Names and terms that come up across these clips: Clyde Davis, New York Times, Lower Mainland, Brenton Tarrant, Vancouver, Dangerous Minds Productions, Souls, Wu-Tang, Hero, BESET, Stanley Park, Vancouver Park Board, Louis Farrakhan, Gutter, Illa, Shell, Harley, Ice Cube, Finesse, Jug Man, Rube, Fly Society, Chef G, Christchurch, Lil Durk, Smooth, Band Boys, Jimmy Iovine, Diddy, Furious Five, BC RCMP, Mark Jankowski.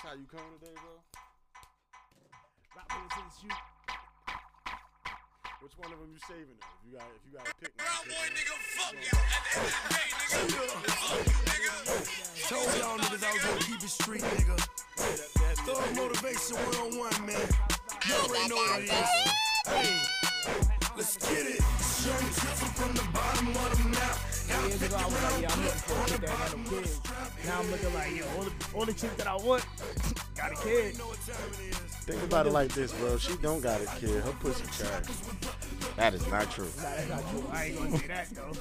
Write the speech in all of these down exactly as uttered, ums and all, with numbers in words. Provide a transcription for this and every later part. That's how you come today, bro? You. Which one of them you saving though? If you got, if you got to pick one. Brown boy, nigga, fuck you. At the end of the day, nigga, fuck you, nigga. Told y'all niggas I was gonna keep it street, nigga. Throw motivation one on one, man. You already know what it is. Hey, let's get it. Young Jizzle from the bottom of the map. Years ago, I was like, yeah, I'm looking for a chick that had no kids. Now I'm looking like, yo, only, only chick that I want got a kid. Think about it like this, bro. She don't got a kid. Her pussy trash. That is not true. Nah, that's not true. I ain't gonna say that though.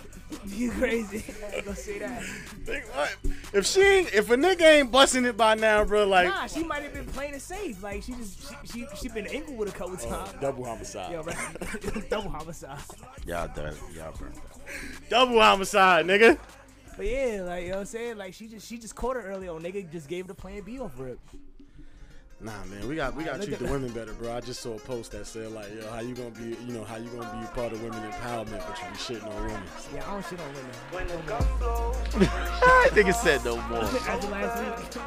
You crazy? I ain't gonna say that. Think what? If she, ain't, if a nigga ain't busting it by now, bro, like nah, she might have been playing it safe. Like she just, she, she, she been angled with a couple times. Uh, double homicide. Yo, right? Double homicide. Y'all done. Y'all burned out. Double homicide, nigga. But yeah, like you know what I'm saying. Like she just, she just caught her early on. Nigga just gave her the plan B over it. Nah, man, we got we got to treat the women better, bro. I just saw a post that said like, yo, how you gonna be, you know, how you gonna be part of women empowerment, but you be shitting on women. Yeah, I don't shit on women. When the gun blows, I think it said no more. After last week,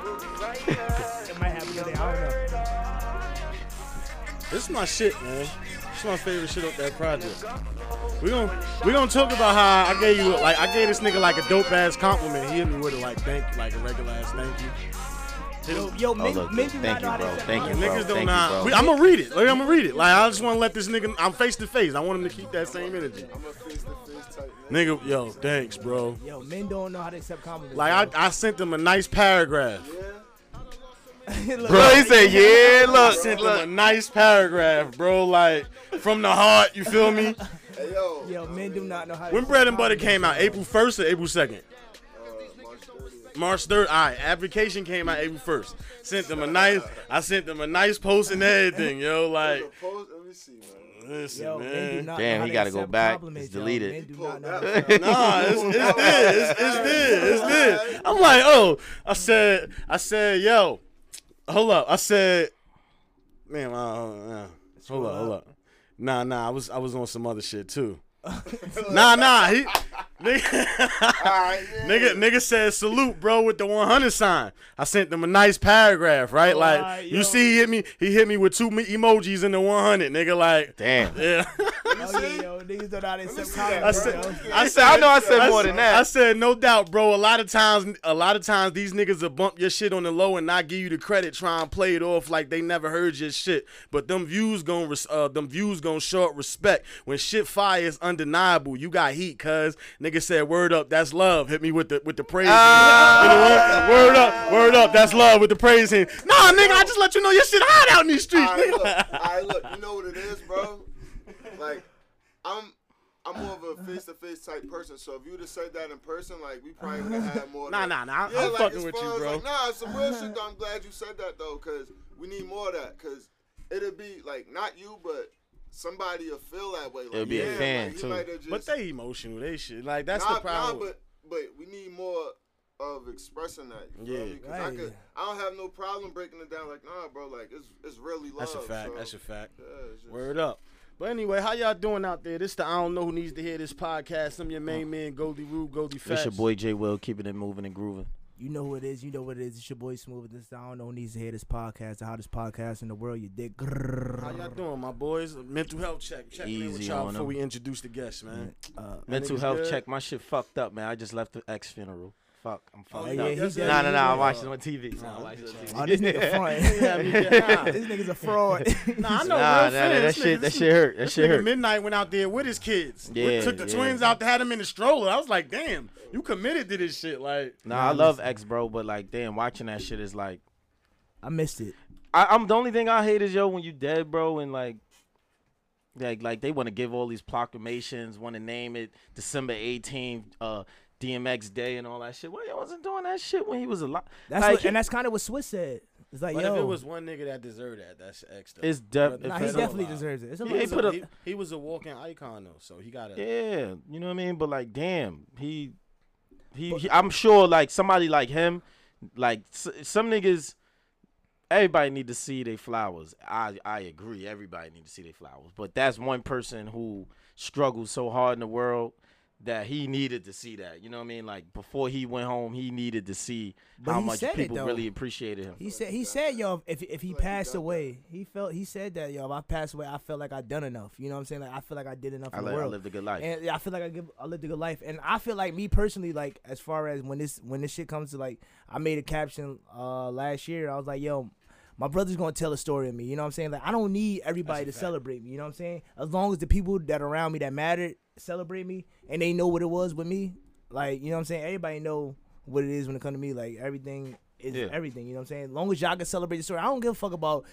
it might happen today. I don't know. This is my shit, man. This is my favorite shit up that project. We gonna we gonna talk about how I gave you like I gave this nigga like a dope ass compliment. He hit me with it like thank you, like a regular ass thank you. Yo, yo, men, oh, men do not know how to accept compliments. Niggas don't know. I'm gonna read it. Like, I'm gonna read it. Like I just want to let this nigga. I'm face to face. I want him to keep that same energy. I'm a face to face type. Nigga, yo, thanks, bro. Yo, men don't know how to accept compliments. Like I, I sent them a nice paragraph. Yeah. Look, bro, he said, yeah, look, I sent them a nice paragraph, bro. Like from the heart, you feel me? Hey, yo, yo, men do not know how. When Bread and Butter came out, April first or April second? March third, alright, application came out April first. Sent them a nice, I sent them a nice post and everything, yo, like. Let me see, man. Listen, yo, man. Damn, he gotta go back. It's deleted. Nah, it's, it's this, it's, it's this, it's this. I'm like, oh, I said, I said, yo, hold up. I said, man, uh, hold up, hold up. Nah, nah, I was, I was on some other shit too. Nah, nah, he. Nigga, right, yeah. nigga, nigga said salute, bro, with the one hundred sign. I sent them a nice paragraph, right? Like, right, you see, he hit me. He hit me with two emojis in the one hundred, nigga. Like, damn. Yeah. Oh, yeah, yo, niggas don't know how to accept compliments, bro. I said, I know, I said more than that. I said, no doubt, bro. A lot of times, a lot of times, these niggas will bump your shit on the low and not give you the credit. Try and play it off like they never heard your shit. But them views gon' uh, them views gon' show up respect when shit fire is undeniable. You got heat, cuz. Nigga said, word up, that's love. Hit me with the with the praise. Ah, hand. You know what? Word up, word up, that's love with the praise hand. Nah, nigga, I just let you know your shit hot out in these streets. All right, look, all right, look, you know what it is, bro? Like, I'm I'm more of a face-to-face type person, so if you would have said that in person, like, we probably would have had more. Nah, nah, nah, yeah, I'm like, fucking with you, bro. Like, nah, it's some real shit, though. I'm glad you said that, though, because we need more of that, because it'll be, like, not you, but somebody will feel that way. Like, it'll be yeah, a fan, like, too. Just, but they emotional. They shit. Like, that's nah, the problem. Nah, but, but we need more of expressing that. You know? Yeah. Because right. I, could, I don't have no problem breaking it down. Like, nah, bro. Like, it's, it's really love. That's a fact. So, that's a fact. Yeah, just, word up. But anyway, how y'all doing out there? This the I Don't Know Who Needs to Hear This podcast. I'm your main man, Goldie Rube, Goldie Fetch. It's your boy, J Will, keeping it moving and grooving. You know who it is. You know what it is. It's your boy Smooth. This I Don't Know Who Needs to Hear This podcast. The hottest podcast in the world. You dig? How y'all doing, my boys? Mental health check. Check in with y'all before we introduce the guests, man. Uh, Mental health good. check. My shit fucked up, man. I just left the ex funeral. Fuck, I'm fucked oh, yeah, up. He's nah, nah, nah. I watched it on T V. Nah, I watched it on T V. Oh, this nigga front. Nah, this nigga's a fraud. Nah, I know. Nah, real nah, nah, that shit, that shit hurt. That this shit hurt. Midnight went out there with his kids. Yeah, we took the yeah. twins out to had them in the stroller. I was like, damn, you committed to this shit, like. Nah, I love X, bro, but like, damn, watching that shit is like, I missed it. I, I'm the only thing I hate is yo when you dead, bro, and like. Like, like they want to give all these proclamations, want to name it December eighteenth, uh, D M X Day and all that shit. Well, y'all wasn't doing that shit when he was alive. That's like, what, and that's kind of what Swiss said. It's like, but yo, if it was one nigga that deserved that, that's extra. It's def nah, he definitely deserves it. It's a he, he, put a, he, he was a walking icon though, so he got a yeah. You know what I mean? But like, damn, he he. But, he I'm sure like somebody like him, like some niggas. Everybody need to see their flowers. I, I agree. Everybody need to see their flowers. But that's one person who struggles so hard in the world that he needed to see that. You know what I mean? Like, before he went home, he needed to see but how much people it, really appreciated him. He said, he said, yo, if if he passed away, he felt, he said that, yo, if I passed away, I felt like I done enough. You know what I'm saying? Like, I feel like I did enough in the world. I lived a good life. And I feel like I, give, I lived a good life. And I feel like, me personally, like, as far as when this, when this shit comes to, like, I made a caption uh, last year. I was like, yo, my brother's going to tell a story of me. You know what I'm saying? Like, I don't need everybody to celebrate me. You know what I'm saying? As long as the people that around me that mattered celebrate me and they know what it was with me. Like, you know what I'm saying? Everybody know what it is when it comes to me. Like, everything is yeah. everything. You know what I'm saying? As long as y'all can celebrate the story. I don't give a fuck about,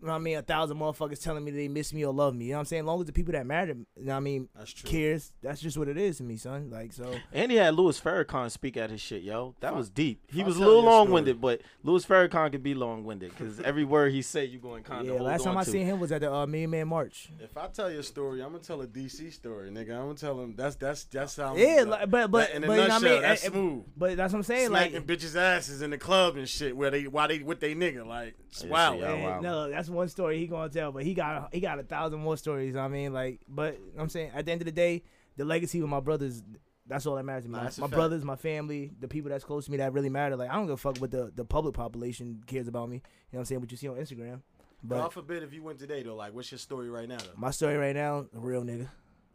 you know what I mean, a thousand motherfuckers telling me they miss me or love me. You know what I'm saying? As long as the people that mattered, you know what I mean, that's true. Cares. That's just what it is to me, son. Like, so. And he had Louis Farrakhan speak at his shit, yo. That was deep. He I'll was a little long-winded, but Louis Farrakhan could be long-winded because every word he said, you going kind of. Yeah, last time I to. seen him was at the uh, Million Man March. If I tell you a story, I'm gonna tell a D C story, nigga. I'm gonna tell him that's that's that's how. Yeah, like, but but that, but you know what I mean? That's and, smooth. But that's what I'm saying. Smacking like bitches' asses in the club and shit where they why they with they nigga like wow. wow. No, that's one story he gonna tell, but he got he got a thousand more stories. I mean, like, but I'm saying at the end of the day, the legacy with my brothers, that's all that matters to me. Nah, my brothers, my family, the people that's close to me that really matter. Like, I don't give a fuck what the the public population cares about me. You know what I'm saying? What you see on Instagram. But God forbid if you went today though, like, what's your story right now? Though? My story right now, a real nigga.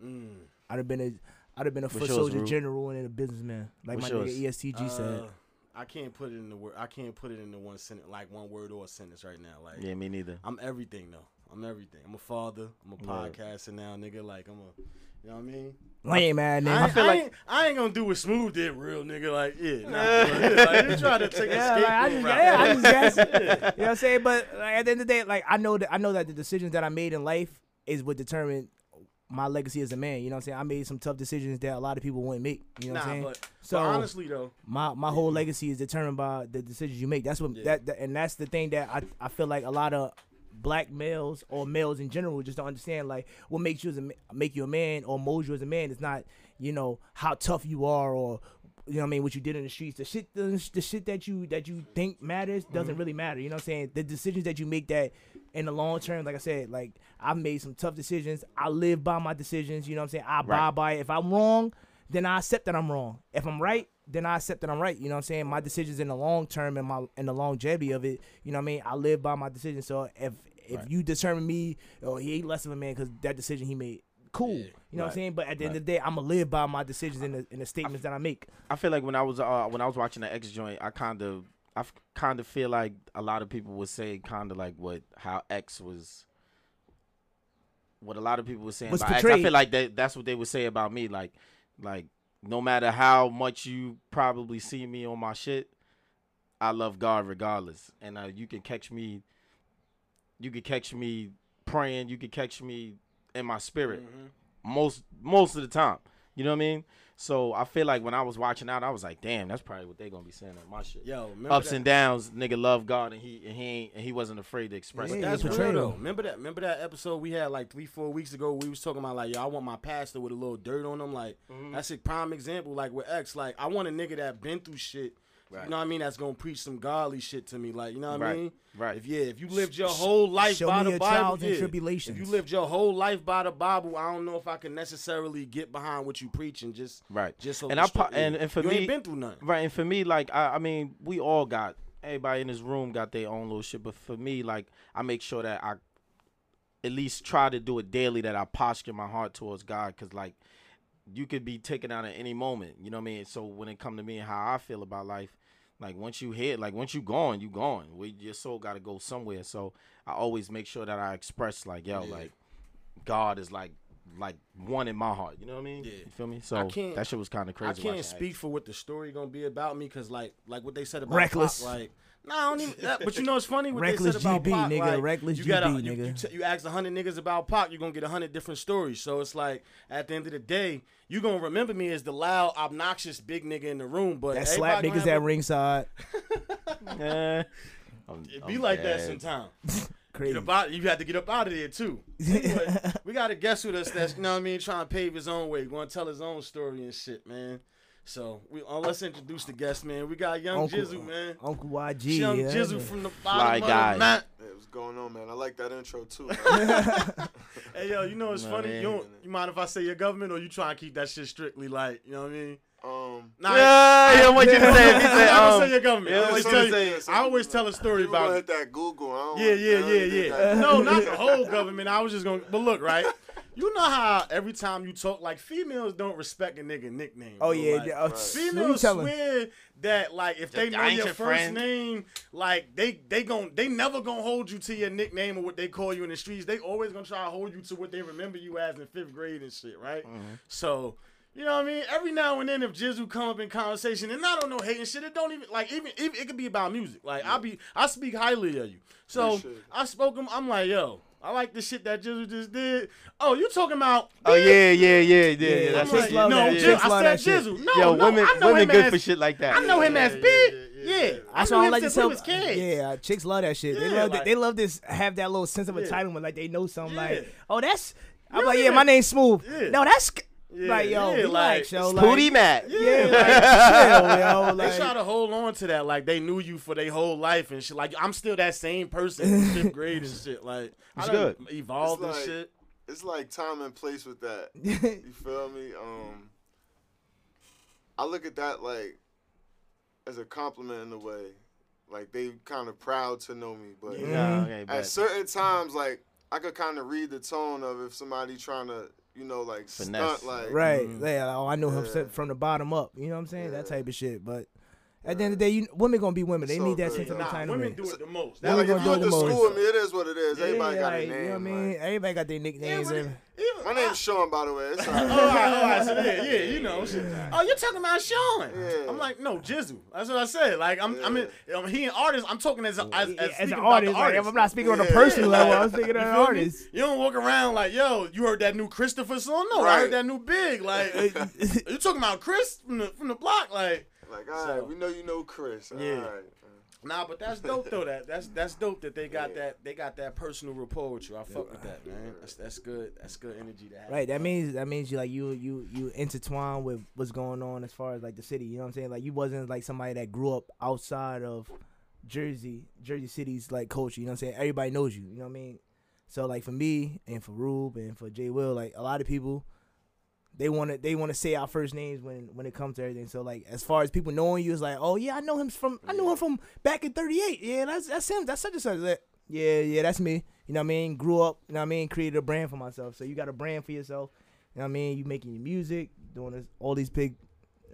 Mm. I'd have been a I'd have been a foot soldier, Rube? General, and then a businessman. Like what's my yours? Nigga E S T G uh, said. I can't put it in the word. I can't put it into one sentence, like one word or a sentence right now. Like, yeah, me neither. I'm everything though. I'm everything. I'm a father. I'm a podcaster now, nigga. Like, I'm a, you know what I mean? Lame, man, nigga. I, I feel I like ain't, I ain't gonna do what Smooth did, real nigga. Like, yeah, nah, like, you try to take yeah, a like, I just, yeah, I just guess. It. Yeah. You know what I'm saying? But like, at the end of the day, like, I know that I know that the decisions that I made in life is what determined my legacy as a man. You know what I'm saying? I made some tough decisions that a lot of people wouldn't make. You know nah, what I'm saying? But, so but honestly though, my my yeah. whole legacy is determined by the decisions you make. That's what yeah. that, that and that's the thing that I I feel like a lot of black males or males in general just don't understand. Like, what makes you as a, make you a man or molds you as a man is not, you know, how tough you are or, you know what I mean, what you did in the streets. The shit the, the shit that you that you think matters doesn't mm-hmm. really matter. You know what I'm saying? The decisions that you make that in the long term, like I said, like, I've made some tough decisions. I live by my decisions. You know what I'm saying? I abide right. by it. If I'm wrong, then I accept that I'm wrong. If I'm right, then I accept that I'm right. You know what I'm saying? My decisions in the long term and my and the longevity of it, you know what I mean? I live by my decisions. So if if right. you determine me, oh, he ain't less of a man because that decision he made, cool. You know right. what I'm saying? But at the right. end of the day, I'm going to live by my decisions and the, and the statements I, that I make. I feel like when I was uh, when I was watching the X joint, I kind of I kind of feel like a lot of people would say kind of like what how X was, what a lot of people were saying about X. I feel like that, that's what they would say about me. Like, like no matter how much you probably see me on my shit, I love God regardless. And uh, you can catch me, you can catch me praying, you can catch me in my spirit mm-hmm. most most of the time. You know what I mean? So I feel like when I was watching out, I was like, "Damn, that's probably what they gonna be saying on my shit." Yo, ups that. and downs, nigga, love God, and he and he ain't, and he wasn't afraid to express. Yeah, that's real though. Remember that? Remember that episode we had like three, four weeks ago? We was talking about like, "Yo, I want my pastor with a little dirt on him." Like mm-hmm. that's a prime example. Like with X, like I want a nigga that been through shit. Right. You know what I mean? That's gonna preach some godly shit to me. Like, you know what right. I mean? Right. If yeah, if you lived your whole life Show by me the Bible, yeah. tribulations. If you lived your whole life by the Bible, I don't know if I can necessarily get behind what you preaching. Just right. Just so and I and, and for you me, ain't been through nothing. Right. And for me, like I, I mean, we all got everybody in this room got their own little shit. But for me, like I make sure that I at least try to do it daily. That I posture my heart towards God, because like, you could be taken out at any moment, you know what I mean? So when it come to me and how I feel about life, like once you hit, like once you gone, you gone. We, your soul got to go somewhere. So I always make sure that I express like, yo, yeah. like God is like like one in my heart. You know what I mean? Yeah. You feel me? So that shit was kind of crazy. I can't speak for what the story going to be about me because like like what they said about Reckless. Pop, like, no, nah, I don't even. That, but you know what's funny? What Reckless they said about G B, Pop, nigga. Like, Reckless you G B, gotta, you, nigga. You, t you ask a hundred niggas about Pop, you're gonna get a hundred different stories. So it's like at the end of the day, you gonna remember me as the loud, obnoxious big nigga in the room. But that slap niggas at ringside. yeah. I'm, it be I'm like bad. that sometimes. Crazy. Out, you had to get up out of there too. But we got a guest with us that's, you know what I mean, trying to pave his own way, going to tell his own story and shit, man. So we uh, let's introduce the guest, man. We got Young Jizzle, man. Uncle Y G, Young yeah, Jizzle yeah. from the bottom Fly of guy. the mat. what's going on, man? I like that intro too. Hey, yo, you know it's no, funny. Man. You don't, you mind if I say your government, or you trying to keep that shit strictly like, you know what I mean? Um, nah, yeah, I don't want you to say it. I don't say your government. Yeah, I always, tell, you, say, I always tell a story you about it. That Google. I don't, yeah, yeah, I yeah, yeah. That. No, not the whole government. I was just gonna. But look, right. You know how every time you talk, like, females don't respect a nigga nickname. Oh, bro. Yeah. Like, uh, females swear that, like, if they know your first friend. name, like, they they gon' they never gonna hold you to your nickname or what they call you in the streets. They always gonna try to hold you to what they remember you as in fifth grade and shit, right? Mm-hmm. So, you know what I mean? Every now and then, if Jizzle come up in conversation, and I don't know hating shit, it don't even, like, even, even it could be about music. Like, yeah. I be I speak highly of you. So, I spoke him, I'm like, yo. I like the shit that Jizzle just did. Oh, you talking about? This? Oh yeah, yeah, yeah, yeah. yeah that's like, no, that, yeah. Jizzle, I said Jizzle. No, Yo, no, women, I know women him good as, for shit like that. I know yeah, him yeah, as big. Yeah, yeah, yeah. yeah. I, I know him like since we was kids. Yeah, chicks love that shit. Yeah, they love. Like, they love this. Have that little sense of entitlement, yeah. like they know something. Yeah. Like, oh, that's. I'm yeah. like, yeah, my name's Smooth. Yeah. No, that's. Yeah, like, yo, yeah, like, yo, like, booty mat. Yeah, like, yo, yo, like. They try to hold on to that. Like, they knew you for their whole life and shit. Like, I'm still that same person in fifth grade and shit. Like, I good. evolved it's and like, shit. It's like time and place with that. You feel me? Um, I look at that, like, as a compliment in a way. Like, they kind of proud to know me. But yeah, okay, at certain times, like, I could kind of read the tone of if somebody trying to, you know, like, Finesse. stunt, like. Right. Mm. Yeah, oh, I know yeah. him from the bottom up. You know what I'm saying? Yeah. That type of shit. But at yeah. the end of the day, you, women going to be women. They so need that sense of entitlement. Women do it the most. That's like, if you at the school with me, it is what it is. Yeah, everybody yeah, got like, a name. You know what I mean? Like, everybody got their nicknames. Yeah, even, my name's I, Sean, by the way. It's all right. all right, all right. So yeah, yeah, you know. Yeah. Oh, you're talking about Sean. Yeah. I'm like, no, Jizzle. That's what I said. Like, I'm, yeah. I'm, in, I'm he an artist. I'm talking as, a, as, as, as an artist. Like, if I'm not speaking yeah. on a personal yeah. level, I'm speaking on an artist. Me? You don't walk around like, yo, you heard that new Christopher song? No, right. I heard that new Big. Like, you talking about Chris from the, from the block? Like, like, all so, right, we know you know Chris. All yeah. right. Nah, but that's dope though. That that's that's dope that they got yeah. that they got that personal rapport with you. I fuck yeah. with that, man. That's that's good. That's good energy to have. Right. That means that means you like you you you intertwine with what's going on as far as like the city. You know what I'm saying? Like you wasn't like somebody that grew up outside of Jersey, Jersey City's like culture. You know what I'm saying? Everybody knows you. You know what I mean? So like for me and for Rube and for J Will, like a lot of people, they want to they want to say our first names when, when it comes to everything. So like as far as people knowing you, it's like, oh yeah, I know him from I know him from back in thirty-eight. Yeah, that's that's him. That's such and such. Like, yeah, yeah, that's me. You know what I mean? Grew up. You know what I mean? Created a brand for myself. So you got a brand for yourself. You know what I mean? You making your music, doing this, all these big.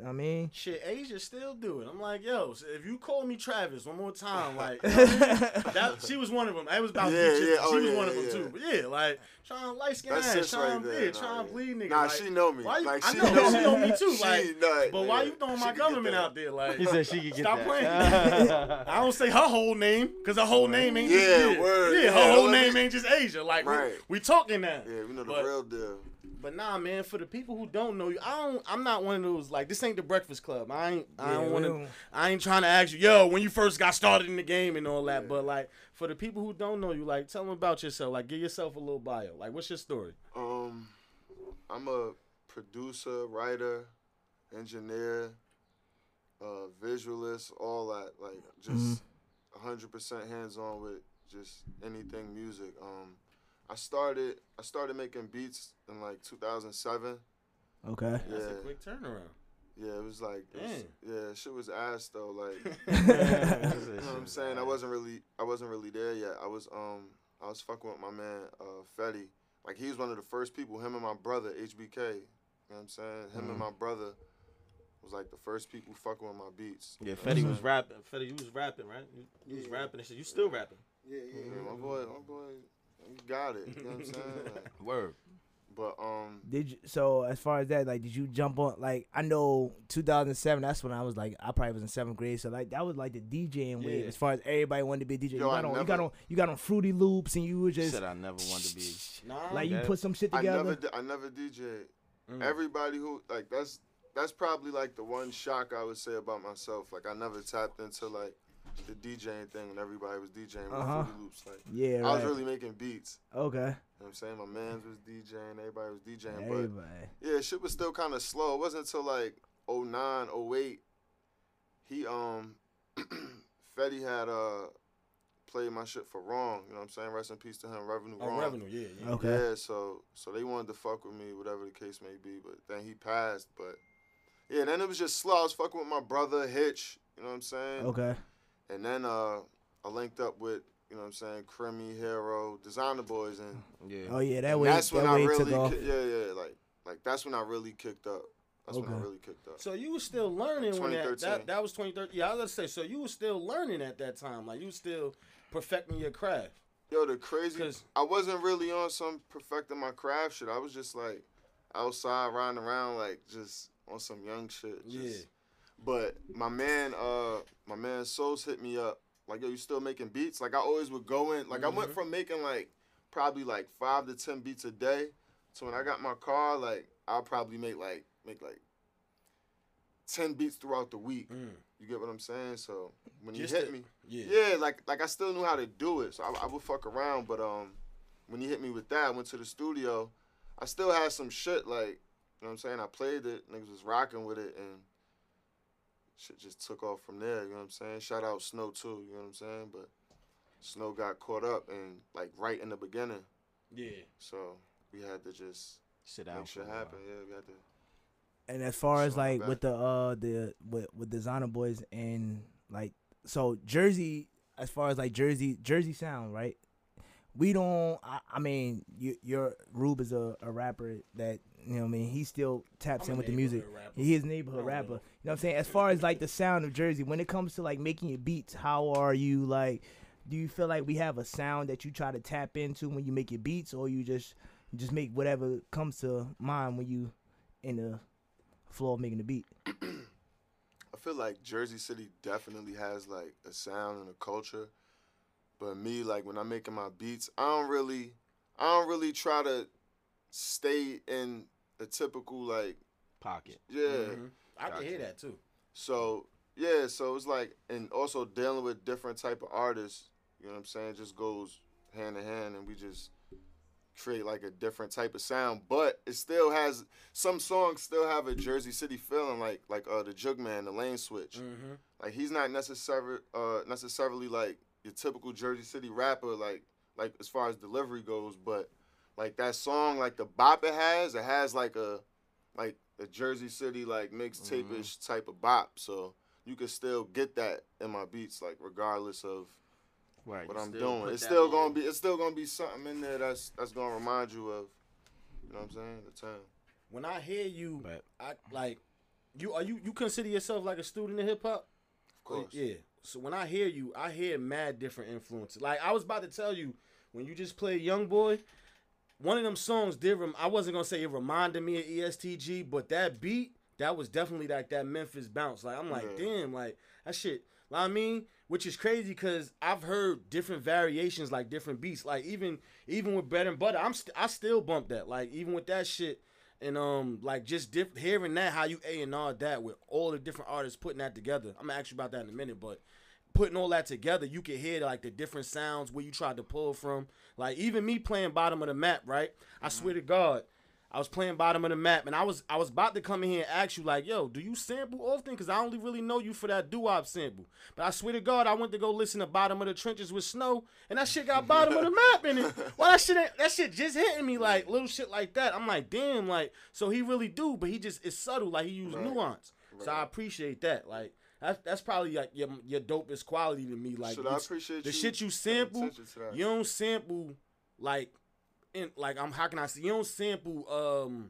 I mean, shit, Asia still do it. I'm like, yo, so if you call me Travis one more time, like, you know that, she was one of them. It was about yeah, yeah. Oh, she was yeah, one of them yeah. too. But yeah, like, trying light skin ass, right trying yeah, trying to bleed nigga. Nah, like, she know me. Why you, like, she I know, know she know me too. Like, nut, but yeah. why you throwing my government out there? Like, he said she could get stop that. playing. I don't say her whole name because her whole name ain't yeah, just word. Yeah, yeah, her whole name ain't just Asia. Like, right. we, we talking now. Yeah, we know the real deal. But nah, man. For the people who don't know you, I don't. I'm not one of those. Like this ain't the Breakfast Club. I ain't. I yeah, don't want to. I ain't trying to ask you, yo, when you first got started in the game and all that. Yeah. But like, for the people who don't know you, like, tell them about yourself. Like, give yourself a little bio. Like, what's your story? Um, I'm a producer, writer, engineer, uh, visualist, all that. Like, just one hundred percent hands on with just anything music. Um. I started I started making beats in like two thousand seven. Okay. Yeah. That's a quick turnaround. Yeah, it was like it was, yeah, shit was ass though. Like yeah, was, you know what I'm saying? I wasn't really I wasn't really there yet. I was um I was fucking with my man uh Fetty. Like he was one of the first people, him and my brother, H B K. You know what I'm saying? Him mm. and my brother was like the first people fucking with my beats. Yeah, Fetty was rapping. Fetty, you was rapping, right? You, you yeah. was rapping and shit. You still rapping. Yeah, yeah, yeah. My boy, my boy you got it. You know what I'm saying? Like, word. But um did you, so as far as that, like did you jump on like I know two thousand seven, that's when I was like I probably was in seventh grade, so like that was like the DJing yeah. wave as far as everybody wanted to be a D J. Yo, you, got on, never, you got on you got on Fruity Loops and you were just said I never wanted to be nah, like you that, put some shit together. I never I never D J'd. Mm. Everybody who like that's that's probably like the one shock I would say about myself. Like I never tapped into like the DJing thing when everybody was DJing with uh-huh. Fruity Loops. Like, yeah, right. I was really making beats. Okay. You know what I'm saying? My mans was DJing, everybody was DJing. Everybody. But yeah, shit was still kind of slow. It wasn't until like oh nine, oh eight, he, um, Fetty had uh, played my shit for Wrong. You know what I'm saying? Rest in peace to him, Revenue oh, Wrong. Revenue, yeah, yeah. Okay. Yeah, so so they wanted to fuck with me, whatever the case may be. But then he passed. But yeah, then it was just slow. I was fucking with my brother Hitch. You know what I'm saying? Okay. And then uh, I linked up with, you know what I'm saying, Krimi, Hero, Designer Boys, and yeah. Oh yeah, that way. That's that when way I really, ki- yeah, yeah, like like that's when I really kicked up. That's okay. when I really kicked up. So you was still learning when that, that that was twenty thirteen. Yeah, I was gonna say. So you was still learning at that time. Like you was still perfecting your craft. Yo, the crazy. I wasn't really on some perfecting my craft shit. I was just like outside riding around, like just on some young shit. Just, yeah. But my man, uh, my man Souls hit me up. Like, yo, you still making beats? Like I always would go in. Like mm-hmm. I went from making like probably like five to ten beats a day to when I got my car, like I'll probably make like. Make like ten beats throughout the week. Mm. You get what I'm saying? So when Just you hit the, me, yeah. yeah, like like I still knew how to do it. So I, I would fuck around, but um, when you hit me with that, I went to the studio. I still had some shit, like, you know what I'm saying? I played it, niggas was rocking with it, and shit just took off from there. You know what I'm saying? Shout out Snow too. You know what I'm saying? But Snow got caught up and like right in the beginning. Yeah. So we had to just sit out, make shit happen. Yeah, we had to. And as far as like with the uh the with, with Designer Boys and like so Jersey, as far as like Jersey Jersey sound, right? We don't. I, I mean, you, your Rube is a, a rapper that, you know what I mean, he still taps I'm in with the music. Rapper. He is a neighborhood rapper. You know what I'm saying? As far as like the sound of Jersey, when it comes to like making your beats, how are you like? Do you feel like we have a sound that you try to tap into when you make your beats, or you just just make whatever comes to mind when you in the floor making the beat? I feel like Jersey City definitely has like a sound and a culture, but me, like when I'm making my beats, I don't really, I don't really try to stay in a typical like pocket. Yeah, mm-hmm. I can hear that too. So yeah, so it's like, and also dealing with different type of artists. You know what I'm saying? Just goes hand in hand, and we just create like a different type of sound, but it still has some songs still have a Jersey City feeling, like like uh the Jug Man, the Lane Switch. Mm-hmm. Like he's not necessarily uh necessarily like your typical Jersey City rapper, like like as far as delivery goes, but like that song, like the bop it has, it has like a like a Jersey City like mixtape-ish mm-hmm. type of bop. So you can still get that in my beats, like regardless of Right, what I'm doing. It's still gonna in. be it's still gonna be something in there that's that's gonna remind you of, you know what I'm saying, the time. When I hear you, but, I like you are you, you consider yourself like a student of hip hop? Of course. Yeah. So when I hear you, I hear mad different influences. Like I was about to tell you, when you just played Young Boy, one of them songs did rem- I wasn't gonna say it reminded me of E S T G, but that beat, that was definitely like that Memphis bounce. Like I'm like, yeah. damn, like that shit. I mean, which is crazy because I've heard different variations, like different beats, like even even with Bread and Butter, I'm st- I still bump that, like even with that shit, and um like just diff- hearing that, how you A and R that with all the different artists putting that together. I'm gonna ask you about that in a minute, but putting all that together, you can hear like the different sounds where you tried to pull from. Like even me playing Bottom of the Map, right? I swear to God, I was playing Bottom of the Map, and I was I was about to come in here and ask you, like, yo, do you sample often? Because I only really know you for that doo-wop sample. But I swear to God, I went to go listen to Bottom of the Trenches with Snow, and that shit got Bottom of the Map in it. Well, that shit that shit just hitting me, like, little shit like that. I'm like, damn, like, so he really do, but he just is subtle. Like, he used right. nuance. Right. So I appreciate that. Like, that's, that's probably, like, your, your dopest quality to me. Like, I appreciate the you shit you sample, you don't sample, like, In, like I'm, how can I say? You don't sample, um,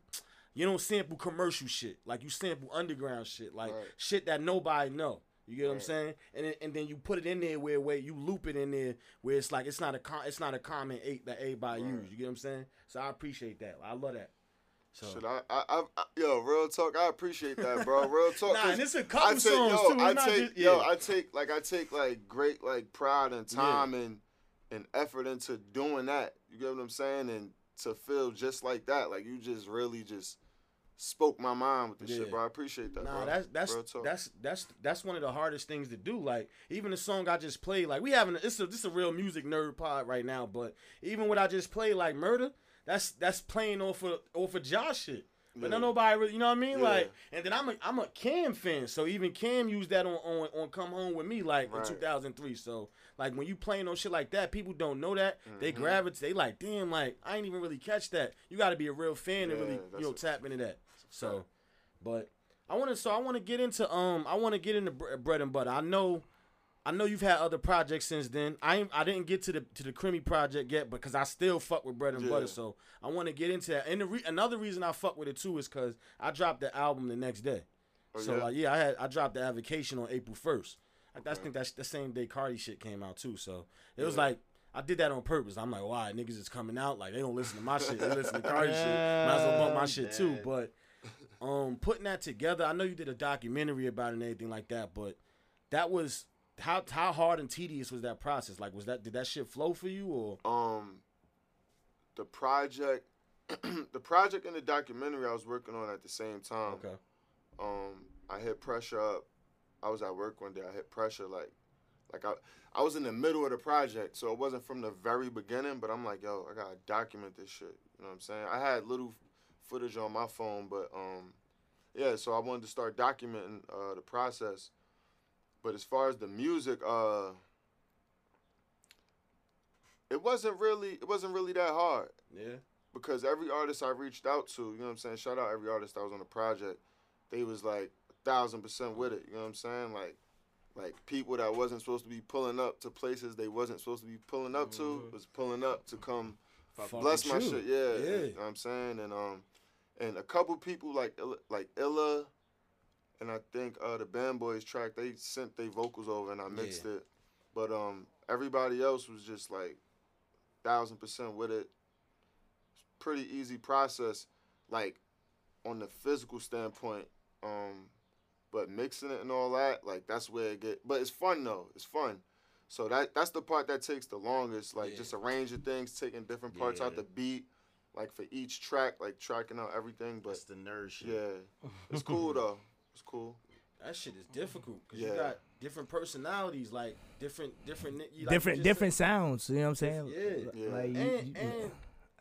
you don't sample commercial shit. Like you sample underground shit, like right. shit that nobody know. You get right. what I'm saying? And then, and then you put it in there where where you loop it in there where it's like it's not a com- it's not a common eight that everybody right. use. You get what I'm saying? So I appreciate that. I love that. So Should I, I, I, I, yo, real talk. I appreciate that, bro. Real talk. Nah, and it's a couple I take, songs yo, too. I take, just, yo, yeah. I take like I take like great like pride and time yeah. and. and effort into doing that, you get what I'm saying? And to feel just like that, like you just really just spoke my mind with this yeah. shit, bro. I appreciate that, nah, bro. That's, that's, that's, that's, that's one of the hardest things to do. Like, even the song I just played, like we having, a, it's a, this is a real music nerd pod right now, but even what I just played, like Murder, that's, that's playing off of, off of Josh shit. But not nobody really, you know what I mean? Yeah. Like, and then I'm a I'm a Cam fan, so even Cam used that on on, on Come Home With Me, like right. in two thousand three. So like when you playing on shit like that, people don't know that. Mm-hmm. They gravitate. They like, damn, like I ain't even really catch that. You got to be a real fan yeah, to really you know a, tap into that. So, but I want to so I want to get into um I want to get into Bread and Butter. I know. I know you've had other projects since then. I I didn't get to the to the Krimi project yet because I still fuck with Bread and yeah. Butter, so I want to get into that. And the re another reason I fuck with it too is because I dropped the album the next day. Oh, so yeah? like yeah, I had I dropped the Avocation on April first. Okay. I think that's the same day Cardi shit came out too. So it yeah. was like I did that on purpose. I'm like, why niggas is coming out like they don't listen to my shit, they listen to Cardi shit. Might as well bump my shit too. But um, putting that together, I know you did a documentary about it and everything like that, but that was. How how hard and tedious was that process? Like, was that did that shit flow for you or? Um, the project, the project and the documentary I was working on at the same time. Okay. Um, I hit pressure up. I was at work one day. I hit pressure like, like I I was in the middle of the project, so it wasn't from the very beginning. But I'm like, yo, I gotta document this shit. You know what I'm saying? I had little footage on my phone, but um, yeah. So I wanted to start documenting uh, the process. But as far as the music, uh, it wasn't really it wasn't really that hard. Yeah. Because every artist I reached out to, you know what I'm saying? Shout out every artist that was on the project. They was like a thousand percent with it. You know what I'm saying? Like, like people that wasn't supposed to be pulling up to places they wasn't supposed to be pulling up to mm-hmm. was pulling up to come bless my shit. Yeah. yeah. And, you know what I'm saying? And um, and a couple people like like Illa. And I think uh, the Band Boys track, they sent their vocals over and I mixed yeah. it. But um, everybody else was just like a thousand percent with it. It's pretty easy process, like on the physical standpoint. Um, but mixing it and all that, like that's where it get. But it's fun though, it's fun. So that that's the part that takes the longest, like yeah. just arranging things, taking different parts yeah. out the beat. Like for each track, like tracking out everything. But that's the nerd shit. Yeah, it's cool though. It's cool. That shit is difficult because yeah. you got different personalities, like different, different, you like different, you different said, sounds. You know what I'm saying? Yeah, yeah. Like you, and, you, and,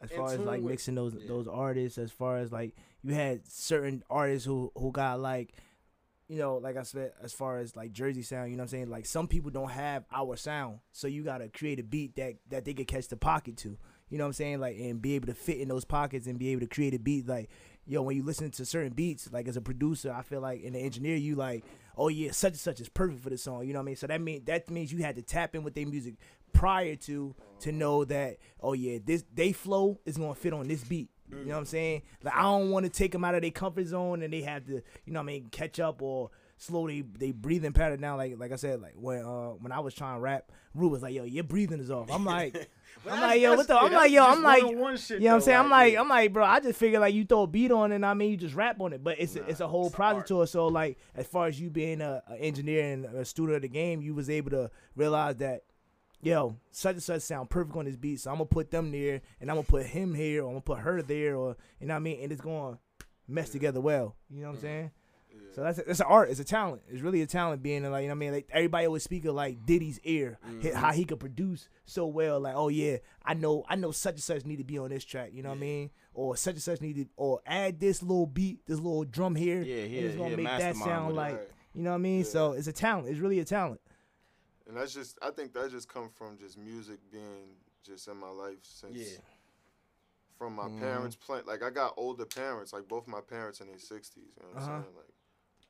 as far as like mixing those yeah. those artists, as far as like you had certain artists who who got like, you know, like I said, as far as like Jersey sound. You know what I'm saying? Like some people don't have our sound, so you gotta create a beat that that they could catch the pocket to. You know what I'm saying? Like and be able to fit in those pockets and be able to create a beat like. Yo, when you listen to certain beats, like as a producer, I feel like, and the engineer, you like, oh yeah, such and such is perfect for this song. You know what I mean? So that mean that means you had to tap in with their music prior to to know that, oh yeah, this they flow is gonna fit on this beat. You know what I'm saying? Like I don't want to take them out of their comfort zone and they have to, you know what I mean, catch up or slowly they breathing pattern down. Like like I said, like when uh when I was trying to rap, Rube was like, yo, your breathing is off. I'm like. I'm like, yo, what the? I'm like, yo, I'm like, you know what I'm saying? I'm like, I'm like, bro, I just figured like you throw a beat on and I mean you just rap on it, but it's a, it's a whole project to it. So like, as far as you being a, a engineer and a student of the game, you was able to realize that, yo, such and such sound perfect on this beat, so I'm gonna put them there and I'm gonna put him here or I'm gonna put her there or you know what I mean, and it's gonna mess yeah. together well. You know what I'm saying? Yeah. So that's a, that's an art. It's a talent. It's really a talent being like, you know what I mean? Like everybody always speak of like Diddy's ear, mm-hmm. how he could produce so well. Like, oh yeah, I know, I know such and such need to be on this track. You know yeah. what I mean? Or such and such need to, or add this little beat, this little drum here. Yeah, yeah. And it's gonna yeah, make that sound like, right. you know what I mean? Yeah. So it's a talent. It's really a talent. And that's just, I think that just come from just music being just in my life since. Yeah. From my mm-hmm. parents playing, like I got older parents, like both my parents in their sixties. You know what uh-huh. I'm saying? Like.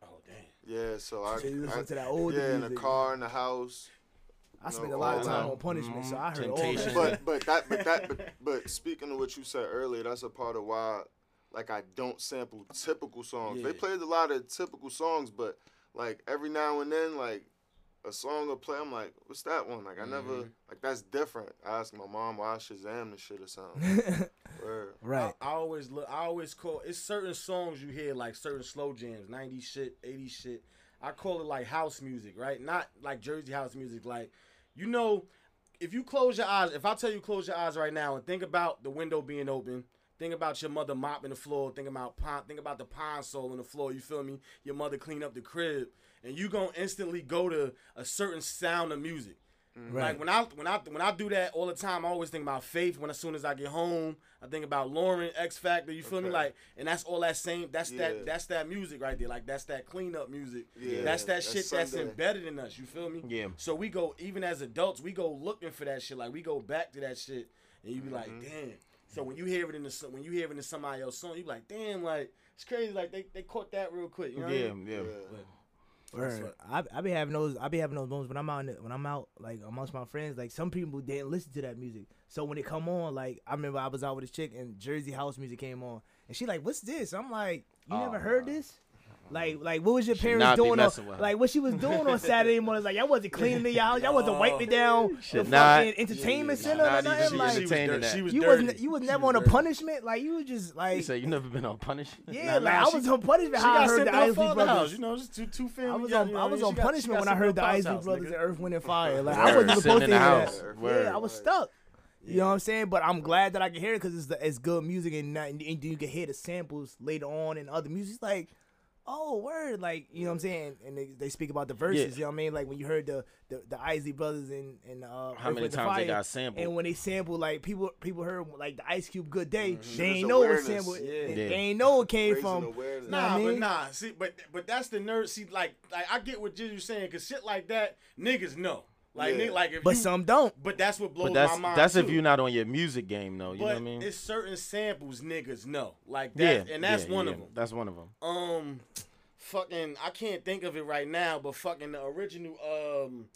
Oh damn! Yeah, so I, so you listen I to that old yeah, music. In the car, in the house. I spent know, a lot of time on Punishment, mm-hmm. so I heard Temptation. All that. But but that but that but, but speaking of what you said earlier, that's a part of why, like I don't sample typical songs. Yeah. They played a lot of typical songs, but like every now and then, like a song will play. I'm like, what's that one? Like I mm-hmm. never like that's different. I ask my mom why I Shazam this shit or something. Right. I, I always look. I always call it's certain songs you hear like certain slow jams, nineties shit, eighties shit. I call it like house music, right? Not like Jersey house music. Like, you know, if you close your eyes, if I tell you close your eyes right now and think about the window being open, think about your mother mopping the floor, think about pine, think about the pine sole on the floor. You feel me? Your mother clean up the crib, and you gonna instantly go to a certain sound of music. Right. Like when I when I when I do that all the time, I always think about Faith. When as soon as I get home, I think about Lauren, X Factor. You feel okay. me? Like, and that's all that same. That's yeah. that. That's that music right there. Like that's that cleanup music. Yeah. That's that shit that's, that's embedded in us. You feel me? Yeah. So we go, even as adults, we go looking for that shit. Like we go back to that shit, and you be mm-hmm. like, damn. So when you hear it in the when you hear it in somebody else's song, you be like, damn, like it's crazy. Like they, they caught that real quick. You know yeah, what I mean? yeah. yeah. But, Right. I I be having those I be having those moments when I'm out when I'm out like amongst my friends. Like some people didn't listen to that music, so when it come on, like I remember I was out with a chick and Jersey house music came on, and she like, "What's this?" I'm like, "You oh, never heard God. this?" Like, like what was your parents doing? On, like what she was doing on Saturday morning? Like y'all wasn't cleaning the y'all, y'all wasn't wiping down the not, fucking entertainment yeah, center or nothing. Like she was dirty. She was you wasn't, you was never was on dirty. a punishment. Like you was just like you said, you never been on punishment. Yeah, nah, like nah, I she, was on punishment. She I got heard the Isley Brothers. You know, just two two family. I was on, yeah, I was yeah, on got, punishment when I heard the Isley Brothers and Earth, Wind and Fire. Like I wasn't supposed to hear that. Yeah, I was stuck. You know what I'm saying? But I'm glad that I can hear it because it's it's good music and and you can hear the samples later on and other music like. Oh, word, like, you know what I'm saying? And they, they speak about the verses, yeah. you know what I mean? Like, when you heard the the, the Isley Brothers and, and uh, how many times they got sampled? And when they sampled, like, people people heard, like, the Ice Cube Good Day, mm-hmm. they ain't know it sampled. Yeah. Yeah. They ain't know it came Raising from. Awareness. Nah, you know I mean? but nah, see, but, but that's the nerd. See, like, like I get what Jizzle's saying, because shit like that, niggas know. Like, yeah. niggas, like if But you, some don't. But that's what blows but that's, my mind, That's too. if you're not on your music game, though, you but know what I mean? It's certain samples niggas know. Like, that, yeah. and that's yeah, one yeah. of them. That's one of them. Um, fucking, I can't think of it right now, but fucking the original, um,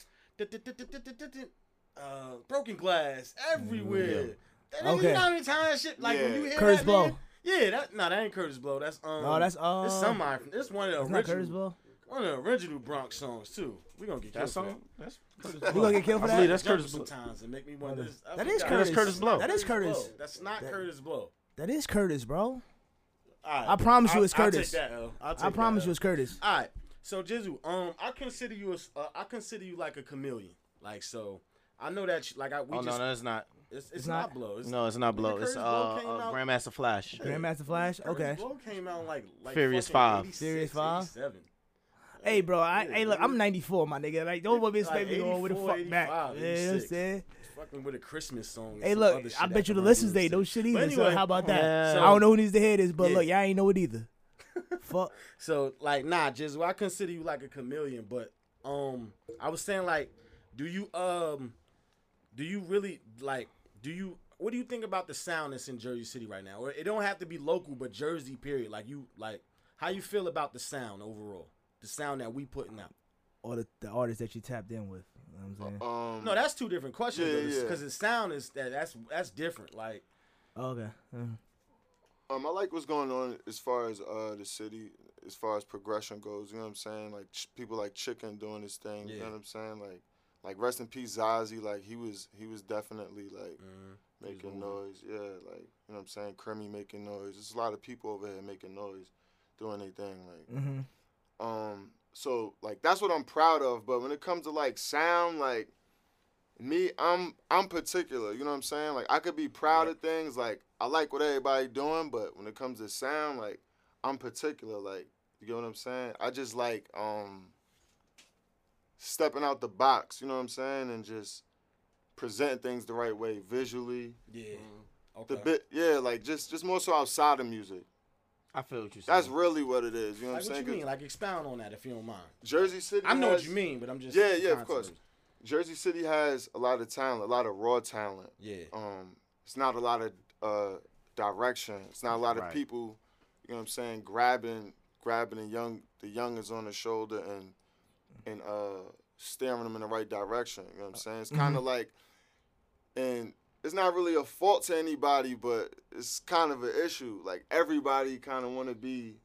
uh, Broken Glass everywhere. Mm, yeah. Okay. You know how many times shit, like, yeah. when you hear Curtis that, Blow. Nigga, yeah, that, no, that ain't Curtis Blow. That's, um. No, that's, uh. It's somebody, it's one of the original. Curtis Blow? One of the original Bronx songs too. We gonna get that killed song. For that. That's we gonna get killed for that. That's Curtis Blow. Sometimes it make me wonder. That, that, that is Curtis. Curtis Blow. That is Curtis. That's not that, Curtis Blow. That is Curtis, bro. All right. I promise I'll, you, it's Curtis. I'll take that, L. I'll take I promise that, L. you, it's Curtis. All right. So Jizzle, um, I consider you a, uh, I consider you like a chameleon. Like so, I know that you, like I. We oh just, no, no, it's not. It's, it's, it's not, not Blow. It's, no, it's not Blow. It's uh, uh Grandmaster Flash. Grandmaster Flash. Okay. Blow came out like like Furious Five. Furious Five. Hey, bro, I, yeah, hey, look, I'm ninety-four, my nigga. Like, don't want me to like me going with the fuck back. You know what I'm saying? Fucking with a Christmas song. Hey, look, other shit I bet you the listeners they don't shit either. Anyway, so how about that? Yeah. So, I don't know who needs to hear this, but yeah. look, y'all ain't know it either. Fuck. So, like, nah, Jizzle, I consider you like a chameleon, but um, I was saying, like, do you um, do you really like, do you? What do you think about the sound that's in Jersey City right now? Or it don't have to be local, but Jersey period. Like you, like, how you feel about the sound overall? The sound that we putting out, or the, the artists that you tapped in with. You know what I'm saying? Um, no, that's two different questions because yeah, yeah. the sound is that that's that's different. Like, okay. Mm. Um, I like what's going on as far as uh the city, as far as progression goes. You know what I'm saying? Like ch people like Chicken doing his thing. Yeah. You know what I'm saying? Like, like rest in peace Zazie. Like he was he was definitely like mm-hmm. making noise. Yeah, like you know what I'm saying? Krimi making noise. There's a lot of people over here making noise, doing their thing. Like. Mm-hmm. Um, so like that's what I'm proud of, but when it comes to like sound, like me, I'm I'm particular, you know what I'm saying? Like I could be proud of things, like I like what everybody doing, but when it comes to sound, like I'm particular, like you get what I'm saying? I just like um stepping out the box, you know what I'm saying, and just presenting things the right way visually. Yeah. Um, okay. The bit yeah, like just just more so outside of music. I feel what you're saying. That's really what it is. You know like what I'm saying? What you mean? Like, expound on that if you don't mind. Jersey City I know has, what you mean, but I'm just... Yeah, yeah, of course. Jersey City has a lot of talent, a lot of raw talent. Yeah. Um, it's not a lot of uh, direction. It's not a lot right. of people, you know what I'm saying, grabbing grabbing the young the youngers on the shoulder and and uh, steering them in the right direction. You know what I'm saying? It's kind of mm-hmm. like... and. It's not really a fault to anybody, but it's kind of an issue. Like everybody kind of want to be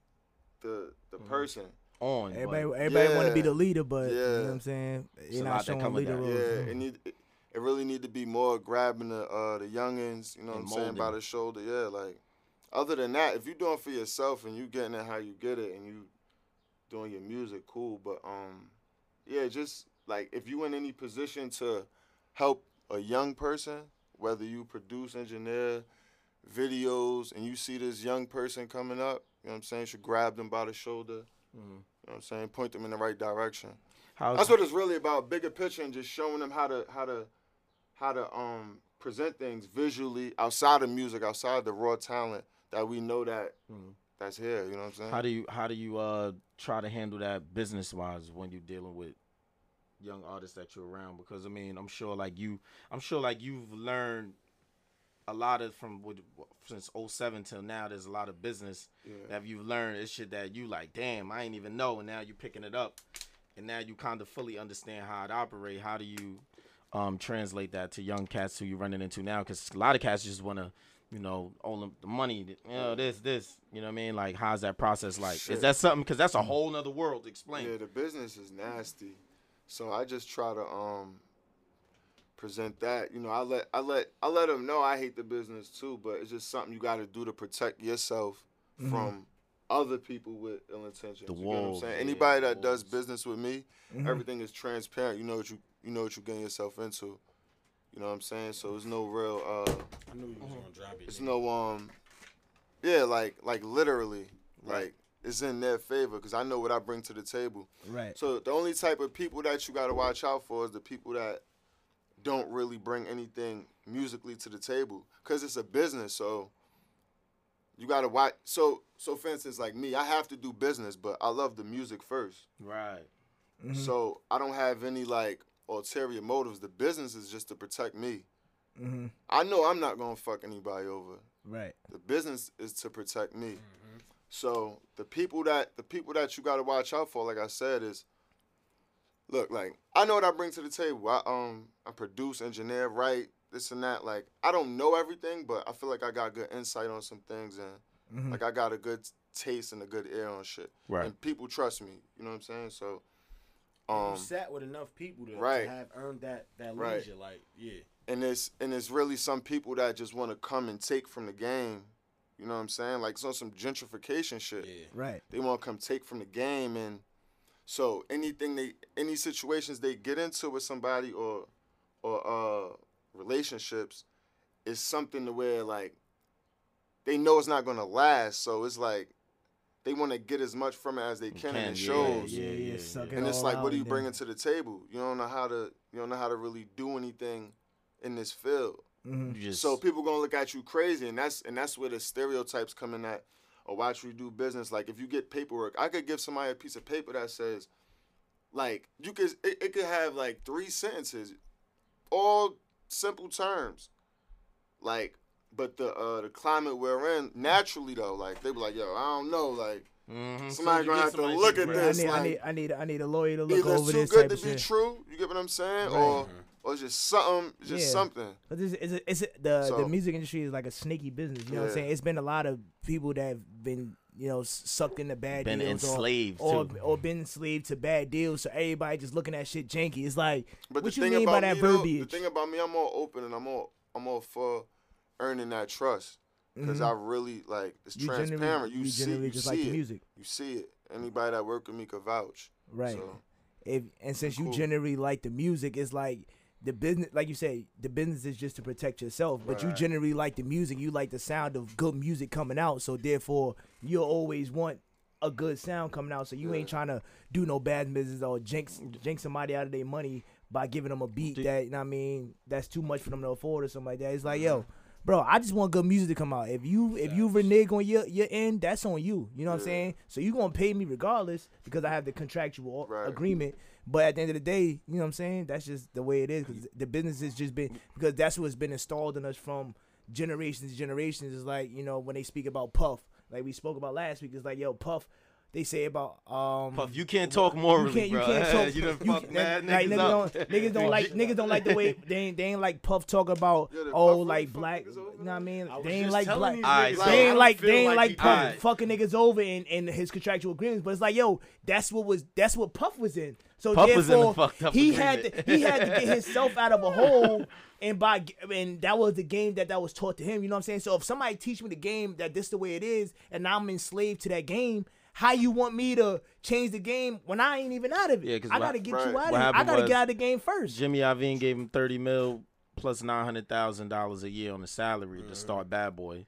the the mm-hmm. person on. Everybody, everybody yeah. want to be the leader, but yeah. you know what I'm saying. You're not showing leader roles. Yeah, it, need, it it really need to be more grabbing the uh, the youngins. You know and what I'm molding. saying by the shoulder. Yeah, like other than that, if you're doing it for yourself and you getting it how you get it and you doing your music, cool. But um, yeah, just like if you in any position to help a young person. Whether you produce, engineer videos, and you see this young person coming up, you know what I'm saying? You should grab them by the shoulder. Mm-hmm. You know what I'm saying? Point them in the right direction. How's That's it? What it's really about. Bigger picture and just showing them how to how to how to um present things visually outside of music, outside of the raw talent that we know that mm. that's here. You know what I'm saying? How do you how do you uh try to handle that business wise when you're dealing with young artists that you're around? Because I mean, I'm sure like you, I'm sure like you've learned a lot of from since oh seven till now. There's a lot of business yeah. that you've learned. It's shit that you like, damn, I ain't even know, and now you're picking it up, and now you kind of fully understand how it operate. How do you um translate that to young cats who you're running into now? Because a lot of cats just want to, you know, all the money, you know, this, this, you know what I mean? Like, how's that process like? Shit. Is that something? Because that's a whole nother world to explain. Yeah, the business is nasty. So I just try to um present that. You know, I let I let I let them know I hate the business too, but it's just something you got to do to protect yourself mm-hmm. from other people with ill intentions. The you wolves, know what I'm saying? Anybody yeah, that wolves. does business with me, mm-hmm. everything is transparent. You know what you you know what you're getting yourself into. You know what I'm saying? So it's no real. Uh, I knew you was gonna drop it. It's no um, yeah, like like literally, right. like it's in their favor because I know what I bring to the table. Right. So the only type of people that you gotta watch out for is the people that don't really bring anything musically to the table because it's a business. So you gotta watch. So so for instance, like me, I have to do business, but I love the music first. Right. Mm-hmm. So I don't have any like ulterior motives. The business is just to protect me. Mm-hmm. I know I'm not gonna fuck anybody over. Right. The business is to protect me. Mm-hmm. So the people that the people that you gotta watch out for, like I said, is look like I know what I bring to the table. I um I produce, engineer, write, this and that. Like I don't know everything, but I feel like I got good insight on some things and mm-hmm. like I got a good taste and a good ear on shit. Right. And people trust me. You know what I'm saying? So. Um, you sat with enough people to, right. to have earned that that leisure, right. like yeah. And it's and it's really some people that just want to come and take from the game, you know what I'm saying? Like it's on some gentrification shit. Yeah, right. They want to come take from the game, and so anything they any situations they get into with somebody or or uh, relationships is something to where like they know it's not gonna last, so it's like. They want to get as much from it as they can, can in the shows. Yeah, yeah, yeah, yeah. Suck it and it's like, what are you bringing to the table? You don't know how to, you don't know how to really do anything in this field. Mm-hmm. Just... So people gonna look at you crazy, and that's and that's where the stereotypes come in. At or watch you do business. Like if you get paperwork, I could give somebody a piece of paper that says, like you could, it, it could have like three sentences, all simple terms, like. But the uh, the climate we're in, naturally though, like they be like, yo, I don't know, like mm-hmm. somebody so gonna have somebody to look at right. this. I need, like, I need, I need, I need a lawyer to look over this. Either it's too good to be shit. True, you get what I'm saying, right. or or just something, just yeah. something. But this is it's, it's, it's the so, the music industry is like a sneaky business. You know yeah. what I'm saying? It's been a lot of people that have been. You know, sucked into bad been deals. Been enslaved. Or, or, or been enslaved to bad deals. So everybody just looking at shit janky. It's like, but what you mean by that me, verbiage? Though, the thing about me, I'm all open and I'm all, I'm all for. Earning that trust, because mm-hmm. I really like it's you transparent. You, you see, you just see like it. The music. You see it. Anybody that worked with me could vouch. Right. So, if and since cool. you generally like the music, it's like the business. Like you say, the business is just to protect yourself. But right. you generally like the music. You like the sound of good music coming out. So therefore, you'll always want a good sound coming out. So you yeah. ain't trying to do no bad business or jinx jinx somebody out of their money by giving them a beat Dude. that you know what I mean that's too much for them to afford or something like that. It's like yo. Bro, I just want good music to come out. If you if you renege on your, your end, that's on you. You know what yeah. I'm saying? So you're going to pay me regardless because I have the contractual right. agreement. But at the end of the day, you know what I'm saying? That's just the way it is because the business has just been, because that's what's been installed in us from generations to generations. It's like, you know, when they speak about Puff, like we spoke about last week, it's like, yo, Puff. They say about um, Puff. You can't talk morally, you can't, bro. You can't talk. You done fuck you, mad like, niggas up. Don't, niggas don't like niggas don't like the way they ain't, they ain't like Puff talk about yeah, oh like black. You know what I mean? I they ain't like black. Right, so they ain't like they ain't like, like Puff right. fucking niggas over in, in his contractual agreements. But it's like yo, that's what was that's what Puff was in. So Puff was in the fucked up he agreement. had to, he had to get himself out of a hole. And by and that was the game that that was taught to him. You know what I'm saying? So if somebody teach me the game that this the way it is, and I'm enslaved to that game. How you want me to change the game when I ain't even out of it? Yeah, I got to get right. you out of it. I got to get out of the game first. Jimmy Iovine gave him thirty mil plus nine hundred thousand dollars a year on the salary mm-hmm. to start Bad Boy.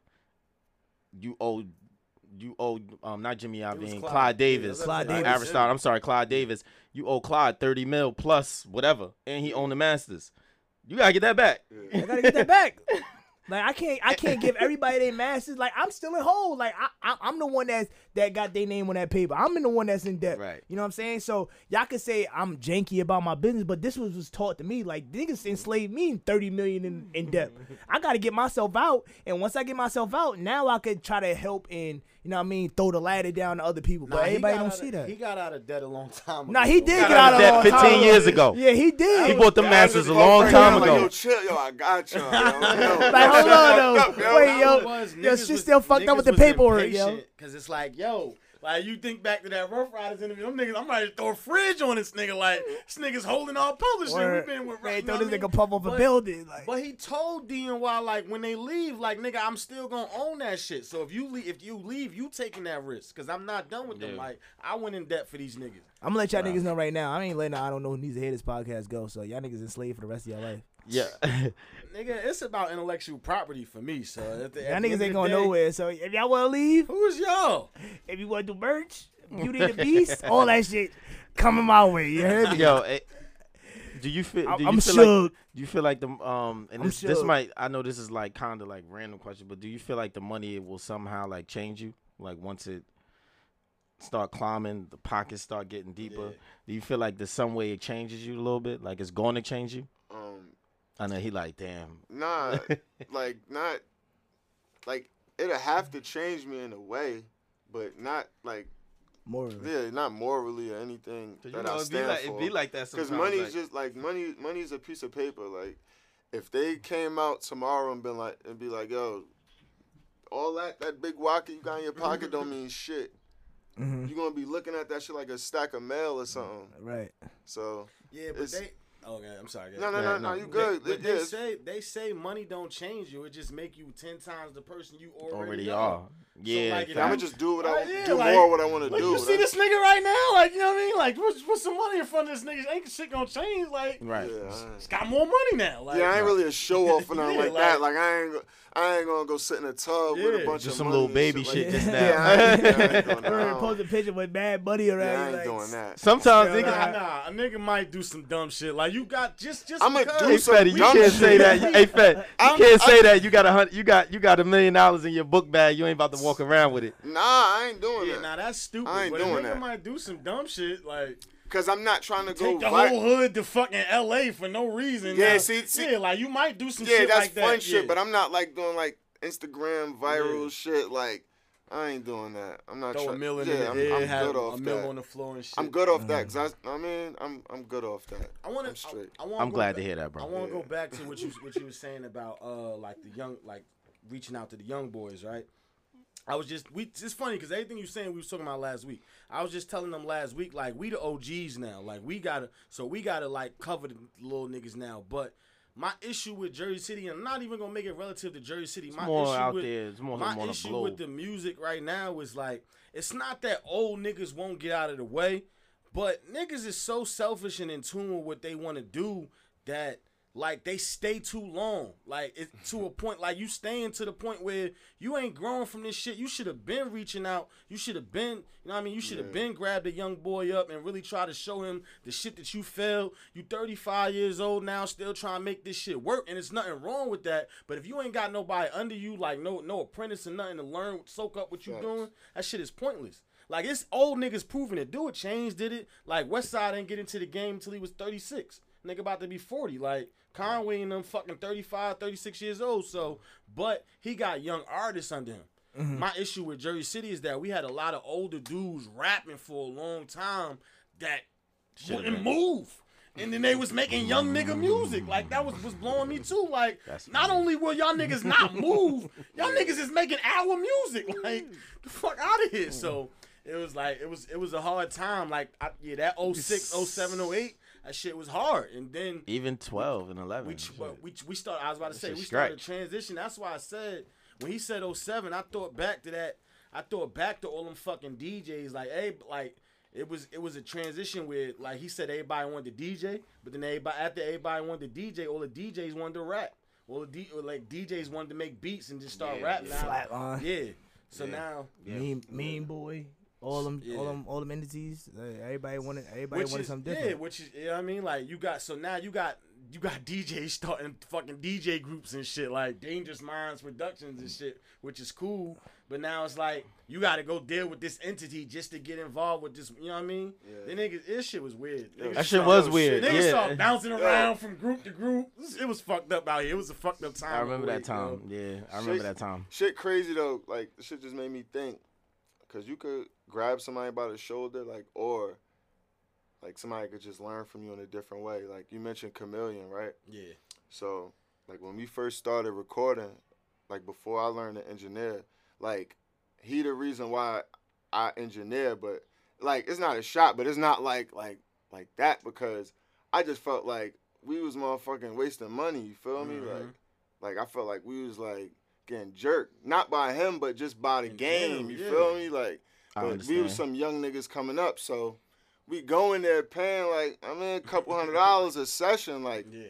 You owe you owe um not Jimmy Iovine, Clyde. Clyde Davis, yeah, Clyde Davis. Average Star, I'm sorry, Clyde Davis. You owe Clyde thirty mil plus whatever, and he owned the Masters. You gotta get that back. I gotta get that back. Like I can't, I can't give everybody their Masters. Like I'm still in hole. Like I, I, I'm the one that's that got their name on that paper. I'm the one that's in debt. Right. You know what I'm saying? So y'all can say I'm janky about my business, but this was was taught to me. Like niggas enslaved me in thirty million in, in debt. I gotta get myself out, and once I get myself out, now I could try to help and, you know what I mean, throw the ladder down to other people. Nah, but everybody don't of, see that. He got out of debt a long time ago. Nah, he did got get out of debt fifteen years ago. Yeah, he did. He bought the Masters a long time ago. Like, yo, chill, yo, I got you. Yo, yo. Like, hold on, though. Wait, yo, was, yo, she still was, fucked up with the paperwork, yo. Because it's like, yo, like, you think back to that Rough Riders interview, them niggas, I'm ready to throw a fridge on this nigga. Like, this nigga's holding all publishing. We've been with Rough Riders. Throw this nigga pump up a building. Like. But he told D N Y, like, when they leave, like, nigga, I'm still going to own that shit. So if you leave, if you leave, you taking that risk. Because I'm not done with yeah. them. Like, I went in debt for these niggas. I'm going to let y'all wow. niggas know right now. I ain't letting I don't know who needs to hear this podcast go. So y'all niggas enslaved for the rest of your life. Yeah, nigga, it's about intellectual property for me. So if the, y'all niggas ain't going day, nowhere. So if y'all want to leave, who's y'all? If you want to do merch, Beauty and the Beast, all that shit coming my way. You heard me? Yo, it, do you feel? Do you I'm feel sure. Like, do you feel like the um? And this, sure. this might, I know this is like kind of like random question, but do you feel like the money will somehow like change you? Like once it start climbing, the pockets start getting deeper. Yeah. Do you feel like there's some way it changes you a little bit? Like it's going to change you? Um. I know he like, damn. Nah, like not, like it'll have to change me in a way, but not like morally. Yeah, not morally or anything that you know, I stand like, for. It be like that sometimes. Because money's like, just like money. Money's a piece of paper. Like if they came out tomorrow and been like and be like, yo, all that that big walker you got in your pocket don't mean shit. Mm-hmm. You're gonna be looking at that shit like a stack of mail or something. Right. So yeah, but they. Okay, I'm sorry. Guys. No, no, no, no, you good. They, they say they say money don't change you; it just make you ten times the person you already, already are. Yeah, so like, I'm gonna just do what I, I yeah, do like, more what I want to do. You see this nigga right now, like you know what I mean? Like, what's what's some money in front of this nigga? Ain't shit gonna change, like right? Yeah, it's got more money now. Like, yeah, I ain't really a show off or nothing yeah, like that. Like I ain't I ain't gonna go sit in a tub yeah. with a bunch just of some money little baby shit, shit like, just now. Yeah, I, yeah, I ain't doing that. I post a picture with bad buddy around. Yeah, I ain't like, doing that. Sometimes nigga, nah, a nigga might do some dumb shit like. You got just just. I'm a dude. Hey, you can't say that. Hey, Fetty, you I'm, can't say I'm, that. You got a hundred. You got you got a million dollars in your book bag. You ain't about to walk around with it. Nah, I ain't doing yeah, that. Nah, that's stupid. I ain't but doing that. I might do some dumb shit like. Cause I'm not trying to take go. Take the right. whole hood to fucking L A for no reason. Yeah, now, see, see, yeah, like you might do some. Yeah, shit that's like fun that. shit. Yeah. But I'm not like doing like Instagram viral yeah. shit like. I ain't doing that. I'm not trying. Throw a mill in yeah, I'm, head, I'm have good off a mill that. on the floor and shit. I'm good off that. Cause I, I mean, I'm I'm good off that. I want to. I'm, I, I wanna I'm glad back, to hear that, bro. I want to yeah. go back to what you what you were saying about uh like the young like reaching out to the young boys, right? I was just we. It's funny because everything you saying we was talking about last week. I was just telling them last week like we the O Gs now, like we gotta so we gotta like cover the little niggas now, but. My issue with Jersey City, and I'm not even going to make it relative to Jersey City. My more issue, with, there, more my more issue with the music right now is like, it's not that old niggas won't get out of the way, but niggas is so selfish and in tune with what they want to do that, like, they stay too long. Like, it, to a point, like, you staying to the point where you ain't growing from this shit. You should have been reaching out. You should have been, you know what I mean? You should have yeah. been grabbed a young boy up and really try to show him the shit that you failed. You thirty-five years old now, still trying to make this shit work, and it's nothing wrong with that. But if you ain't got nobody under you, like no no apprentice or nothing to learn, soak up what you Thanks. doing, that shit is pointless. Like, it's old niggas proving it. Do it. Change did it. Like, Westside didn't get into the game until he was thirty-six. Nigga about to be forty. Like, Conway and them fucking thirty-five, thirty-six years old. So, but he got young artists under him. Mm-hmm. My issue with Jersey City is that we had a lot of older dudes rapping for a long time that Should've wouldn't been. move. And then they was making young nigga music. Like, that was, was blowing me, too. Like, That's not funny. only will y'all niggas not move, y'all niggas is making our music. Like, the fuck out of here. So, it was like, it was it was a hard time. Like, I, yeah, that oh six, oh seven, oh eight. That shit was hard, and then even twelve we, and eleven. We we we started. I was about to say we started strike. transition. That's why I said when he said oh seven, I thought back to that. I thought back to all them fucking D Js. Like, hey, like it was it was a transition where like he said everybody wanted to D J, but then everybody after everybody wanted to D J, all the D Js wanted to rap. Well, the D, like D Js wanted to make beats and just start yeah, rapping. Yeah. Flat line. Yeah. So yeah. now yeah. mean mean boy, all them yeah. all them all them entities. Like, everybody wanted everybody which wanted is, something different. Yeah, which is you know what I mean, like you got so now you got you got D Js starting fucking D J groups and shit, like Dangerous Minds Productions and shit, which is cool. But now it's like you got to go deal with this entity just to get involved with this. You know what I mean? Yeah. The niggas, this shit was weird. Niggas that shit was weird. Shit. Niggas yeah. started bouncing around yeah. from group to group. It was fucked up out here. It was a fucked up time. I remember that time. Yo. Yeah, I remember shit, that time. Shit crazy though. Like the shit just made me think, cause you could grab somebody by the shoulder, like or. Like, somebody could just learn from you in a different way. Like, you mentioned Chameleon, right? Yeah. So, like, when we first started recording, like, before I learned to engineer, like, he the reason why I engineer, but, like, it's not a shot, but it's not like, like, like that, because I just felt like we was motherfucking wasting money, you feel me? Mm-hmm. Like, like, I felt like we was, like, getting jerked. Not by him, but just by the and game, him, you yeah. feel me? Like, but we was some young niggas coming up, so... We go in there paying like I mean a couple hundred dollars a session, like yeah,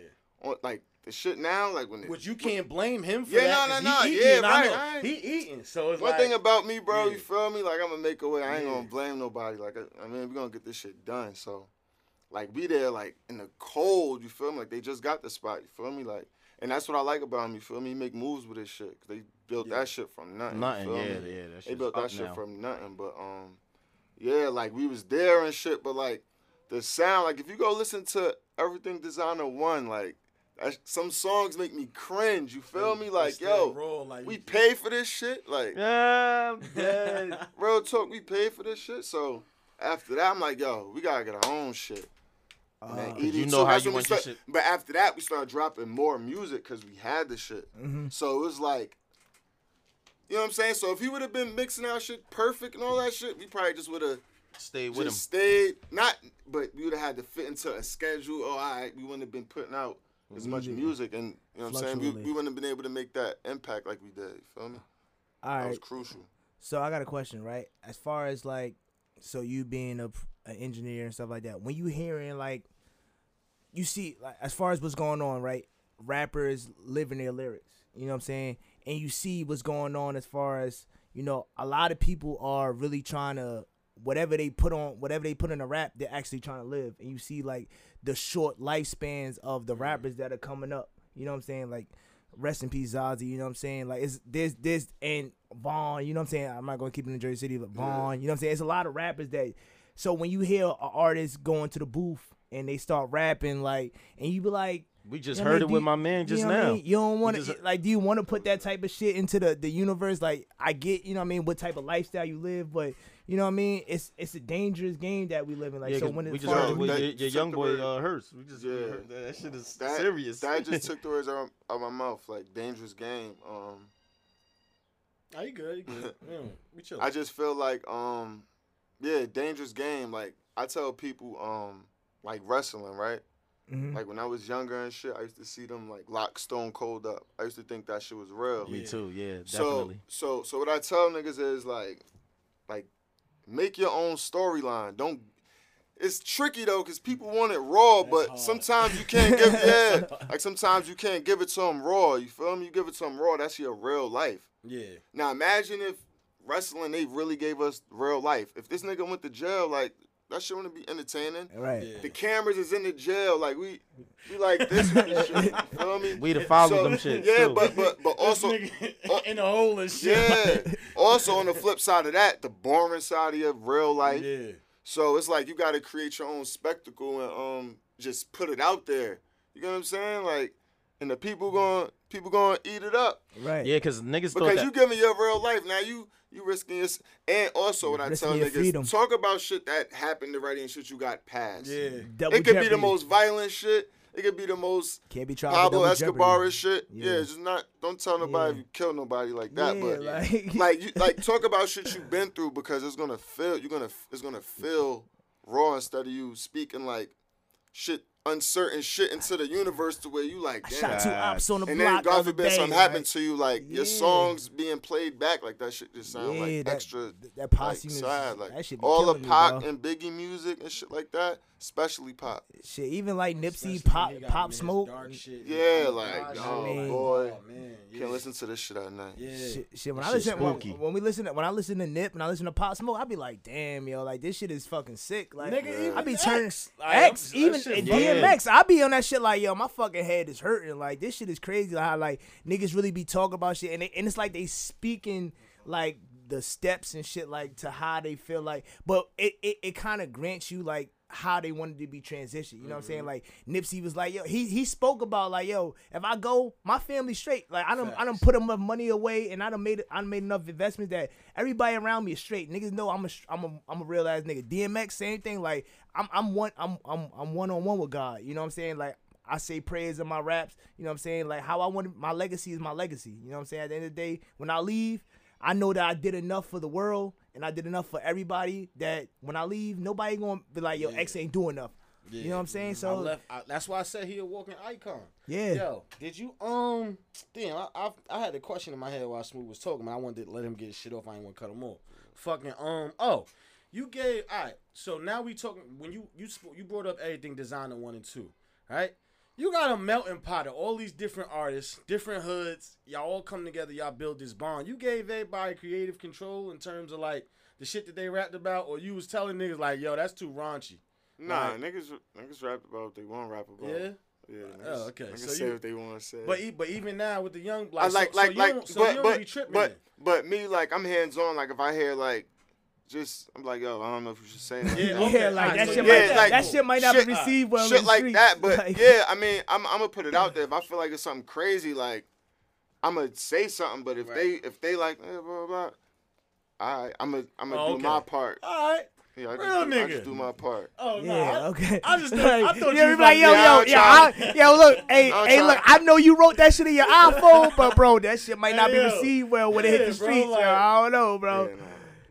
on, like the shit now, like when. Which you can't blame him for yeah, that. No, no, no. He yeah, no, no, yeah, right. He eating, so it's one like, thing about me, bro. Yeah. You feel me? Like I'm gonna make a way. I ain't yeah. gonna blame nobody. Like I, I mean, we gonna get this shit done. So, like be there, like in the cold. You feel me? Like they just got the spot. You feel me? Like, and that's what I like about him. You feel me? He make moves with this shit. Cause they built yeah. that shit from nothing. Nothing. You feel yeah, me? yeah. That they built that shit now. from nothing, but um. Yeah, like, we was there and shit, but, like, the sound, like, if you go listen to Everything Designer one, like, I, some songs make me cringe, you feel me? Like, yo, roll, like, we pay for this shit? Like, yeah, yeah. Real talk, we pay for this shit? So, after that, I'm like, yo, we gotta get our own shit. Uh, Man, you know how you want start, your shit. But after that, we started dropping more music because we had the shit. Mm-hmm. So, it was like... You know what I'm saying? So if he would have been mixing our shit perfect and all that shit, we probably just would have stayed with him. Stayed not, but we would have had to fit into a schedule. Oh, all right, we wouldn't have been putting out as much music, and you know what I'm saying? We, we wouldn't have been able to make that impact like we did. You feel me? All right, that was crucial. So I got a question, right? As far as like, so you being a an engineer and stuff like that, when you hearing like, you see like as far as what's going on, right? Rappers living their lyrics. You know what I'm saying? And you see what's going on as far as, you know, a lot of people are really trying to, whatever they put on, whatever they put in a rap, they're actually trying to live. And you see, like, the short lifespans of the rappers that are coming up. You know what I'm saying? Like, rest in peace, Zazie, you know what I'm saying? Like, it's this, this, and Vaughn, you know what I'm saying? I'm not going to keep it in Jersey City, but Vaughn, you know what I'm saying? It's a lot of rappers that, so when you hear an artist going to the booth and they start rapping, like, and you be like, we just you know heard I mean? it with you, my man just you know now. I mean? You don't want to, like, do you want to put that type of shit into the, the universe? Like, I get, you know what I mean, what type of lifestyle you live, but, you know what I mean? It's it's a dangerous game that we live in. Like, yeah, so when it's far, heard, we, that, your, your young boy uh, hurts. We just yeah. heard that. that shit is that, serious. That just took the words out of my mouth, like, dangerous game. Um, oh, you good, you good. Man, we chill. I just feel like, um, yeah, dangerous game. Like, I tell people, um, like, wrestling, right? Mm-hmm. Like, when I was younger and shit, I used to see them, like, lock Stone Cold up. I used to think that shit was real. Me yeah. too, yeah, definitely. So, so, so what I tell niggas is, like, like, make your own storyline. Don't, it's tricky, though, because people want it raw, That's but hard. sometimes you can't give it, yeah, like, sometimes you can't give it to them raw, you feel me? You give it to them raw, that's your real life. Yeah. Now, imagine if wrestling, they really gave us real life. If this nigga went to jail, like... That shit want to be entertaining. Right. Yeah. The cameras is in the jail. Like, we we like this with this shit. You feel me? We to follow so, them shit, Yeah, too. but but, but also... in the hole and shit. Yeah. Also, on the flip side of that, the boring side of your real life. Yeah. So, it's like, you got to create your own spectacle and um just put it out there. You know what I'm saying? Like, and the people going people going to eat it up. Right. Yeah, because niggas thought Because you giving your real life. Now, you... You risking your... And also, what I tell niggas, freedom. talk about shit that happened already and shit you got past. Yeah. Double it could jeopardy. be the most violent shit. It could be the most Can't be Pablo Escobar shit. Yeah. yeah, just not... Don't tell nobody yeah. if you kill nobody like that. Yeah, but like... Like, you, like, talk about shit you've been through because it's going to feel... You're going to... It's going to feel raw instead of you speaking like shit... uncertain shit into the universe to where you like, damn. I shot two ops on the and block And then, God forbid, something right? happened to you, like, yeah. your songs being played back, like, that shit just sound yeah, like that, extra, that, that, like, sad. Like, that shit all the Pac me, and Biggie music and shit like that especially Pop. Shit, even like Nipsey, especially Pop, Pop Smoke. Shit, yeah, like, oh, man. Boy, oh, man. Yeah. Can't listen to this shit at night. Yeah. Shit, shit, when I listen, when, when we listen, to, when I listen to Nip and I listen to Pop Smoke, I be like, damn, yo, like this shit is fucking sick. Like, nigga, even I be turning X, like, X even shit, D M X. Yeah. I be on that shit like, yo, my fucking head is hurting. Like, this shit is crazy. Like, how like niggas really be talking about shit, and they, and it's like they speaking like the steps and shit like to how they feel like, but it it, it kind of grants you like how they wanted to be transitioned. You know mm-hmm. what I'm saying? Like Nipsey was like, yo, he he spoke about like, yo, if I go, my family straight. Like I don't Facts. I don't put enough money away, and I done made I done made enough investments that everybody around me is straight. Niggas know I'm a I'm a I'm a real ass nigga. D M X same thing. Like I'm I'm one I'm I'm I'm one on one with God. You know what I'm saying? Like. I say prayers in my raps, you know what I'm saying? Like, how I want my legacy is my legacy, you know what I'm saying? At the end of the day, when I leave, I know that I did enough for the world and I did enough for everybody that when I leave, nobody gonna be like, yo, yeah. X ain't doing enough. Yeah. You know what I'm saying? So I left, I, that's why I said he a walking icon. Yeah. Yo, did you, um, damn, I, I I had a question in my head while Smooth was talking, but I wanted to let him get shit off. I ain't want to cut him off. Fucking, um, oh, you gave, all right, so now we talking, when you, you, you brought up everything Designer one and two, right? You got a melting pot of all these different artists, different hoods. Y'all all come together. Y'all build this bond. You gave everybody creative control in terms of, like, the shit that they rapped about, or you was telling niggas, like, yo, that's too raunchy. Nah, like, niggas niggas rap about what they want to rap about. Yeah? Yeah. Niggas, oh, okay. Niggas so say you, what they want to say. But, but even now with the young black, like, so, like, so like, you don't, so but, you don't but, be tripping. But, but me, like, I'm hands-on. Like, if I hear, like, Just, I'm like, yo, I don't know if you should say that. Yeah, okay. yeah like, that, so, shit yeah, might, like, that shit might not shit, be received well shit in the like streets. That, but, like, yeah, I mean, I'm, I'm going to put it out there. If I feel like it's something crazy, like, I'm going to say something, but if right. they, if they like, eh, blah, blah, blah, all right, I'm going I'm to oh, do okay. my part. All right. Yeah, I just, Real do, nigga. I just do my part. Oh, no. Yeah, I, okay. I just thought, like, I thought yeah, you like, yo, yo, yo, I, yo, look, hey, hey, look, I know you wrote that shit in your iPhone, but, bro, that shit might not hey, be received well when yeah, it hit the streets, bro. I don't know, bro.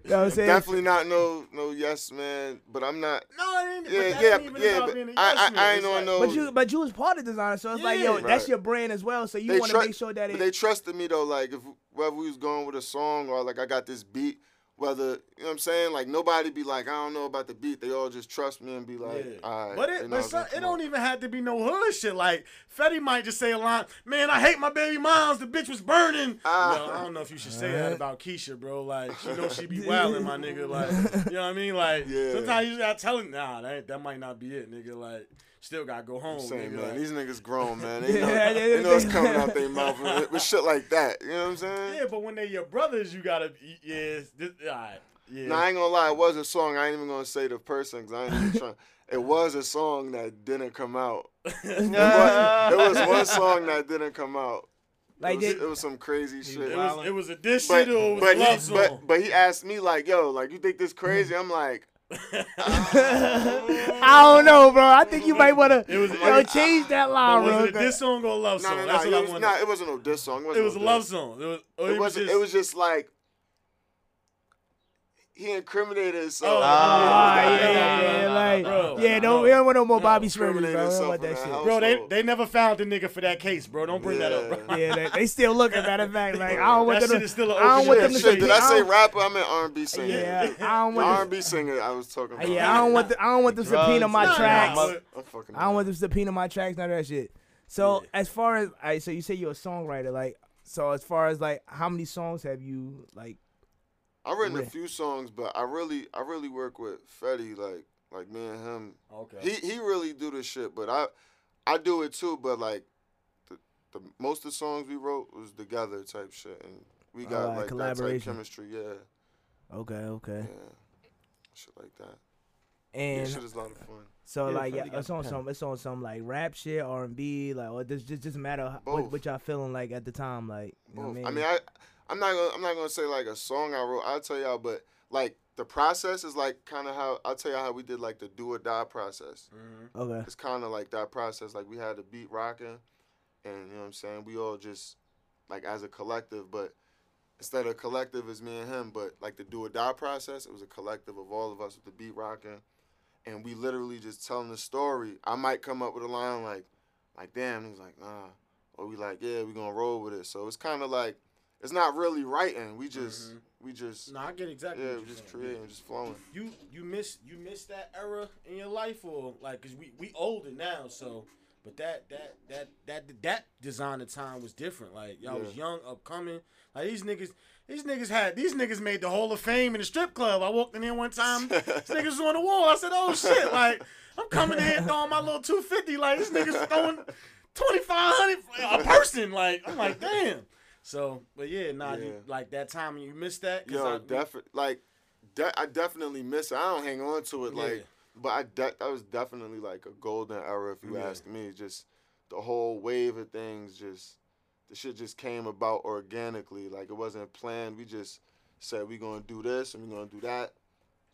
You know what I'm saying? Definitely not no no yes man, but I'm not. No, I ain't. Yeah, but that yeah, ain't even yeah. About being a yes I, I, I ain't on like, no. But you but you was part of Designer, so it's yeah. like yo, right. that's your brand as well. So you want to make sure that it. But they trusted me though, like if whether we was going with a song or like I got this beat, whether you know what I'm saying, like nobody be like I don't know about the beat. They all just trust me and be like, yeah. all right. But it but so, it don't even have to be no hood shit. Like Fetty might just say a line, man, I hate my baby moms. The bitch was burning. Uh, no, I don't know if you should say uh, that about Keisha, bro. Like you know she be wilding, my nigga. Like you know what I mean? Like yeah. sometimes you just gotta tell him, nah, that that might not be it, nigga. Like. Still gotta go home. Saying, nigga. Man, these niggas grown, man. They know, yeah, they they know it's coming out their mouth with shit like that. You know what I'm saying? Yeah, but when they your brothers, you gotta be, yeah, this, all right, yeah. Nah, I ain't gonna lie. It was a song. I ain't even gonna say the person because I ain't even trying. It was a song that didn't come out. Yeah. It was one song that didn't come out. Like it was, they, it was some crazy shit. It was, it was a diss shit or it was but a love he, song. But, but he asked me like, yo, like you think this crazy? I'm like. I don't know, bro. I think you might want to like, change that line, bro. Was it a diss song or a love song? No, no, no. That's what I wanted. Nah, it wasn't no diss song. It, wasn't it was no a love song. It was. Oh, it, was just... it was just like he incriminated himself. Oh, oh yeah, yeah, yeah, like bro, yeah. Don't we don't want no more no, Bobby Springer, bro. Don't want that shit, bro. They they never found the nigga for that case, bro. Don't bring yeah. that up. Bro. Yeah, they, they still looking. Matter of fact, like I don't want that them. Shit is still an I don't want them to say. Did I say rapper? I meant R and B singer. Yeah, I don't want R and B singer. I was talking about. Yeah, I don't want the, I don't want them subpoena my tracks. I don't want them subpoena my tracks. None of that shit. So as far as I, so you say you're a songwriter, like so as far as like how many songs have you like. I've written yeah. a few songs, but I really, I really work with Fetty, like, like me and him. Okay. He he really do this shit, but I, I do it too. But like, the, the most of the songs we wrote was together type shit, and we got uh, like that type chemistry, yeah. Okay, okay. Yeah, shit like that. And yeah, shit is a lot of fun. So yeah, like, yeah, it's on some, it's on some like rap shit, R and B, like, or does just just matter what, what y'all feeling like at the time, like. You know what I mean? I mean, I. I'm not gonna, I'm not gonna say like a song I wrote. I'll tell y'all, but like the process is like kind of how I'll tell y'all how we did like the do or die process. Mm-hmm. Okay, it's kind of like that process. Like we had the beat rocking, and you know what I'm saying. We all just like as a collective, but instead of collective it's me and him. But like the do or die process, it was a collective of all of us with the beat rocking, and we literally just telling the story. I might come up with a line like, like damn, he's like nah, or we like yeah, we gonna roll with it. So it's kind of like. it's not really writing. We just mm-hmm. we just. No, I get exactly. Yeah, what you're just saying. Creating, just flowing. You you miss you miss that era in your life, or like, cause we we older now, so. But that that that that that designer time was different. Like y'all yeah. was young, upcoming. Like these niggas, these niggas had these niggas made the Hall of Fame in the strip club. I walked in there one time, these niggas was on the wall. I said, "Oh shit!" Like I'm coming in here throwing my little two fifty. Like these niggas throwing twenty-five hundred a person. Like I'm like, damn. So, but yeah, nah, yeah. You, like that time you missed that. Yo, definitely. Like, de- I definitely miss it. I don't hang on to it. Yeah. Like. But I de- that was definitely like a golden era, if you yeah. ask me. Just the whole wave of things, just the shit just came about organically. Like it wasn't planned. We just said we gonna do this and we gonna do that.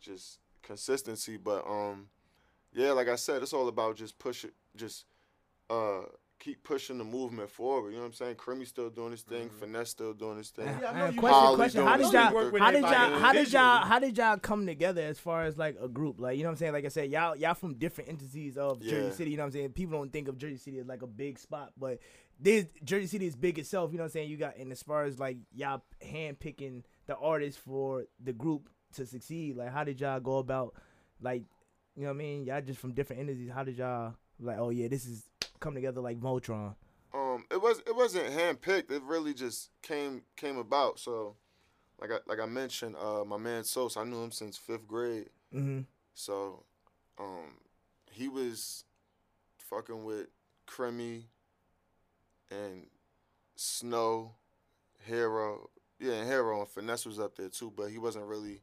Just consistency. But um, yeah, like I said, it's all about just push it, just uh. keep pushing the movement forward. You know what I'm saying? Krimi's still doing his thing. Mm-hmm. Finesse still doing his thing. Yeah, I know you. Question, question. How did y'all, how did y'all, how did y'all, how did y'all come together as far as like a group? Like, you know what I'm saying? Like I said, y'all, y'all from different entities of yeah. Jersey City. You know what I'm saying? People don't think of Jersey City as like a big spot, but this Jersey City is big itself. You know what I'm saying? You got, and as far as like y'all handpicking the artists for the group to succeed, like how did y'all go about? Like, you know what I mean? Y'all just from different entities. How did y'all like? Oh yeah, this is. Come together like Voltron. Um, it was it wasn't handpicked. It really just came came about. So, like I like I mentioned, uh, my man Sos, I knew him since fifth grade. Mm-hmm. So, um, he was fucking with Krimi and Snow, Hero, yeah, and Hero and Finesse was up there too, but he wasn't really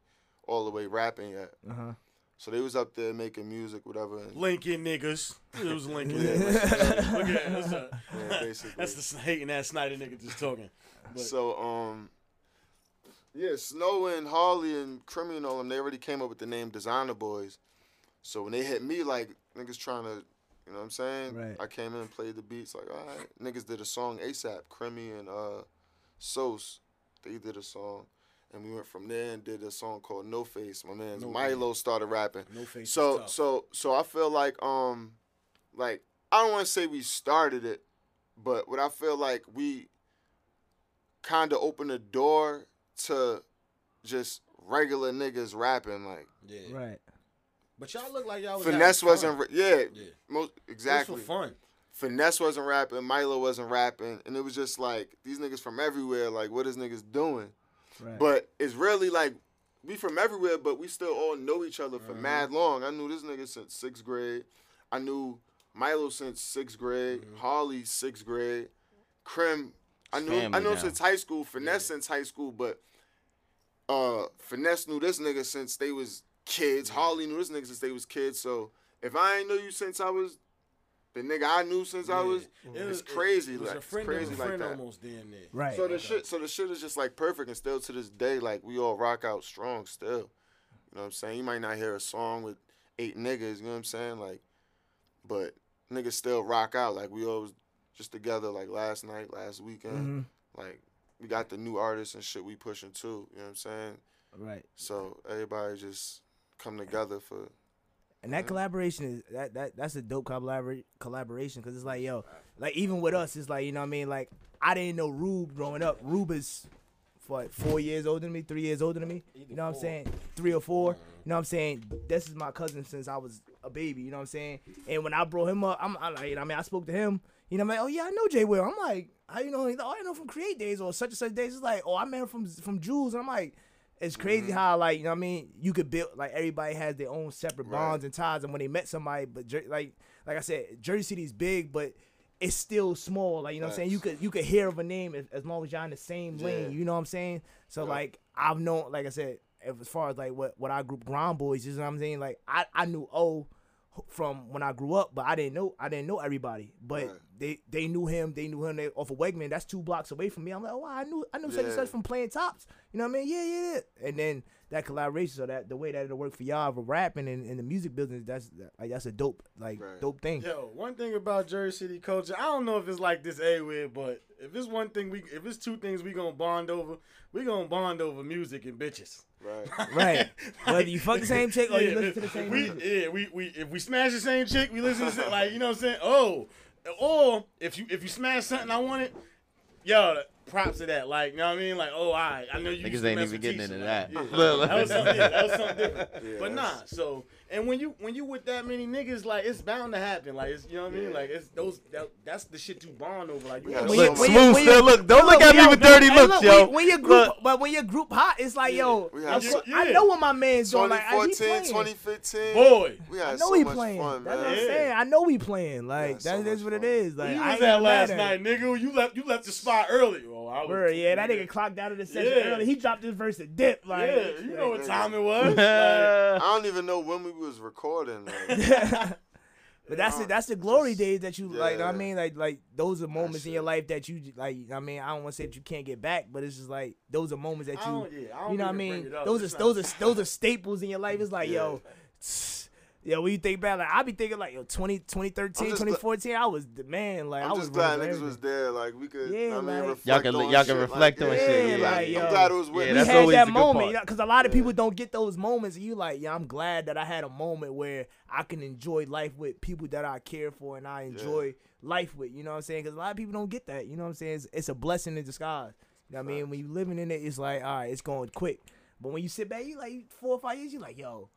all the way rapping yet. Uh huh. So they was up there making music, whatever. Lincoln niggas. It was Lincoln. Yeah, Lincoln. Look at that. That's, a, yeah, basically. That's the hating ass Snyder nigga just talking. But. So, um, yeah, Snow and Harley and Krimi and all them, they already came up with the name Designer Boys. So when they hit me, like, niggas trying to, you know what I'm saying? Right. I came in and played the beats, like, all right. Niggas did a song ASAP. Krimi and uh, Sos, they did a song. And we went from there and did a song called No Face. My man no Milo face. Started rapping. No Face. So so so I feel like um like I don't want to say we started it, but what I feel like we kind of opened the door to just regular niggas rapping like yeah. Right. But y'all look like y'all was Finesse wasn't fun. yeah, yeah. Most exactly. It was for fun. Finesse wasn't rapping, Milo wasn't rapping, and it was just like these niggas from everywhere like what is niggas doing? Right. But it's really like we from everywhere, but we still all know each other for uh-huh. mad long. I knew this nigga since sixth grade. I knew Milo since sixth grade. Mm-hmm. Harley sixth grade. Krim, I knew Family I knew him since high school. Finesse yeah. since high school, but uh, Finesse knew this nigga since they was kids. Mm-hmm. Harley knew this nigga since they was kids. So if I ain't know you since I was the nigga I knew since yeah. I was, it it's was, crazy. It was like, a friend it's crazy a friend like that. Almost damn near. Right. So the okay. shit, so the shit is just like perfect, and still to this day, like we all rock out strong still. You know what I'm saying? You might not hear a song with eight niggas. You know what I'm saying? Like, but niggas still rock out. Like we all was just together. Like last night, last weekend. Mm-hmm. Like we got the new artists and shit we pushing too. You know what I'm saying? Right. So everybody just come together for. And that collaboration is that, that that's a dope collabor- collaboration because it's like yo, like even with us it's like you know what I mean like I didn't know Rube growing up. Rube is what four years older than me, three years older than me. You know what I'm saying? Three or four. You know what I'm saying? This is my cousin since I was a baby. You know what I'm saying? And when I brought him up, I'm, I'm like I mean I spoke to him. You know I'm like oh yeah I know J Will. I'm like how you know? He's like, oh I know from Create Days or such and such days. It's like oh I met him from from Jules. And I'm like. It's crazy mm-hmm. how, like, you know what I mean? You could build, like, everybody has their own separate right. bonds and ties. And when they met somebody, but, Jer- like like I said, Jersey City's big, but it's still small. Like, you know That's... what I'm saying? You could you could hear of a name as, as long as y'all in the same yeah. lane. You know what I'm saying? So, yeah. like, I've known, like I said, as far as, like, what, what our group, Grind Boys, you know what I'm saying? Like, I, I knew O from when I grew up, but I didn't know I didn't know everybody. But right. they, they knew him. They knew him they, off of Wegman. That's two blocks away from me. I'm like, oh, I knew I knew yeah. such and such from playing tops. You know what I mean? Yeah, yeah, yeah. And then that collaboration, so that the way that it'll work for y'all for rapping and, and the music business, that's like that's a dope like right. dope thing. Yo, one thing about Jersey City culture, I don't know if it's like this anywhere, but if it's one thing we if it's two things we gonna bond over, we gonna bond over music and bitches. Right. Right. Whether you fuck the same chick or yeah, you listen to the same we, music. Yeah, we, we if we smash the same chick, we listen to like you know what I'm saying? Oh. Or if you if you smash something I wanted, yo, props to that. Like, you know what I mean? Like, oh, I, right, I know you niggas ain't even getting into that. Like, yeah. that, was something, that was something different. Yeah, but nah, so and when you when you with that many niggas, like it's bound to happen. Like, it's, you know what I mean? Like, it's those that, that's the shit to bond over. Like, you yeah, look, Smooth still you, look. Don't look, look at me with dirty hey, looks, look, yo. When, when your group, look. But when your group hot, it's like, yeah, yo, I, so, yeah. I know what my man's doing. Like, twenty fourteen, twenty fifteen, boy, we had I know so we much playing. Fun, man. That's what I'm saying. I know we playing. Like, that is what it is. Like, I was at last night, nigga. You left you left the spot early. Oh, I was, Bro, yeah, that nigga clocked out of the session yeah. early. He dropped his verse at dip. Like, yeah, you like, know what time it was. Like, I don't even know when we was recording. Like. But that's it. That's the glory days that you yeah. like. I mean, like, like those are moments in your life that you like. I mean, I don't want to say that you can't get back, but it's just like those are moments that you. Yeah, I you know what I mean? Those it's are those not... are those are staples in your life. It's like, yeah. yo. Tss, Yo, when you think back, like, I be thinking like, yo, twenty thirteen, twenty fourteen, I was the man. Like, I'm I was just glad niggas was there. Like, we could, yeah, I mean, like, reflect y'all can, y'all can reflect like, on yeah, shit. Yeah, like, like, I'm glad it was with yeah, me. That's had that moment. Because you know, a lot of yeah. people don't get those moments. And you like, yeah, I'm glad that I had a moment where I can enjoy life with people that I care for and I enjoy yeah. life with. You know what I'm saying? Because a lot of people don't get that. You know what I'm saying? It's, it's a blessing in disguise. You know what I mean? Right. When you living in it, it's like, all right, it's going quick. But when you sit back, you like four or five years, you like, yo.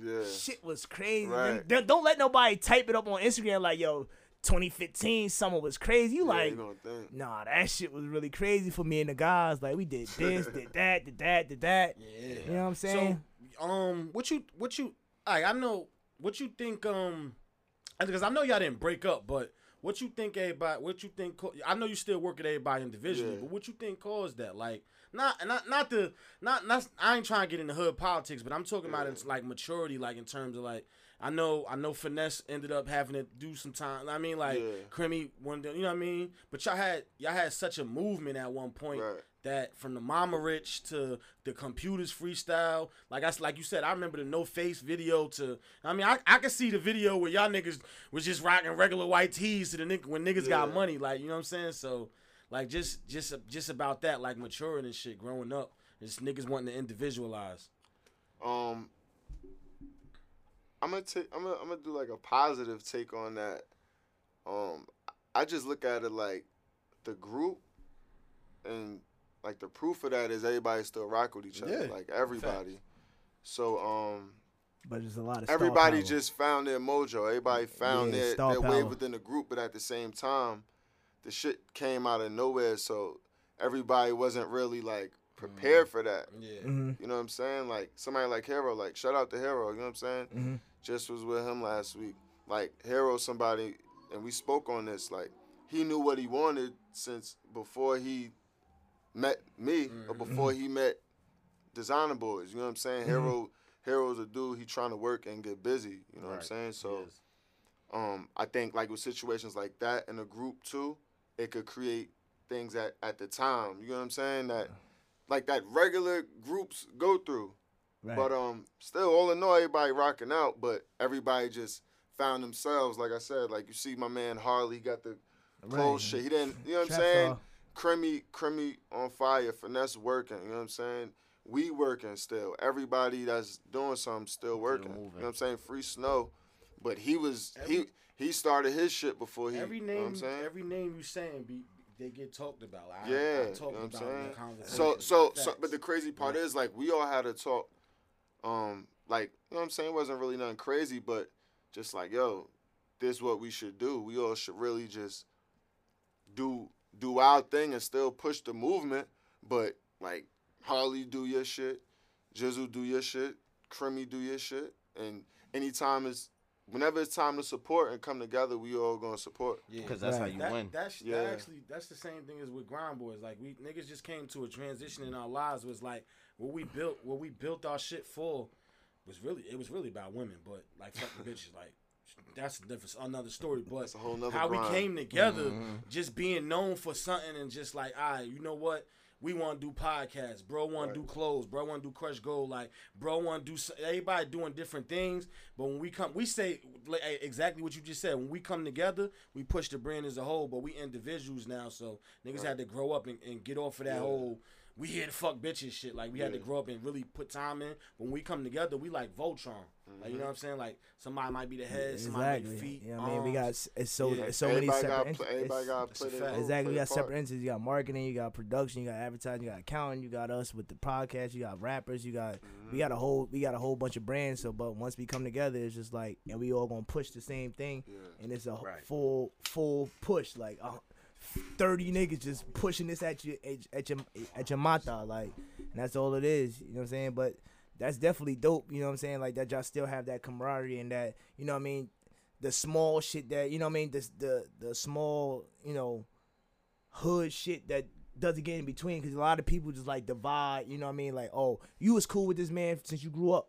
Yeah. Shit was crazy. Right. They, they, don't let nobody type it up on Instagram like, yo, twenty fifteen, summer was crazy. You yeah, like, you nah, that shit was really crazy for me and the guys. Like, we did this, did that, did that, did that. Yeah. You know what I'm saying? So, um, what you, what you, I, I know, what you think, um, because I know y'all didn't break up, but what you think everybody, what you think, I know you still work with everybody individually, yeah. but what you think caused that? Like, Not, not, not the, not, not. I ain't trying to get into hood politics, but I'm talking about it's like maturity, like in terms of like, I know, I know, Finesse ended up having to do some time. I mean, like, yeah. Krimi one day, you know what I mean? But y'all had, y'all had such a movement at one point right. that from the Mama Rich to the Computers freestyle, like I, like you said, I remember the No Face video to. I mean, I, I could see the video where y'all niggas was just rocking regular white tees to the nigga when niggas yeah. got money, like you know what I'm saying? So. Like, just just just about that, like, maturing and shit, growing up. Just niggas wanting to individualize. Um, I'm going to I'm gonna, I'm gonna do, like, a positive take on that. Um, I just look at it like the group and, like, the proof of that is everybody still rock with each other. Yeah. Like, everybody. Fact. So, um... But there's a lot of everybody just found their mojo. Everybody found yeah, their, their way within the group, but at the same time, the shit came out of nowhere, so everybody wasn't really, like, prepared mm. for that. Yeah. Mm-hmm. You know what I'm saying? Like, somebody like Hero, like, shout out to Hero, you know what I'm saying? Mm-hmm. Just was with him last week. Like, Hero, somebody, and we spoke on this, like, he knew what he wanted since before he met me mm-hmm. or before he met Designer Boys, you know what I'm saying? Mm-hmm. Hero, Hero's a dude, he trying to work and get busy, you know right. what I'm saying? So um, I think, like, with situations like that in a group, too, it could create things at, at the time, you know what I'm saying? That like that regular groups go through. Right. But um still all in all everybody rocking out, but everybody just found themselves, like I said, like you see my man Harley got the clothes shit. He didn't you know what I'm saying? Krimi Krimi on fire, Finesse working, you know what I'm saying? We working still. Everybody that's doing something still working. You know what I'm saying? Free Snow. But he was he He started his shit before he. Every name, you know what I'm saying? Every name you saying, be, they get talked about. Like, yeah, I, I talk you know what I'm about saying? In the conversation. So, so, so, but the crazy part yeah. is, like, we all had a talk. Um, like, you know what I'm saying? It wasn't really nothing crazy, but just like, yo, this is what we should do. We all should really just do do our thing and still push the movement. But like, Harley do your shit, Jizzle do your shit, Krimi do your shit, and anytime it's. Whenever it's time to support and come together, we all gonna support. Yeah, because that's right. how you that, win. That's yeah. that actually that's the same thing as with Grind Boys. Like we niggas just came to a transition in our lives. Was like what we built, what we built our shit for, was really it was really about women. But like fucking bitches, like that's that's another story. But that's a whole nother how grind. We came together, mm-hmm. just being known for something and just like, all right, you know what. We want to do podcasts. Bro want right. to do clothes. Bro want to do Crush Gold. Like, bro want to do – everybody doing different things. But when we come – we say like, exactly what you just said. When we come together, we push the brand as a whole, but we individuals now. So niggas right. had to grow up and, and get off of that yeah. whole – we here to fuck bitches shit. Like, we yeah. had to grow up and really put time in. When we come together, we like Voltron. Mm-hmm. Like, you know what I'm saying? Like, somebody might be the head, exactly. somebody might be the feet. Yeah, you know I mean, we got it's so, yeah. it's so many separate entities. Everybody got play their Exactly. We got separate entities. You got marketing, you got production, you got advertising, you got accounting, you got us with the podcast, you got rappers, you got, mm-hmm. we got a whole, we got a whole bunch of brands. So, but once we come together, it's just like, and we all gonna push the same thing. Yeah. And it's a right. full, full push. Like, uh, thirty niggas just pushing this at you at your at your mata, like, and that's all it is, you know what I'm saying? But that's definitely dope, you know what I'm saying? Like, that y'all still have that camaraderie and that, you know what I mean, the small shit that, you know what I mean, this the the small, you know, hood shit that doesn't get in between, because a lot of people just like divide, you know what I mean? Like, oh, you was cool with this man since you grew up.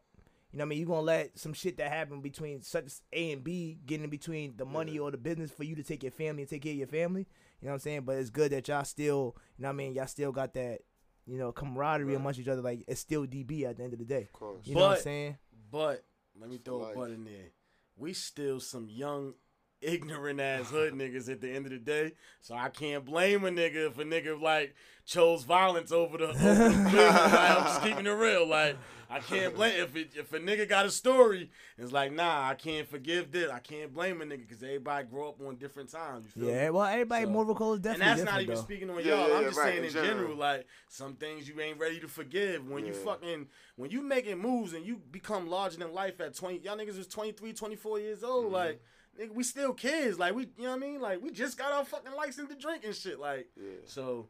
You know what I mean? You're going to let some shit that happened between such A and B get in between the money yeah. or the business for you to take your family and take care of your family. You know what I'm saying? But it's good that y'all still, you know what I mean? Y'all still got that, you know, camaraderie right. amongst each other. Like, it's still D B at the end of the day. Of course. You but, know what I'm saying? But, let me throw like, a butt in there. We still some young, ignorant-ass hood niggas at the end of the day. So I can't blame a nigga if a nigga, like, chose violence over the... Over the like, I'm just keeping it real, like... I can't blame if it, if a nigga got a story. It's like, nah, I can't forgive this. I can't blame a nigga because everybody grow up on different times. You feel yeah, me? Well, everybody so, moral code is definitely. And that's not even though. Speaking on y'all. Yeah, yeah, I'm just right, saying in, in general. general, like some things you ain't ready to forgive when yeah. you fucking when you making moves and you become larger than life at twenty. Y'all niggas was twenty-three, twenty-four years old. Mm-hmm. Like, nigga, we still kids. Like, we, you know what I mean? Like, we just got our fucking license to drink and shit. Like, yeah. so.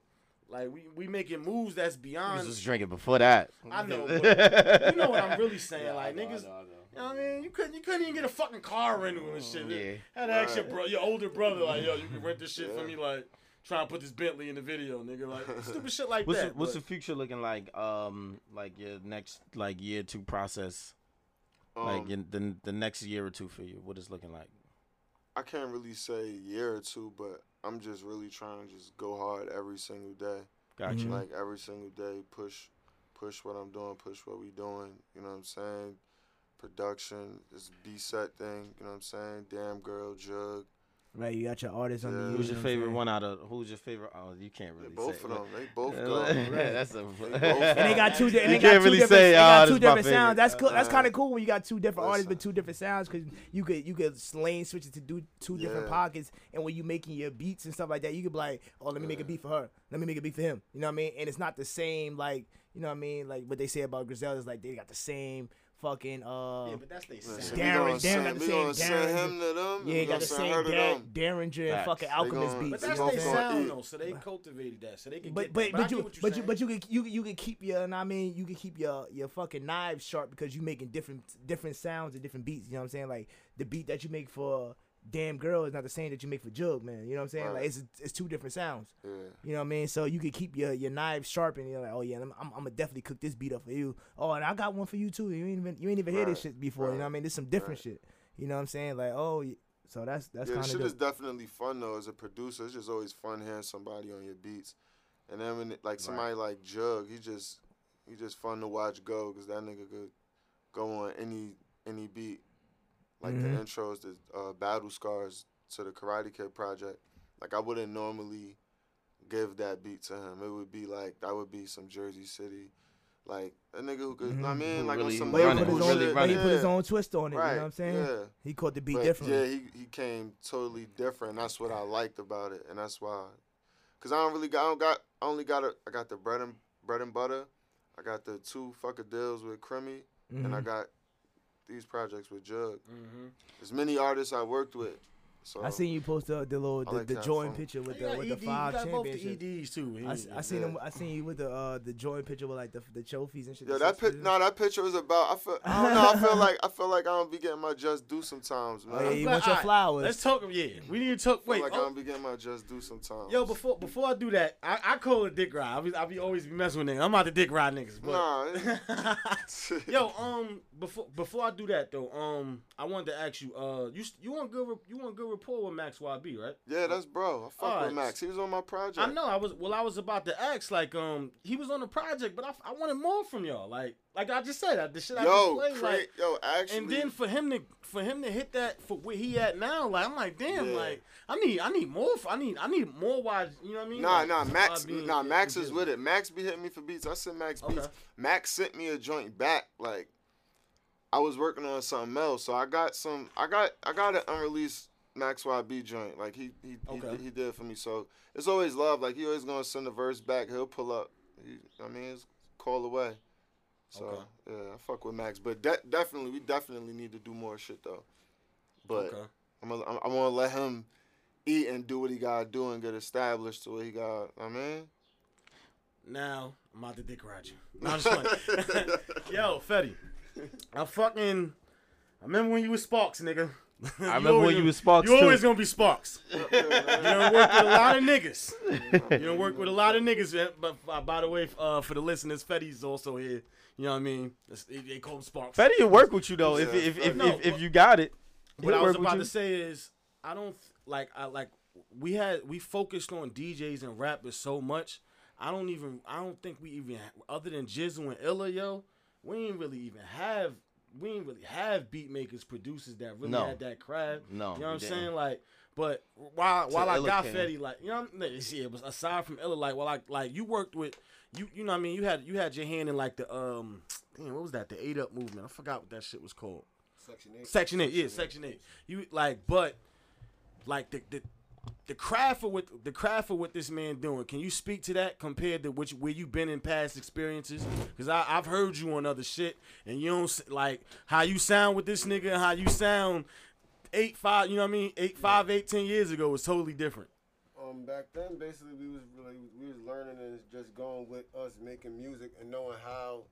Like, we, we making moves that's beyond... We was drinking before that. I know, but you know what I'm really saying. Yeah, like, know, niggas, I know, I know. You know what I mean? You couldn't, you couldn't even get a fucking car rental and shit. Yeah. Had to ask right. your, bro, your older brother, like, yo, you can rent this shit yeah. for me, like, trying to put this Bentley in the video, nigga. Like, stupid shit like what's that. The, what's the future looking like, um, like, your next, like, year two process? Um, like, in the, the next year or two for you, what it's looking like? I can't really say year or two, but... I'm just really trying to just go hard every single day. Gotcha. Like, every single day, push push what I'm doing, push what we doing. You know what I'm saying? Production, this B-set thing. You know what I'm saying? Damn Girl, Jug. Right, you got your artists yeah. on the Who's your favorite one out of... Who's your favorite... Oh, you can't really yeah, both say. Both of them. They both go. Yeah, that's a... They and they got two, di- and they got two really different, say, oh, two different sounds. That's cool. Uh, that's kind of cool when you got two different artists with two different sounds, because you could you could lane switch it to do two yeah. different pockets, and when you making your beats and stuff like that, you could be like, oh, let me yeah. make a beat for her. Let me make a beat for him. You know what I mean? And it's not the same, like... You know what I mean? Like, what they say about Griselda is, like, they got the same... Fucking uh, yeah, but that's they sound. Darren, Darren got the same Darren. Yeah, got the same Derringer and fucking Alchemist beats. But that's they sound though, so they cultivated that, so they can. But but but you but you but you can you you can keep your, and I mean you can keep your your fucking knives sharp because you making different different sounds and different beats. You know what I'm saying? Like the beat that you make for Damn Girl is not the same that you make for Jug Man. You know what I'm saying? Right. Like it's it's two different sounds. Yeah. You know what I mean? So you can keep your your knives sharp and you're like, oh yeah, I'm I'm, I'm gonna definitely cook this beat up for you. Oh, and I got one for you too. You ain't even you ain't even right. hear this shit before. Right. You know what I mean? There's some different right. shit. You know what I'm saying? Like oh, so that's that's yeah, kind of shit dope. Is definitely fun though. As a producer, it's just always fun hearing somebody on your beats, and then when it, like somebody right. like Jug, he just he just fun to watch go because that nigga could go on any any beat. Like mm-hmm. the intros, the uh, battle scars to the Karate Kid project. Like I wouldn't normally give that beat to him. It would be like that would be some Jersey City, like a nigga who could. Mm-hmm. I mean, like really on some. He put, his own, really he put his own twist on it. Right. You know what I'm saying? Yeah. He caught the beat but differently. Yeah, he he came totally different. That's what I liked about it, and that's why. Cause I don't really got I don't got I only got a, I got the bread and bread and butter, I got the two fucker deals with Krimi, mm-hmm. and I got. These projects with Jug. Mm-hmm. There's many artists I worked with. So I seen you post uh, the little the, like the joint picture with the with E D, the five championships. The E Ds too. I, I seen yeah. them, I seen you with the uh, the joint picture with like the the trophies and shit. Yeah, that pi- no, that picture was about. I feel I don't know. I feel like I feel like I don't be getting my just due sometimes, man. Hey, you want your flowers? Right, let's talk. Yeah, we need to talk. Wait, I feel like oh. I don't be getting my just due sometimes. Yo, before before I do that, I, I call it dick ride. I be, I be always be messing with niggas. I'm out to dick ride niggas. But. Nah. Yo, um, before before I do that though, um, I wanted to ask you, uh, you you want good you want good rapport with Max Y B, right? Yeah, that's bro. I fuck right. with Max. He was on my project. I know. I was well. I was about to ask, like, um, he was on the project, but I, I wanted more from y'all. Like, like I just said, the shit I yo, just played. Like, yo, actually, and then for him to for him to hit that for where he at now, like, I'm like, damn, yeah. like, I need I need more. I need I need more. Why? You know what I mean? Nah, like, nah, Max, Y B nah, and, Max and is with it. Max be hitting me for beats. I sent Max beats. Okay. Max sent me a joint back, like. I was working on something else, so I got some. I got I got an unreleased Max Y B joint. Like he he okay. he, he did for me. So it's always love. Like he always gonna send a verse back. He'll pull up. He, I mean, it's call away. So okay. yeah, I fuck with Max, but de definitely we definitely need to do more shit though. But okay. I'm gonna, I'm, I want to let him eat and do what he gotta do and get established to what he got. I mean. Now I'm about to dick ride you. No, I'm just playing. Yo, Fetty. I fucking, I remember when you was Sparks, nigga. I remember always, when you was Sparks, You too. always gonna be Sparks. You done work with a lot of niggas. You done work with a lot of niggas, but uh, by the way, uh, for the listeners, Fetty's also here. You know what I mean? They call him Sparks. Fetty will work with you, though, yeah. if, if, if, no, if, if you got it. What I was about to say is, I don't, like, I, like, we had, we focused on D Js and rappers so much, I don't even, I don't think we even, other than Jizzle and Illa, yo, We ain't really even have we ain't really have beat makers, producers that really no. had that craft. No, you know what I'm didn't. saying? Like, but while while I got Fetty, like, you know, yeah, it was aside from Illa, like, well, like, like you worked with you, you know what I mean? You had you had your hand in like the um, damn, what was that? The Eight Up movement. I forgot what that shit was called. Section Eight. Section Eight. Yeah, Section Eight. You like, but like the the. The craft of what the craft of what this man doing. Can you speak to that compared to which where you've been in past experiences? Because I've heard you on other shit, and you don't like how you sound with this nigga. How you sound eight five, you know what I mean? Eight five, eight ten years ago was totally different. Um, back then, basically, we was really, we was learning and just going with us making music and knowing how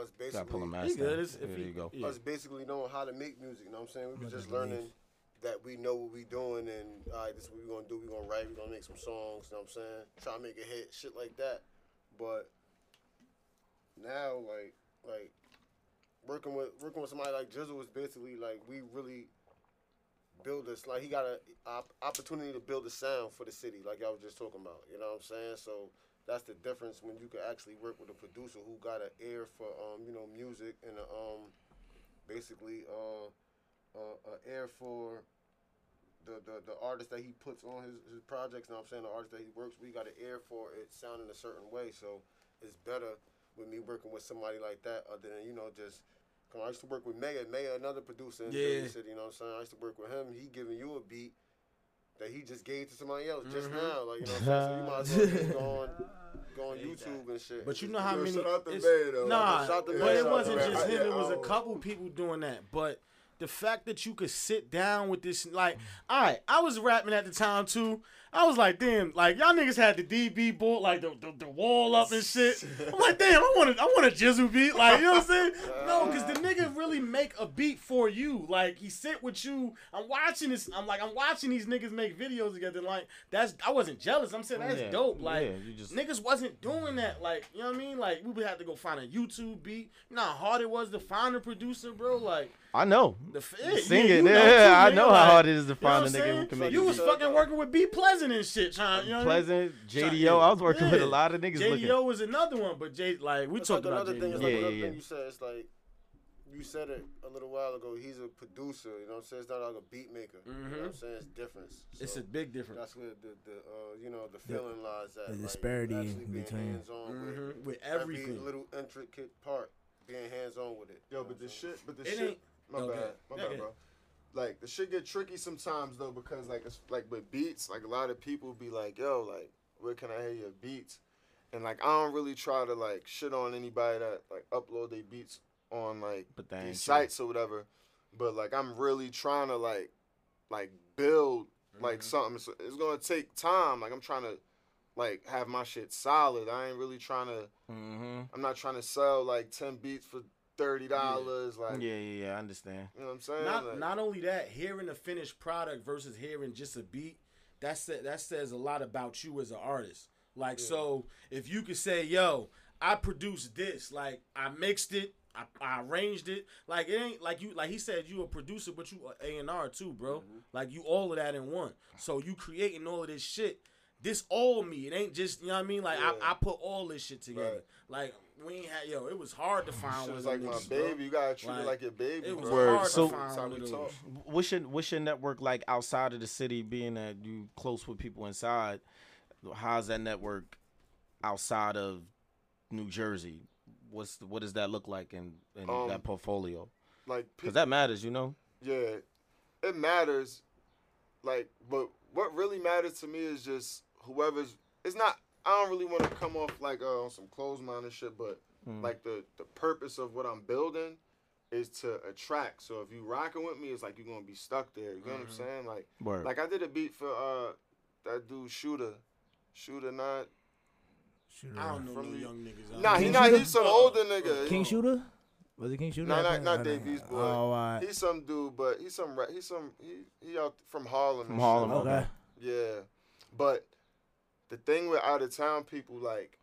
us basically. There you go. Us basically knowing how to make music. You know what I'm saying? We was just learning. That we know what we doing and all right, this is what we gonna do. We gonna write. We gonna make some songs. You know what I'm saying? Try to make a hit, shit like that. But now, like, like working with working with somebody like Jizzle was basically like we really build this. Like he got an op opportunity to build a sound for the city, like y'all was just talking about. You know what I'm saying? So that's the difference when you can actually work with a producer who got an ear for um you know music and a, um basically uh. Uh, an ear for the, the the artist that he puts on his, his projects. You know what I'm saying? The artist that he works with, we got an ear for it sounding a certain way. So it's better with me working with somebody like that other than, you know, just, come on, I used to work with Maya, Maya, another producer in yeah. Jersey City, you know what I'm saying? I used to work with him. He giving you a beat that he just gave to somebody else mm-hmm. just now. Like, you know what I'm saying? So you might as well just go on, go on YouTube and shit. But you know how you many... Out the bay, though. Nah, like, out the but bay, it wasn't just him. It was a couple people doing that, but... The fact that you could sit down with this, like, all right, I was rapping at the time, too. I was like, damn, like, y'all niggas had the D B board, like, the, the the wall up and shit. I'm like, damn, I want a, I want a Jizzle beat. Like, you know what I'm saying? No, because the nigga really make a beat for you. Like, he sit with you. I'm watching this. I'm like, I'm watching these niggas make videos together. Like, that's, I wasn't jealous. I'm saying, that's yeah, dope. Like, yeah, you just... niggas wasn't doing that. Like, you know what I mean? Like, we would have to go find a YouTube beat. You know how hard it was to find a producer, bro? Like. I know. The yeah, sing it. Yeah, know yeah too, I know like, how hard it is to find you know a nigga who can make you was fucking working with B Pleasant and shit, trying, you know Pleasant, J D O. I was working yeah. with a lot of niggas. J D O was another one, but J like we talked like about another thing. Like yeah, another yeah. thing you said it's like you said it a little while ago. He's a producer, you know what I'm saying? It's not like a beat maker. Mm-hmm. You know what I'm saying? It's different. So it's a big difference. That's where the, the uh, you know the feeling the, lies at. The disparity like, in between mm-hmm. with, with everything, every little intricate part being hands on with it. Yo, but the shit, but the shit. My okay. bad, my okay. bad, bro. Like the shit get tricky sometimes though because like it's, like with beats, like a lot of people be like, yo, like where can I hear your beats? And like I don't really try to like shit on anybody that like upload their beats on like but these sites or whatever. But like I'm really trying to like like build mm-hmm. like something. So it's gonna take time. Like I'm trying to like have my shit solid. I ain't really trying to. Mm-hmm. I'm not trying to sell like ten beats for. Thirty dollars, yeah. like yeah, yeah, yeah, I understand. You know what I'm saying? Not, like, not only that, hearing a finished product versus hearing just a beat, that's that says a lot about you as an artist. Like, yeah. so if you could say, "Yo, I produced this, like I mixed it, I, I arranged it. Like it ain't like you like he said you a producer, but you A and R too, bro. Mm-hmm. Like you all of that in one. So you creating all of this shit. This all me. It ain't just, you know what I mean? Like yeah. I, I put all this shit together. Right. Like we ain't had yo, it was hard to find. It was like my baby. Bro. You gotta treat like, it like your baby. It was bro. hard so, to find. With talk. What's your what's your network like outside of the city? Being that you close with people inside, how's that network outside of New Jersey? What's the, what does that look like in, in um, that portfolio? Like, because that matters, you know. Yeah, it matters. Like, but what really matters to me is just whoever's. It's not. I don't really want to come off like uh, on some closed-minded shit, but mm. like the the purpose of what I'm building is to attract. So if you rocking with me, it's like you're gonna be stuck there. You mm-hmm. know what I'm saying? Like, Word. like I did a beat for uh that dude Shooter, Shooter not. Shooter. I don't know from no young niggas. Nah, he not. He's some uh, older nigga. King Shooter? Was it King Shooter? No, nah, not not Davies boy. Oh, uh, he's some dude, but he's some he's some he he out from Harlem. From Harlem, okay. okay. Yeah, but the thing with out of town people, like,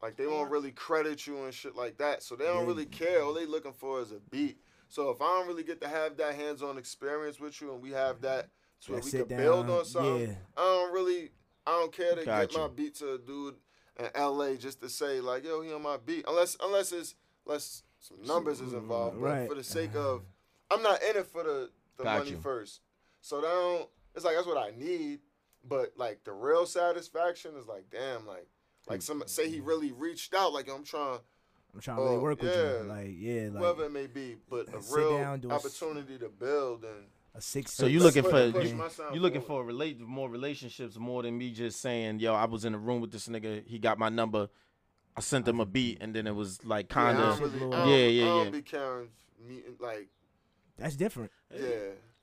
like they won't really credit you and shit like that, so they don't really care. All they looking for is a beat. So if I don't really get to have that hands-on experience with you, and we have that, so yeah, we can down. build on something. Yeah. I don't really, I don't care to Got get you. my beat to a dude. in L A just to say like, yo, he on my beat, unless unless it's unless some numbers is involved, but right. for the sake of, I'm not in it for the, the money you. first, so that don't. It's like that's what I need, but like the real satisfaction is like, damn, like like some say he really reached out, like I'm trying, I'm trying to uh, really work with yeah, you, like yeah, like, whoever it may be, but a real down, opportunity to build and. A six so you looking for you, you looking for a relate more relationships more than me just saying, yo, I was in a room with this nigga, he got my number, I sent him a beat, and then it was like kind of yeah, really, yeah, yeah, yeah. I don't be counting like that's different. Yeah,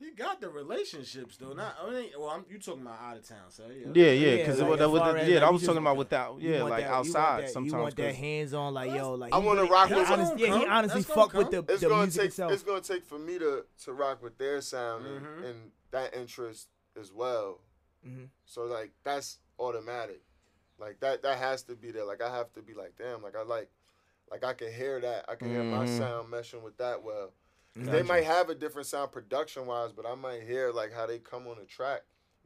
you got the relationships though. Not I mean, well, I'm, you talking about out of town, so yeah, yeah, yeah. Because yeah, like, that was the, yeah, like, I was talking about without yeah, like that, outside. That, sometimes you want that hands on, like that's, yo, like I want to rock with. Honest, yeah, he honestly that's fuck with the, it's the gonna music take, itself. It's gonna take for me to to rock with their sound mm-hmm. and, and that interest as well. Mm-hmm. So like that's automatic. Like that that has to be there. Like I have to be like, damn, like I like, like I can hear that. I can mm-hmm. hear my sound meshing with that well. Gotcha. They might have a different sound production-wise, but I might hear, like, how they come on the track.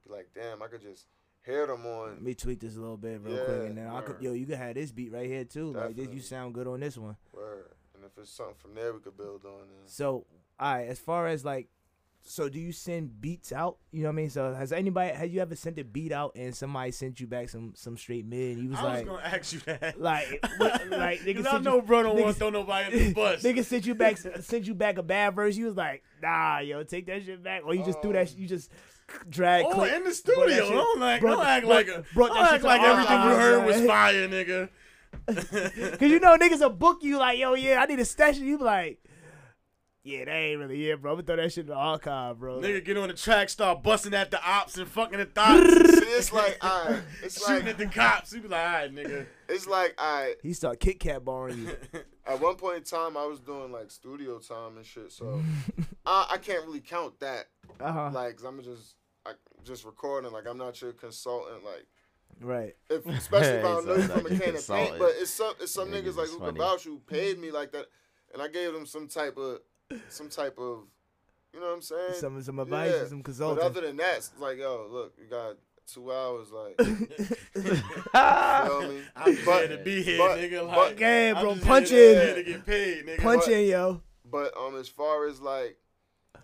Be like, damn, I could just hear them on. Let me tweak this a little bit real yeah, quick. And then I could, yo, you could have this beat right here, too. Definitely. Like, this, you sound good on this one. Word. And if it's something from there, we could build on it. So, all right, as far as, like, so do you send beats out? You know what I mean? So has anybody, have you ever sent a beat out and somebody sent you back some some straight mid? And you was I like, was gonna ask you that. Like, what, like, because I know bro don't want to throw nobody in the bus. Nigga sent you back, sent you back a bad verse. You was like, nah, yo, take that shit back, or you just um, threw that, you just drag. Oh, click, in the studio, don't like, don't act like, a, bro, don't act like everything you heard was fire, nigga. Cause you know niggas will book you like, yo, yeah, I need a session. You be like. Yeah, that ain't really it, bro. I'm gonna throw that shit in the archive, bro. Nigga get on the track, start busting at the ops and fucking the thoughts. See, it's like, all right. It's shooting like, at the cops. You be like, all right, nigga. It's like, all right. He start Kit Kat barring you. At one point in time, I was doing, like, studio time and shit, so I, I can't really count that. Uh-huh. Like, cause I'm just, I, just recording. Like, I'm not your consultant, like. Right. If, especially if I don't know you from a can of paint, but it's some, it's some yeah, niggas, like, who about you paid me like that, and I gave them some type of, Some type of, you know what I'm saying? Some some advice, yeah. some consulting. But other than that, it's like, yo, look, you got two hours, like. You know me? I'm but, here to be here, but, nigga. Like, but, game, bro, punch in. To, to get paid, nigga. Punch but, in, yo. But um, as far as like,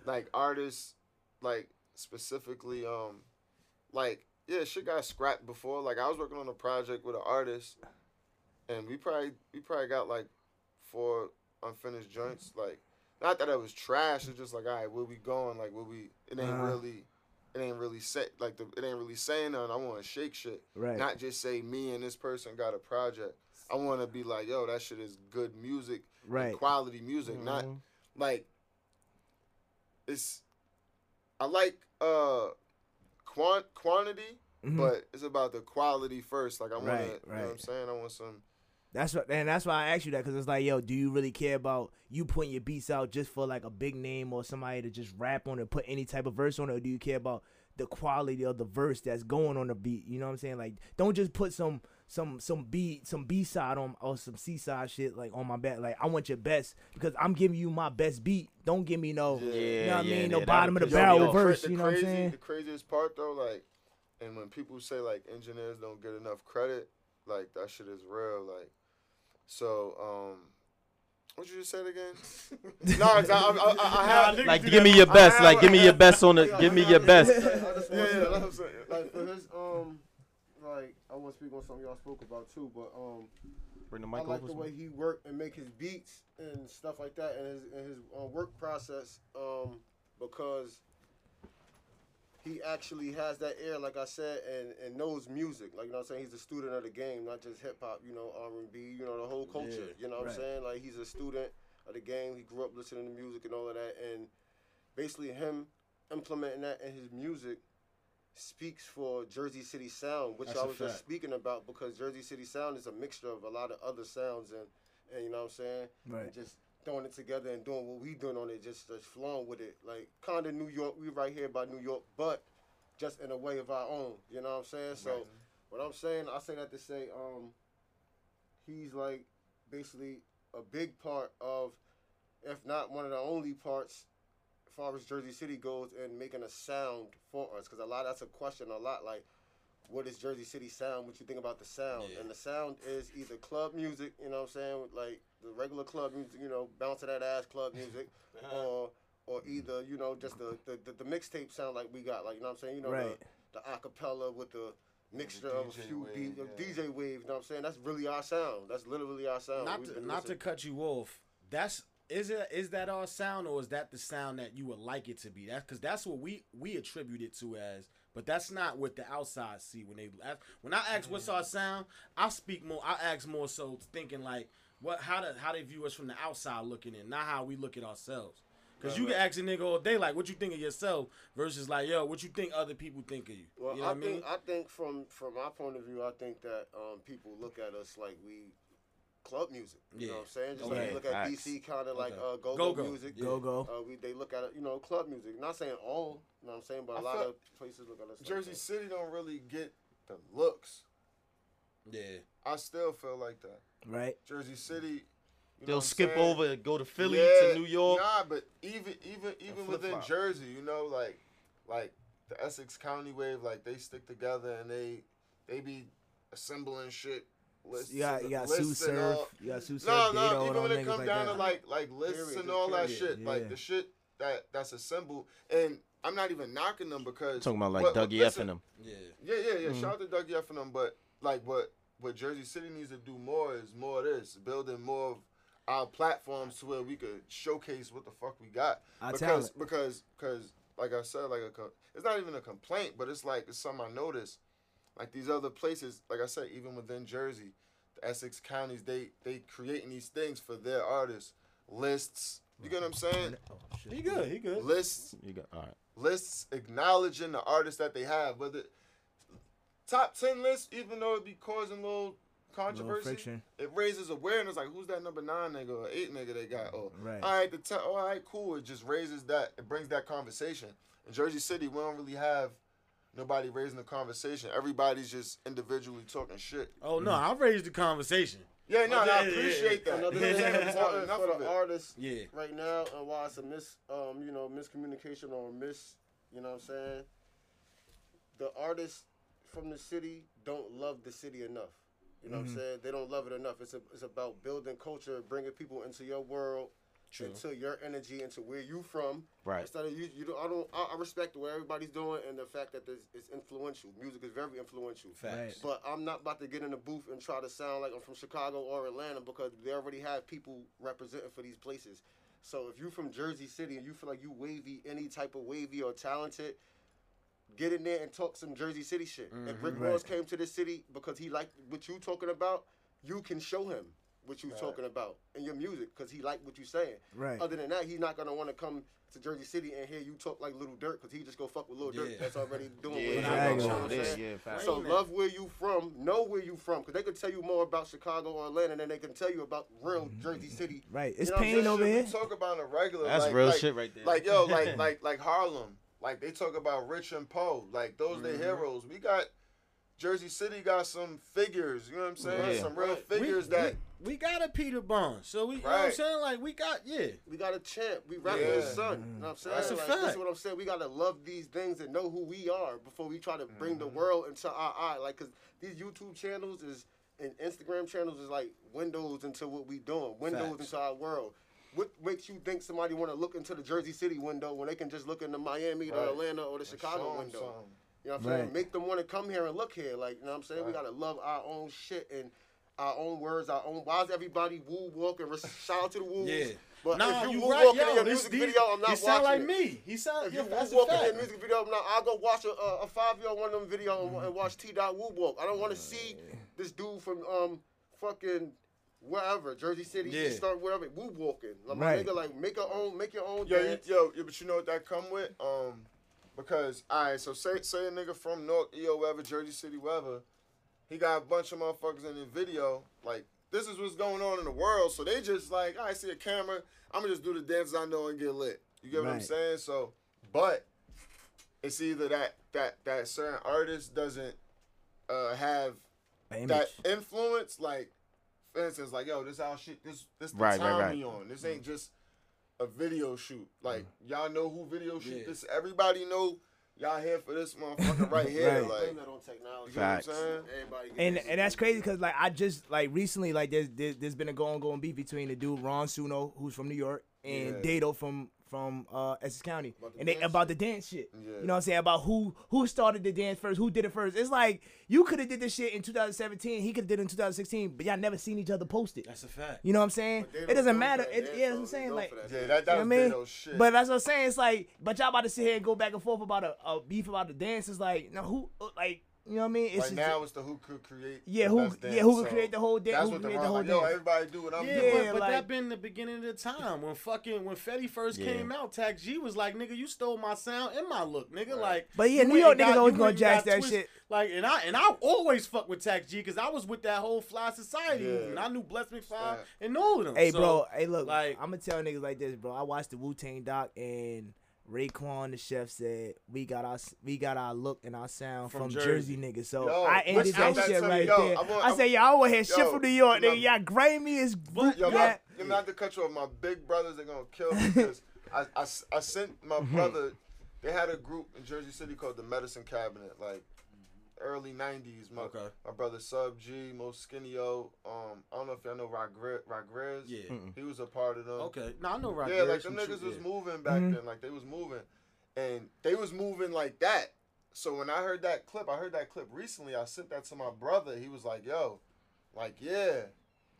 like artists, like specifically um, like yeah, shit got scrapped before. Like I was working on a project with an artist, and we probably we probably got like four unfinished joints, like. Not that it was trash. It's just like, all right, where we going? Like, where we? It ain't uh-huh. really, it ain't really set. Like, the, it ain't really saying nothing. I want to shake shit. Right. Not just say me and this person got a project. I want to be like, yo, that shit is good music. Right. Quality music. Mm-hmm. Not like it's. I like uh, quant quantity, mm-hmm. but it's about the quality first. Like I want right, to. Right. You know what I'm saying? I want some. That's what, and that's why I asked you that, because it's like, yo, do you really care about you putting your beats out just for like a big name or somebody to just rap on it, put any type of verse on it, or do you care about the quality of the verse that's going on the beat. You know what I'm saying? Like, don't just put some some some beat, some B side on or some C side shit like on my back. Like, I want your best because I'm giving you my best beat. Don't give me no, yeah, you know what yeah, I mean, no bottom of the barrel verse. You know what I'm saying? The craziest part though, like, and when people say like engineers don't get enough credit, like that shit is real. Like, so um. What you just said again? No, I, I, I, I have nah, like give me your best, have, like give me your best on the, yeah, give me your best. I just yeah, yeah, that's what I'm saying. Like for this, um, like I want to speak on something y'all spoke about too, but um, bring the mic I like the way me. he worked and make his beats and stuff like that, and his and his uh, work process, um, because he actually has that ear, like I said, and, and knows music. Like, you know what I'm saying? He's a student of the game, not just hip-hop, you know, R and B, you know, the whole culture. Yeah, you know what right. I'm saying? Like, he's a student of the game. He grew up listening to music and all of that. And basically him implementing that in his music speaks for Jersey City Sound, which That's I was just speaking about, because Jersey City Sound is a mixture of a lot of other sounds. And, and you know what I'm saying? Right. And just throwing it together and doing what we doing on it, just, just flowing with it. Like, kind of New York, we right here by New York, but just in a way of our own, you know what I'm saying? So, right. what I'm saying, I say that to say, um, he's, like, basically a big part of, if not one of the only parts, as far as Jersey City goes, and making a sound for us. Because a lot, that's a question a lot, like, what is Jersey City sound? What you think about the sound? Yeah. And the sound is either club music, you know what I'm saying, like the regular club music, you know, bouncing that ass club music, uh-huh. or or either, you know, just the the, the, the mixtape sound like we got, like, you know what I'm saying, you know, right. the, the acapella with the mixture the of a few wave, D, yeah. D J wave, you know what I'm saying? That's really our sound. That's literally our sound. Not to, not to cut you off. That's is it is that our sound, or is that the sound that you would like it to be? That's because that's what we we attribute it to as. But that's not what the outside see when they ask. When I ask what's our sound, I speak more. I ask more so thinking like what how to, how they view us from the outside looking in, not how we look at ourselves. Cause right, you right. can ask a nigga all day like what you think of yourself versus like yo what you think other people think of you. Well, you know I what think I, mean? I think from from my point of view, I think that um, people look at us like we. Club music, you yeah. know what I'm saying? Just okay. like you look at Ax. D C kind of like okay. uh, go-go, go-go music. Yeah. Go-go. Uh, we, they look at it, you know, club music. Not saying all, you know what I'm saying, but a I lot of places look at us. Jersey like City don't really get the looks. Yeah. I still feel like that. Right. Jersey City. You They'll skip saying? over and go to Philly, yeah, to New York. Nah, but even even even within flop. Jersey, you know, like like the Essex County wave, like they stick together and they they be assembling shit. Lists, you got, you got Sue Surf, you got Sue Surf. No, no, even when it comes like down that. to like like lists and all that shit, yeah. like the shit that that's assembled. And I'm not even knocking them because I'm talking about like but, Dougie F and them. Yeah, yeah, yeah, yeah. Mm-hmm. Shout out to Dougie F and them, but like what what Jersey City needs to do more is more of this, building more of our platforms to where we could showcase what the fuck we got. I because because because like I said, like a it's not even a complaint, but it's like it's something I noticed. Like these other places, like I said, even within Jersey, the Essex counties, they they creating these things for their artists, lists. You get what I'm saying? Oh, he good, he good. Lists, you got all right. Lists acknowledging the artists that they have, whether top ten lists, even though it be causing little controversy, little it raises awareness. Like who's that number nine nigga or eight nigga they got? Oh, right. All right, the t- all right, cool. It just raises that. It brings that conversation. In Jersey City, we don't really have. Nobody raising the conversation. Everybody's just individually talking shit. Oh, no, I raised the conversation. Yeah, no, oh, yeah, I appreciate yeah, yeah. that. Another thing for the artists yeah. right now, and why it's a mis, um, you know, miscommunication or mis, you know what I'm saying? The artists from the city don't love the city enough. You know mm-hmm. what I'm saying? They don't love it enough. It's a, it's about building culture, bringing people into your world. True. Into your energy, into where you from. Right. Instead of you, you don't, I don't. I respect what everybody's doing and the fact that this is influential. Music is very influential. Facts. But I'm not about to get in the booth and try to sound like I'm from Chicago or Atlanta because they already have people representing for these places. So if you from Jersey City and you feel like you wavy, any type of wavy or talented, get in there and talk some Jersey City shit. Mm-hmm. If Rick right. Ross came to this city because he liked what you talking about, you can show him. What you right. talking about in your music, because he liked what you saying. Right. Other than that, he's not going to want to come to Jersey City and hear you talk like Lil Durk, because he just go fuck with Lil yeah. Durk that's already doing yeah. what he's doing. Yeah. Yeah. Yeah. So love where you from, know where you from, because they could tell you more about Chicago or Atlanta than they can tell you about real Jersey City. Right. It's you know, pain over here. We talk about a regular. That's like, real like, shit right there. Like, yo, like, like, like Harlem. Like, they talk about Rich and Poe. Like, those mm-hmm. they heroes. We got, Jersey City got some figures, you know what I'm saying? Yeah. Some real right. figures we, that... We, we got a Peter Bond, so we, you right. know what I'm saying? Like, we got, yeah. We got a champ. We rap yeah. with his son, mm-hmm. you know what I'm saying? That's like, a fact. That's what I'm saying. We got to love these things and know who we are before we try to bring mm-hmm. the world into our eye. Like, because these YouTube channels is... and Instagram channels is like windows into what we doing, windows Facts. Into our world. What makes you think somebody want to look into the Jersey City window when they can just look in the Miami, right. the Atlanta, or the Chicago window? Song. You know what I'm right. saying? Make them want to come here and look here. Like, you know what I'm saying? Right. We got to love our own shit and our own words, our own... Why is everybody woo-walking? Shout out to the woos. Yeah. But nah, if you, you woo-walking right, in your music these, video, I'm not watching it. You sound like it. Me. He sound, if yeah, you woo-walking in your music video, I'm not... I'll go watch a, a five-year-old one of them video and, and watch T-Dot woo-walk. I don't want to see... This dude from um fucking wherever, Jersey City, yeah. start wherever, woo walking. Like, right. nigga, like make your own, make your own. Yo, dance. Yo, yo, but you know what that come with? Um, because all right, so say say a nigga from North, E O, wherever, Jersey City, wherever, he got a bunch of motherfuckers in the video. Like this is what's going on in the world, so they just like, I right, see a camera, I'm gonna just do the dances I know and get lit. You get right. what I'm saying? So, but it's either that that that certain artist doesn't uh have. That influence, like, for instance, like, yo, this how shit, this this the right, time right, right. we on. This ain't just a video shoot. Like, y'all know who video shoot yeah. this. Everybody know y'all here for this motherfucker right here. Right. Like, that on technology. You know what I'm saying? Everybody and and that's crazy because like I just like recently like there's there's, there's been a going going beef between the dude Ron Suno who's from New York and yeah. J D O from. From uh, Essex County, about the and they about shit. The dance shit. Yeah. You know what I'm saying? About who who started the dance first, who did it first. It's like you could have did this shit in two thousand seventeen, he could have did it in two thousand sixteen, but y'all never seen each other post it. That's a fact. You know what I'm saying? It doesn't matter. It, yeah, that's what I'm saying. Like, that. Yeah, that, that you know what I mean? Shit. But that's what I'm saying. It's like, but y'all about to sit here and go back and forth about a, a beef about the dance. It's like, now who like. You know what I mean? It's like just, now it's the who could create. Yeah, who dance, yeah who could so create the whole dance. That's who what the, the whole like, yo, everybody do what I'm yeah, doing. But like, that been the beginning of the time when fucking when Fetty first yeah. came out. Tax G was like, nigga, you stole my sound and my look, nigga. Right. Like, but yeah, New York niggas always gonna jack that twist. Shit. Like, and I and I always fuck with Tax G because I was with that whole Fly Society yeah. and I knew Bless Me Fly yeah. and all of them. Hey, so, bro. Hey, look. Like, I'm gonna tell niggas like this, bro. I watched the Wu-Tang doc and. Raekwon, the chef, said we got our we got our look and our sound from, from Jersey. Jersey, nigga. So yo, I ended that shit that right yo, there. I, want, I said, y'all want hear shit from New York, nigga. Y'all grimy as fuck. Yo, my, you know, I have to cut you off. My big brothers are gonna kill me because I, I, I sent my brother. They had a group in Jersey City called the Medicine Cabinet, like early nineties. My okay. my brother Sub G, Mo Skinio. Um, I don't know if y'all know Rodriguez. Yeah, mm-mm. He was a part of them. Okay, no, I know Rodriguez. Yeah, like them niggas true, was yeah. moving back mm-hmm. then. Like they was moving, and they was moving like that. So when I heard that clip, I heard that clip recently. I sent that to my brother. He was like, "Yo, like yeah."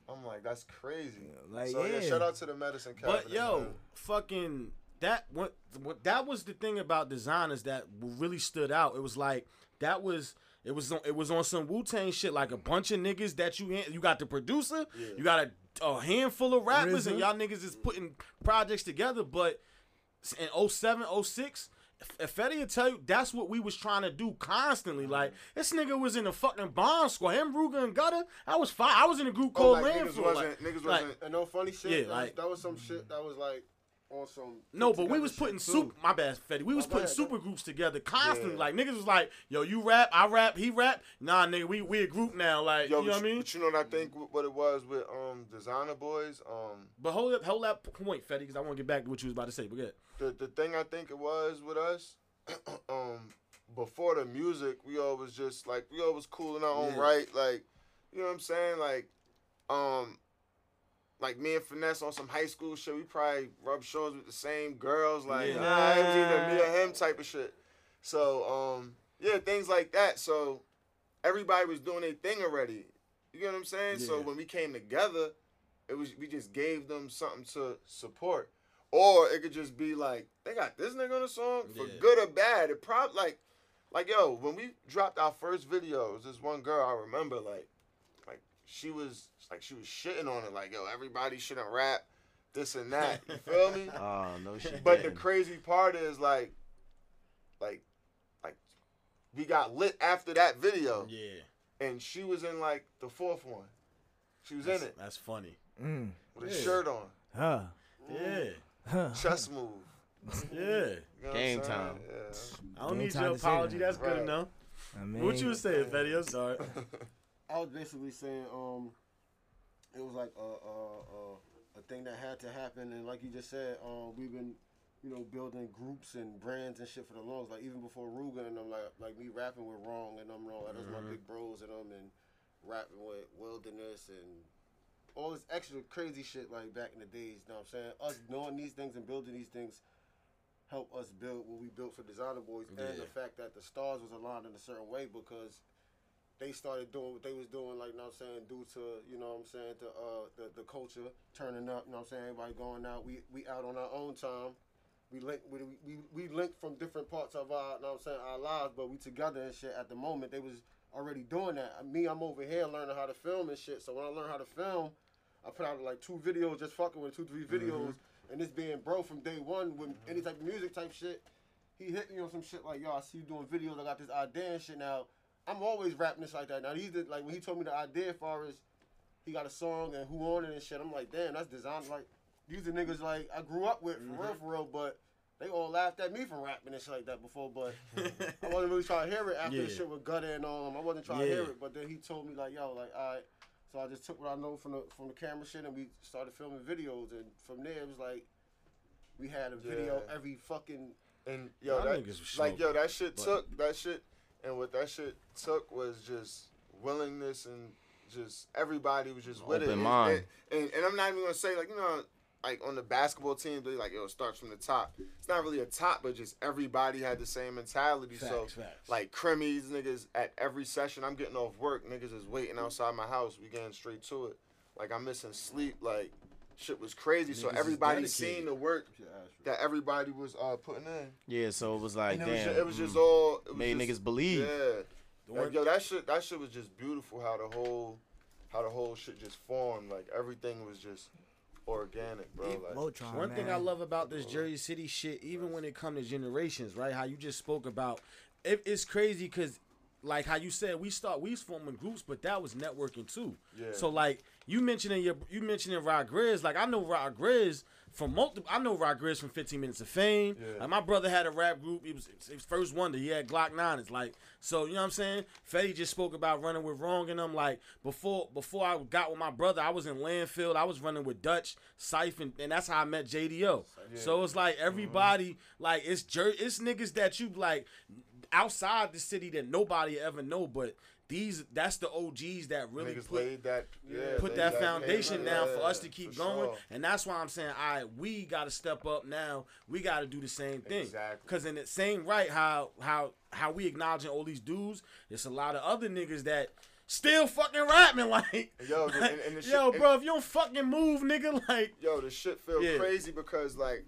I'm like, "That's crazy." Yeah, like so, yeah. yeah, shout out to the Medicine Cabinet. But yo, man. Fucking that what, what that was the thing about designers that really stood out. It was like that was. It was on, it was on some Wu-Tang shit, like a bunch of niggas that you you got the producer, yeah. you got a, a handful of rappers, and y'all niggas is putting projects together. But in oh seven, oh six, if Fetty will tell you, that's what we was trying to do constantly. Like this nigga was in the fucking bomb squad, him, Ruger, and Gutter. I was fine. I was in a group called oh, like, Landfill. Niggas wasn't, like, niggas wasn't like, and no funny shit. Yeah, that, like, was, that was some shit that was like. Awesome. No, but we was putting super. My bad, Fetty. We was my putting bad, super man. Groups together constantly. Yeah. Like niggas was like, "Yo, you rap, I rap, he rap." Nah, nigga, we we a group now. Like, yo, you know what I mean? But you know what I think? What it was with um Designer Boys. Um, but hold up, hold that point, Fetty, because I want to get back to what you was about to say. But good. The the thing I think it was with us, um, before the music, we always just like we always cool in our own yeah. right. Like, you know what I'm saying? Like, um. Like, me and Finesse on some high school shit, we probably rub shoulders with the same girls. Like, yeah. nah, it was either me or him type of shit. So, um, yeah, things like that. So, everybody was doing their thing already. You know what I'm saying? Yeah. So, when we came together, it was we just gave them something to support. Or it could just be like, they got this nigga on the song for yeah. good or bad. It probably, like, like, yo, when we dropped our first videos, this one girl I remember, like, She was like she was shitting on it, like, yo, everybody shouldn't rap, this and that. You feel me? Oh no shit. But the crazy part is like, like, like, we got lit after that video. Yeah. And she was in like the fourth one. She was that's, in it. That's funny. Mm. With yeah. a shirt on. Huh. Mm. Yeah. Chest move. Yeah. You know Game time. Yeah. I don't Game need your apology. That's right. Good enough. I mean, what you was saying, Fetty? I'm sorry. I was basically saying um, it was like a, a, a, a thing that had to happen. And like you just said, um, we've been, you know, building groups and brands and shit for the longest. Like even before Ruger and them, like, like me rapping with Wrong and them, and all that was mm-hmm. my big bros and them, and rapping with Wilderness and all this extra crazy shit like back in the days, you know what I'm saying? Us knowing these things and building these things helped us build what we built for Designer Boys, yeah. and the fact that the stars was aligned in a certain way because they started doing what they was doing, like, you know what I'm saying, due to, you know what I'm saying, to uh, the, the culture turning up, you know what I'm saying, everybody going out. We we out on our own time. We linked, we, we, we linked from different parts of our, you know what I'm saying, our lives, but we together and shit at the moment. They was already doing that. Me, I'm over here learning how to film and shit, so when I learn how to film, I put out like two videos, just fucking with two, three videos, mm-hmm. and this being bro from day one with mm-hmm. any type of music type shit, he hit me on some shit like, yo, I see you doing videos, I got this idea and shit now. I'm always rapping this like that. Now, he did, like, when he told me the idea as far as he got a song and who on it and shit, I'm like, damn, that's design. Like, these are niggas, like, I grew up with, for mm-hmm. real, for real, but they all laughed at me for rapping and shit like that before, but I wasn't really trying to hear it after yeah. the shit with Gutter and all them. I wasn't trying yeah. to hear it, but then he told me, like, yo, like, all right. So I just took what I know from the from the camera shit and we started filming videos, and from there it was like we had a video yeah. every fucking and yo yeah, that, that like yo that shit but. took that shit and what that shit took was just willingness and just everybody was just with Open it mind. And, and and I'm not even gonna say like you know like on the basketball team they like yo it starts from the top. It's not really a top, but just everybody had the same mentality. Facts, so facts. Like Krimi's niggas at every session, I'm getting off work, niggas is waiting outside my house. We getting straight to it. Like I'm missing sleep. Like shit was crazy. Niggas so everybody seen the work that everybody was uh, putting in. Yeah, so it was like and damn. It was, it was just all it was made just, niggas believe. Yeah, like, yo, that shit. That shit was just beautiful. How the whole, how the whole shit just formed. Like everything was just. Organic, bro. Like, Motron, one man. Thing I love about this Jersey City shit, even right. when it comes to generations, right? How you just spoke about, it, it's crazy because, like how you said, we start we was forming groups, but that was networking too. Yeah. So like you mentioning your you mentioning Rod Grizz, like I know Rod Grizz from multiple. I know Rod Grizz from fifteen Minutes of Fame. Yeah. Like my brother had a rap group. He was his first wonder. He had Glock nines. Like so, you know what I'm saying? Fetty just spoke about running with Wrong and them. Like before before I got with my brother, I was in Landfield. I was running with Dutch Siphon, and that's how I met J D O. Yeah. So it's like everybody mm-hmm. like it's jer- it's niggas that you like outside the city that nobody ever know, but. These that's the O Gs that really niggas put that, yeah, put that, that foundation down yeah, for us to keep going, sure. and that's why I'm saying, all right, we gotta step up now. We gotta do the same thing, exactly. Cause in the same right, how how how we acknowledging all these dudes, there's a lot of other niggas that still fucking rapping like, yo, like, and, and the shit, yo, bro, if you don't fucking move, nigga, like, yo, the shit feel yeah. crazy because like,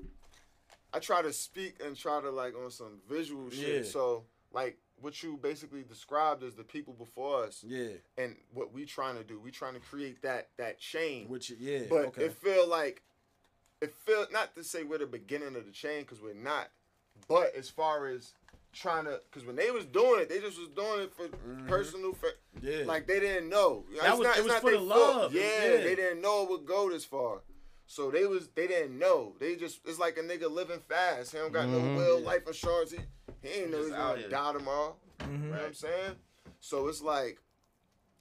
I try to speak and try to like on some visual shit, yeah. so like. What you basically described as the people before us, yeah, and what we trying to do, we trying to create that that chain, which yeah, but okay. it feel like it feel not to say we're the beginning of the chain because we're not, but as far as trying to, because when they was doing it, they just was doing it for mm-hmm. personal, for, yeah, like they didn't know that it's was, not, it it's was not for the love, yeah, yeah, they didn't know it would go this far. So they was they didn't know. They just it's like a nigga living fast. He don't got mm-hmm. no will, yeah. life insurance. He, he ain't know he's gonna die tomorrow. Mm-hmm. You know what I'm saying? So it's like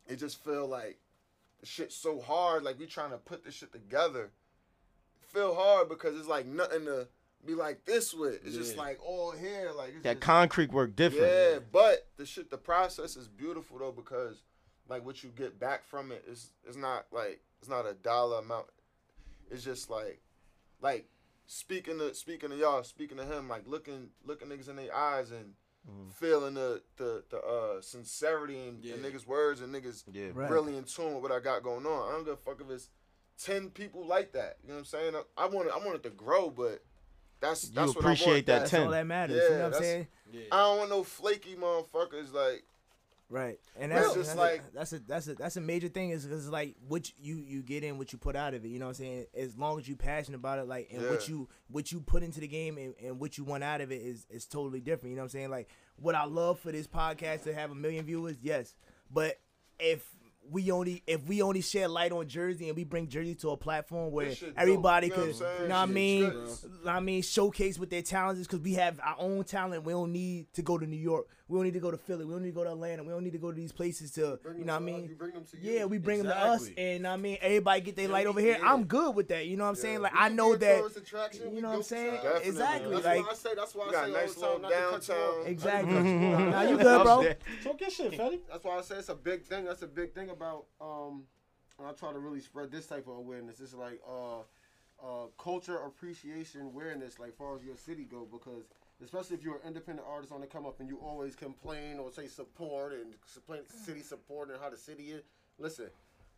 it just feel like the shit's so hard, like we trying to put this shit together. Feel hard because it's like nothing to be like this with. It's yeah. just like all here, like it's that just, concrete work different. Yeah, but the shit the process is beautiful though because like what you get back from it is it's not like it's not a dollar amount. It's just like, like speaking to speaking to y'all, speaking to him, like looking looking niggas in their eyes and mm. feeling the the, the uh, sincerity in, yeah. in niggas' words and niggas yeah. right. really in tune with what I got going on. I don't give a fuck if it's ten people like that. You know what I'm saying? I, I want it, I want it to grow, but that's you that's what I want. You appreciate that, that ten. That's all that matters. Yeah, you know what I'm saying? Yeah. I don't want no flaky motherfuckers like. Right, and that's real. Just that's like a, that's a that's a that's a major thing is because like what you you get in, what you put out of it. You know what I'm saying? As long as you passionate about it, like and yeah. what you what you put into the game and, and what you want out of it is is totally different. You know what I'm saying? Like what I love for this podcast to have a million viewers, yes, but if we only if we only share light on Jersey and we bring Jersey to a platform where everybody dope. could, you know what, you know what I mean, good, I mean, showcase what their talent is, because we have our own talent. We don't need to go to New York. We don't need to go to Philly. We don't need to go to Atlanta. We don't need to go to these places to, bring you know what I mean? Yeah, we bring exactly. them to us, and I mean, everybody get their yeah, light over here. Yeah. I'm good with that. You know what I'm yeah. saying? Like, we I know that, you know what I'm saying? Definitely, exactly. Man. That's like, why I say, that's why I say nice all the time, not downtown. Exactly. Mm-hmm. Now you good, bro? Talk your shit, Fetty. That's why I say it's a big thing. That's a big thing about, um, when I try to really spread this type of awareness. It's like, uh, uh, culture appreciation awareness, like, far as your city go, because especially if you're an independent artist on the come up and you always complain or say support and city support and how the city is. Listen,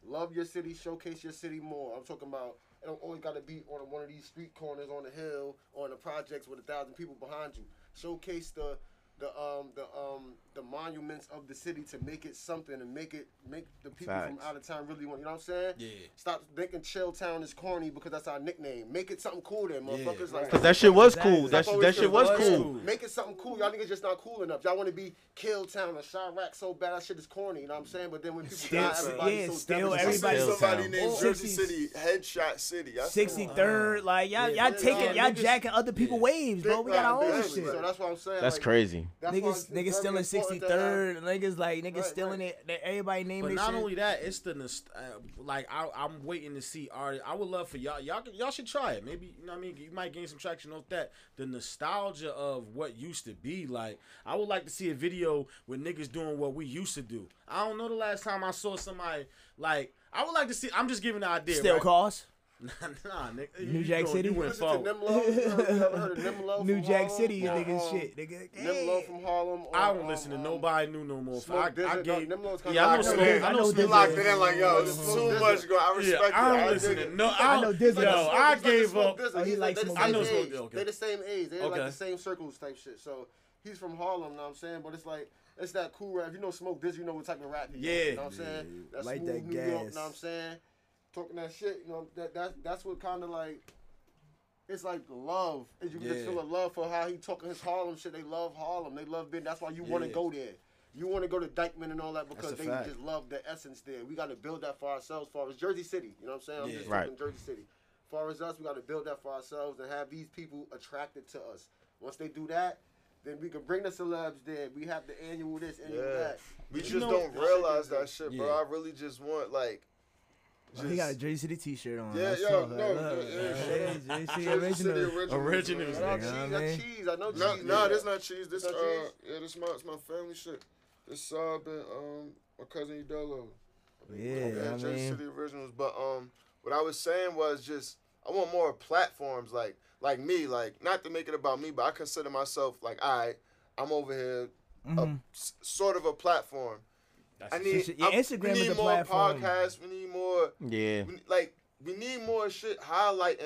love your city, showcase your city more. I'm talking about it don't always got to be on one of these street corners on the hill or in the projects with a thousand people behind you. Showcase the the um the um the monuments of the city to make it something and make it make the people Facts. from out of town really want. You know what I'm saying? Yeah. Stop thinking Chill Town is corny because that's our nickname. Make it something cool, then, motherfuckers. Yeah. Like, because that, that shit was cool. That that, that shit was cool. cool. Make it something cool. Y'all niggas just not cool enough. Y'all want to be Kill Town or Chirac so bad that shit is corny. You know what I'm saying? But then when people still, die, everybody's yeah, so still everybody somebody town. named oh, Jersey City Headshot City. sixty-third, like y'all y'all taking y'all jacking other people waves, bro. We got our own shit. So that's what I'm saying. That's crazy. That's niggas, niggas still in sixty-third. Niggas like niggas right, still right. in it. Everybody name. But not shit. only that, it's the uh, like I, I'm waiting to see artists. I would love for y'all. Y'all y'all should try it. Maybe, you know what I mean, you might gain some traction off that. The nostalgia of what used to be. Like, I would like to see a video with niggas doing what we used to do. I don't know the last time I saw somebody like. I would like to see. I'm just giving an idea. Still right? cause. Nah, nah, nigga. New Jack City went forward. New Jack City, nigga, shit, nigga. Nimlo from Harlem. I don't listen to nobody new no more. I gave. Yeah, I know Snow. I know Snow locked it in like, yo, it's too much going. I respect you. I don't listen to no. I know this. Yo, I gave up. He likes Snow. I know Snow. They're the same age. They're like the same circles type shit. So he's from Harlem. Know what I'm saying? But it's like. It's that cool rap. You know Smoke Dizzy, you know what type of rap he yeah. is. You know what I'm saying? Yeah. That's like that gas. You know what I'm saying? Talking that shit. You know, that, that that's what kind of like, it's like love. You can yeah. just feel a love for how he talking his Harlem shit. They love Harlem. They love being. That's why you yeah. want to go there. You want to go to Dykeman and all that because they fact. just love the essence there. We got to build that for ourselves as far as Jersey City. You know what I'm saying? I'm yeah. just right. talking Jersey City. As far as us, we got to build that for ourselves and have these people attracted to us. Once they do that, then we can bring the celebs there. We have the annual this, annual yeah. that. We you just know, don't realize that shit, yeah. bro. I really just want, like... Just... He got a Jersey City t-shirt on. Yeah, yo, no. Jersey City Originals. Originals, nigga. Cheese, that's cheese. I know cheese. Nah, nah, this not cheese. This, uh, yeah, this my, it's my family shit. This Saab and, um, my cousin Udolo. Yeah, okay, I mean... Jersey City Originals. But, um, what I was saying was just... I want more platforms like like me, like not to make it about me, but I consider myself like I, right, I'm over here, mm-hmm. a, sort of a platform. That's I need yeah, Instagram I, we need is a more platform. podcasts. We need more. Yeah. We, like we need more shit highlighting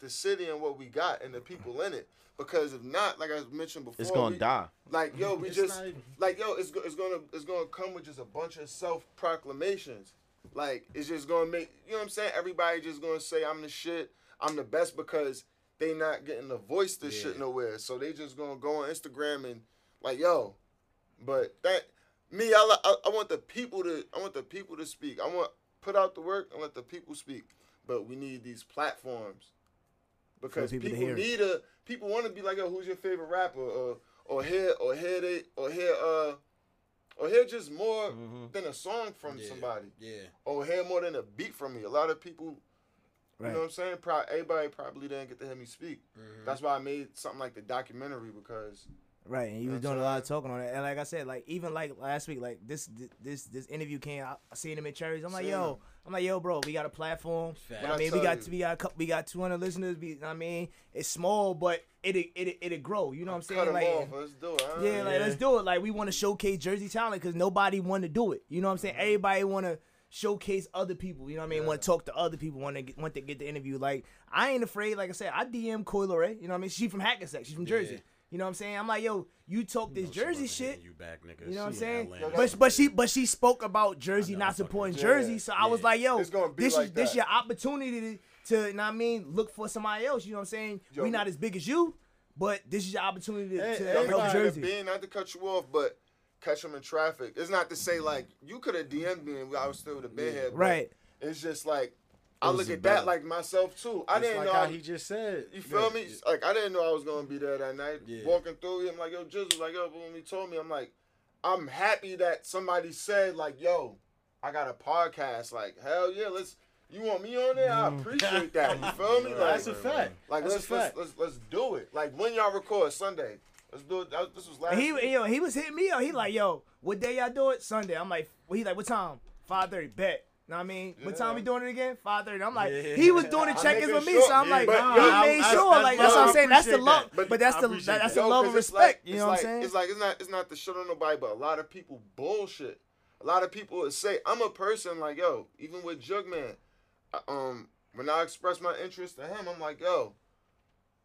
the city and what we got and the people in it. Because if not, like I mentioned before, it's gonna we, die. Like yo, we it's just not... like yo, it's it's gonna it's gonna come with just a bunch of self proclamations. Like, it's just going to make, you know what I'm saying? Everybody just going to say, I'm the shit, I'm the best, because they not getting to voice this yeah. shit nowhere. So they just going to go on Instagram and, like, yo. But that, me, I, I, I want the people to, I want the people to speak. I want, put out the work and let the people speak. But we need these platforms. Because people, people need a, people want to be like, yo, who's your favorite rapper? Or, or hear, or hear they, or hear, uh, or hear just more mm-hmm. than a song from yeah, somebody. Yeah. Or hear more than a beat from me. A lot of people, right. you know what I'm saying? Pro- everybody probably didn't get to hear me speak. Mm-hmm. That's why I made something like the documentary because... Right, and you, you know was doing a lot of talking on it. And like I said, like even like last week, like this this this interview came, I seen him at Cherries. I'm like, Same. yo, I'm like, yo, bro, we got a platform. You know I mean, I we got to, we got a, we got two hundred listeners. We, I mean, it's small, but it it it it'll grow. You know what I'm saying? Cut like, off. Let's do it. Huh? Yeah, like yeah. let's do it. Like we want to showcase Jersey talent because nobody want to do it. You know what I'm saying? Mm-hmm. Everybody want to showcase other people. You know what I mean? Yeah. Want to talk to other people. Want to get, want to get the interview. Like I ain't afraid. Like I said, I D M Coyle Ray. You know what I mean? She from Hackensack. She's from Jersey. Yeah. You know what I'm saying? I'm like, yo, you talk this you know, Jersey shit. You, back, nigga. you know what I'm saying? But but she but she spoke about Jersey know, not supporting Jersey, yeah, so yeah. I was like, yo, this like is that. this your opportunity to, to, you know what I mean, look for somebody else. You know what I'm saying? Yo, we not as big as you, but this is your opportunity to, hey, to help Jersey. Being, not to cut you off, but catch them in traffic. It's not to say, like, you could have D M'd me and I was still the bed head. Right. It's just like, I look at that like myself, too. I didn't know. How he just said. You feel me? Like, I didn't know I was going to be there that night. Yeah. Walking through, I'm like, yo, Jizzle, like, yo, but when he told me, I'm like, I'm happy that somebody said, like, yo, I got a podcast. Like, hell yeah, let's, you want me on there? I appreciate that. You feel me? Like, that's a fact. Like, that's let's, a fact. Let's, let's, let's do it. Like, when y'all record Sunday. Let's do it. This was last. He, week. Yo, he was hitting me up. He like, yo, what day y'all do it? Sunday. I'm like, well, he like, what time? five thirty. Bet. Know what I mean? Yeah. What time we doing it again? five thirty. I'm like, yeah. He was doing the check-ins with me, sure. So I'm like, but, yo, he made I, sure. I, I, like, that's yo, what I'm saying. That's the love. That. But, but that's the that, that's the yo, love of respect. Like, you know like, what I'm saying? It's like it's not it's not the shit on nobody, but a lot of people bullshit. A lot of people would say, I'm a person like, yo, even with Jug Man, I, um, when I express my interest to him, I'm like, yo.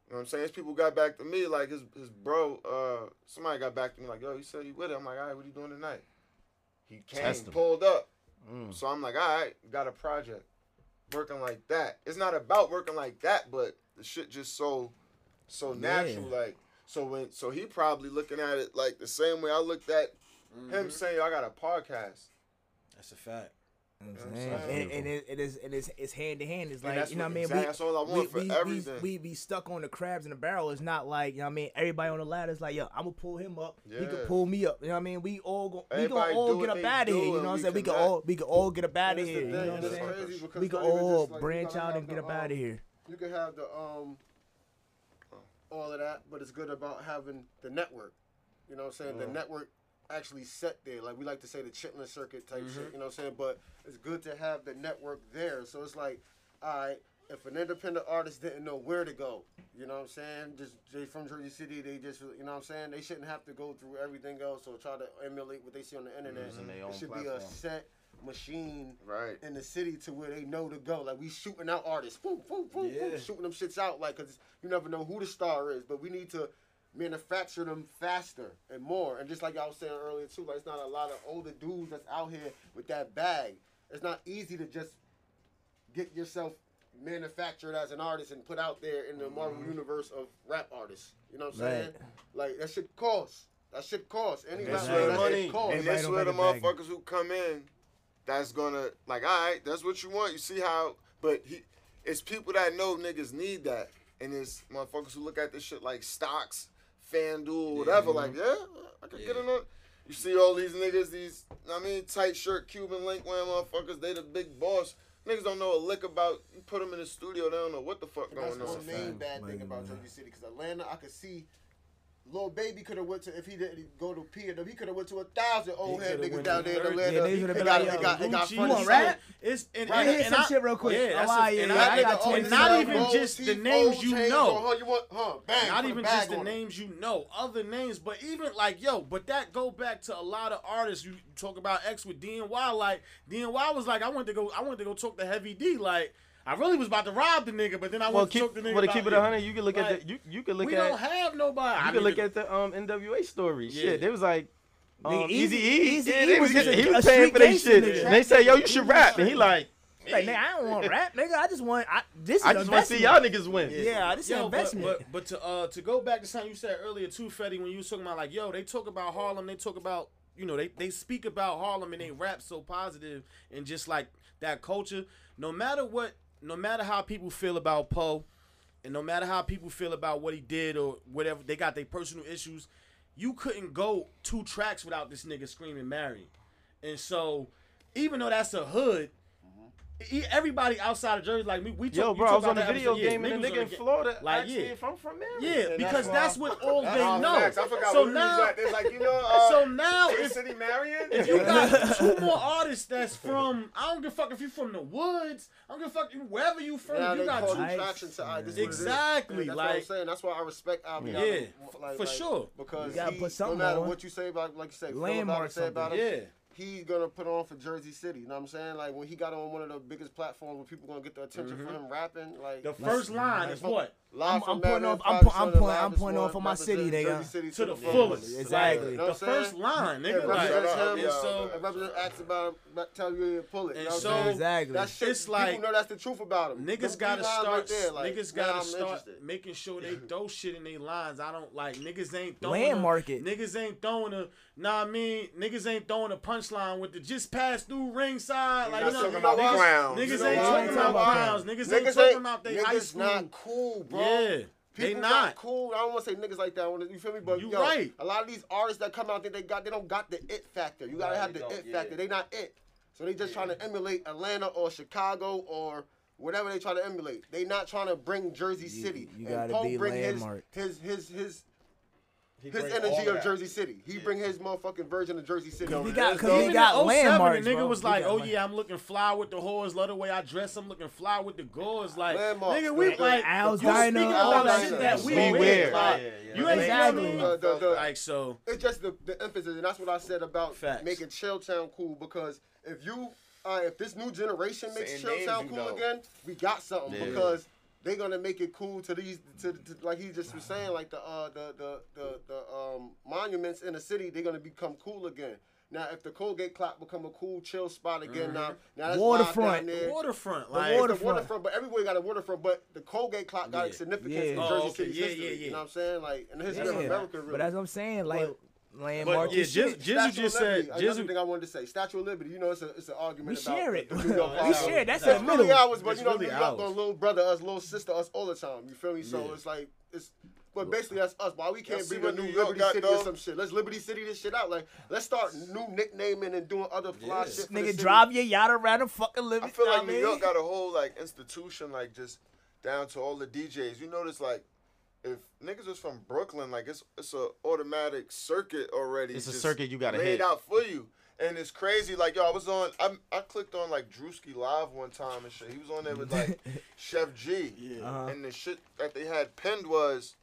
You know what I'm saying? These people got back to me, like his his bro, uh, somebody got back to me, like, yo, he said he with it. I'm like, all right, what are you doing tonight? He came, pulled up. Mm. So I'm like, all right, got a project. Working like that. It's not about working like that, but the shit just so so natural. Yeah. Like, so when so he probably looking at it like the same way I looked at mm-hmm. him saying, I got a podcast. That's a fact. You know and, and it, it is it is it's hand to hand. It's like yeah, you know what I mean. Exactly. We, that's all I want we, for we, everything. We, we be stuck on the crabs in the barrel. It's not like you know what I mean. Everybody on the ladder is like, yo, I'm gonna pull him up. Yeah. He can pull me up. You know what I mean. We all go, we gonna all get up out of here. You know what I'm saying. We can all we can all get up out of here. You know what I'm saying. We can all branch out and get up out of here. You can have the um all of that, but it's good about having the network. You know what I'm saying. The network. Actually set there. Like, we like to say the chitlin circuit type mm-hmm. shit, you know what I'm saying? But it's good to have the network there. So it's like, all right, if an independent artist didn't know where to go, you know what I'm saying? Just they from Jersey City, they just, you know what I'm saying? They shouldn't have to go through everything else or try to emulate what they see on the internet. Mm-hmm. It should platform. Be a set machine right. in the city to where they know to go. Like, we shooting out artists. Boom, boom, boom, yeah. boom, shooting them shits out. Like, because you never know who the star is. But we need to manufacture them faster and more. And just like y'all was saying earlier too, like it's not a lot of older dudes that's out here with that bag. It's not easy to just get yourself manufactured as an artist and put out there in the Marvel universe of rap artists. You know what I'm right. saying? Like that shit costs. That shit costs. Any rap artist money. Costs. And that's where the motherfuckers who come in that's gonna like, all right, that's what you want. You see how but he it's people that know niggas need that. And it's motherfuckers who look at this shit like stocks. FanDuel, whatever, yeah. like, yeah, I could yeah. get in on. You see all these niggas, these, I mean, tight shirt, Cuban link wearing motherfuckers, they the big boss. Niggas don't know a lick about, you put them in the studio, they don't know what the fuck going on. That's the main bad thing about Jersey City, because Atlanta, I could see, Lil Baby could have went to, if he didn't go to P and W, he could have went to a thousand old head niggas down there in Atlanta. Yeah, they got, like, got, got, got funny rap. It's, and, right. and, and, and some I, shit real quick. Yeah, oh, a, yeah, and, I, I got and not even old, just the names you know. You want, huh, bang, not even just the names you know. Other names, but even like, yo, but that go back to a lot of artists. You talk about X with D N Y, like, D N Y was like, I wanted to go, I wanted to go talk to Heavy D, like, I really was about to rob the nigga, but then I well, went to choke the nigga. Well, to keep it one hundred, you can look like, at the, you, you can look we at. We don't have nobody. You I can look at the um N W A story. Yeah. Shit, they was like, um, Easy E, yeah, he was, was, he was paying for their shit. Nigga. And they say, yo, you should rap, and he like, like, nigga, I don't want to rap, nigga. I just want, I this. Is I just want to see y'all niggas win. Yeah, yeah this is yo, investment. But, but, but to uh to go back to something you said earlier too, Fetty, when you was talking about like, yo, they talk about Harlem, they talk about. You know, they, they speak about Harlem and they rap so positive and just like that culture. No matter what, no matter how people feel about Poe and no matter how people feel about what he did or whatever, they got their personal issues. You couldn't go two tracks without this nigga screaming Marion. And so even though that's a hood, he, everybody outside of Jersey, like, we, we yo, talk, bro, I was on the video episode, game yeah, and a nigga in Florida like, yeah. if I'm from Maryland. Yeah, and because that's, that's what all they know. Max, I forgot so, now, we like, you know, uh, so now, if, City Marion? If you got two more artists that's from, I don't give a fuck if you're from the woods, I don't give a fuck wherever you from, yeah, you got two tractions to I. This exactly. That's like, what I'm saying. That's why I respect Albie. Yeah, like, for like, sure. Because he, no matter what you say about, like you say, Phil about it, say about him. he's gonna put on for Jersey City. You know what I'm saying? Like when he got on one of the biggest platforms where people gonna get the attention mm-hmm. for him rapping. Like the first line like, is what? Live I'm, I'm pointing off. I'm, po I'm, point, I'm pointing off for my city, nigga. City to the yeah, fullest. Exactly. Like, the first line, nigga. Like, right. him, so, if representatives ask about him, tell you to pull it. And you know so what exactly. That shit, it's like people know that's the truth about him. Niggas gotta start. Right there, like, niggas gotta I'm start interested. Making sure they throw shit in their lines. I don't like niggas ain't throwing. Landmark it. Niggas ain't throwing a. Nah, I mean niggas ain't throwing a punchline with the just pass through ringside. Like you know, about niggas, niggas, you know, ain't talking about crowns. Niggas, niggas ain't talking about they high school. Niggas not cool, bro. Yeah, people they not cool. I don't want to say niggas like that. You feel me? But you yo, right. A lot of these artists that come out, think they got, they don't got the it factor. You gotta no, have the it yeah. factor. They not it. So they just yeah. trying to emulate Atlanta or Chicago or whatever they try to emulate. They not trying to bring Jersey you, City. You and gotta Pope be bring landmark. His his his. his He his energy of that. Jersey City. He yeah. bring his motherfucking version of Jersey City. Cause he got, cause he even got landmarks, the nigga bro. Was like, oh yeah, I'm looking fly with the whores. Love the way I dress. I'm looking fly with the gores. Like, landmarks, nigga, we like, like Al's you Dino, speaking about Al's shit that we wear. wear. Like, yeah, yeah. You ain't exactly. Uh, the, the, like so. It's just the, the emphasis, and that's what I said about Facts. making Chilltown cool. Because if you, uh, if this new generation makes Chilltown cool know. again, we got something yeah. because. They gonna make it cool to these, to, to like he just was saying, like the uh, the the the, the um, monuments in the city. They gonna become cool again. Now, if the Colgate Clock become a cool chill spot again, mm-hmm. now, now that's waterfront, down there. waterfront, like the waterfront. waterfront. But everywhere got a waterfront. But the Colgate Clock got yeah. significance yeah. in Jersey oh, okay. City's yeah, history. Yeah, yeah. You know what I'm saying? Like in the history yeah. of America, really. But that's what I'm saying, like. But, Landmark. But yeah, Jizzle just, just said. Another thing I wanted to say. Statue of Liberty. You know, it's a it's an argument. We about share it. The, the no, we share it. That's it's middle. Really ours, but it's you know, really we up on little brother, us, little sister, us all the time. You feel me? So yeah. it's like it's. But basically, that's us. Why we can't be a new York Liberty got, City though? Or some shit? Let's Liberty City this shit out. Like, let's start new nicknaming and doing other fly yeah. shit. For nigga, drive your yacht around and fucking Liberty. I feel like New York got a whole like institution, like just down to all the D Js. You notice like. If niggas was from Brooklyn, like it's it's a automatic circuit already. It's a circuit you gotta hit. Laid out for you, and it's crazy. Like yo, I was on, I I clicked on like Drewski live one time and shit. He was on there with like Chef G, yeah. uh-huh. and the shit that they had pinned was,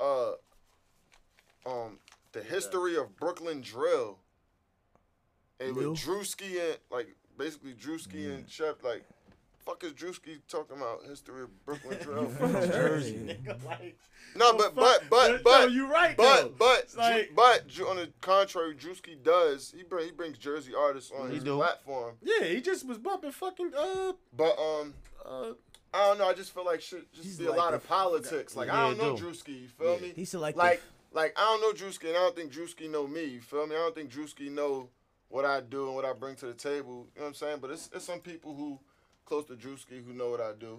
uh, um, the history of Brooklyn drill, and with Drewski and like basically Drewski yeah. and Chef like. Fuck is Drewski talking about history of Brooklyn drill? From Jersey, nigga, like, no, but but but but no, you right, but but but, like, but on the contrary, Drewski does he bring he brings Jersey artists on his do. platform. Yeah, he just was bumping fucking uh. But um, uh, I don't know. I just feel like shit just be like a lot the, of politics. That, like yeah, I don't know do. Drewski. You feel yeah, me? He's like like the, like I don't know Drewski, and I don't think Drewski know me. You feel me? I don't think Drewski know what I do and what I bring to the table. You know what I'm saying? But it's it's some people who. Close to Drewski, who know what I do.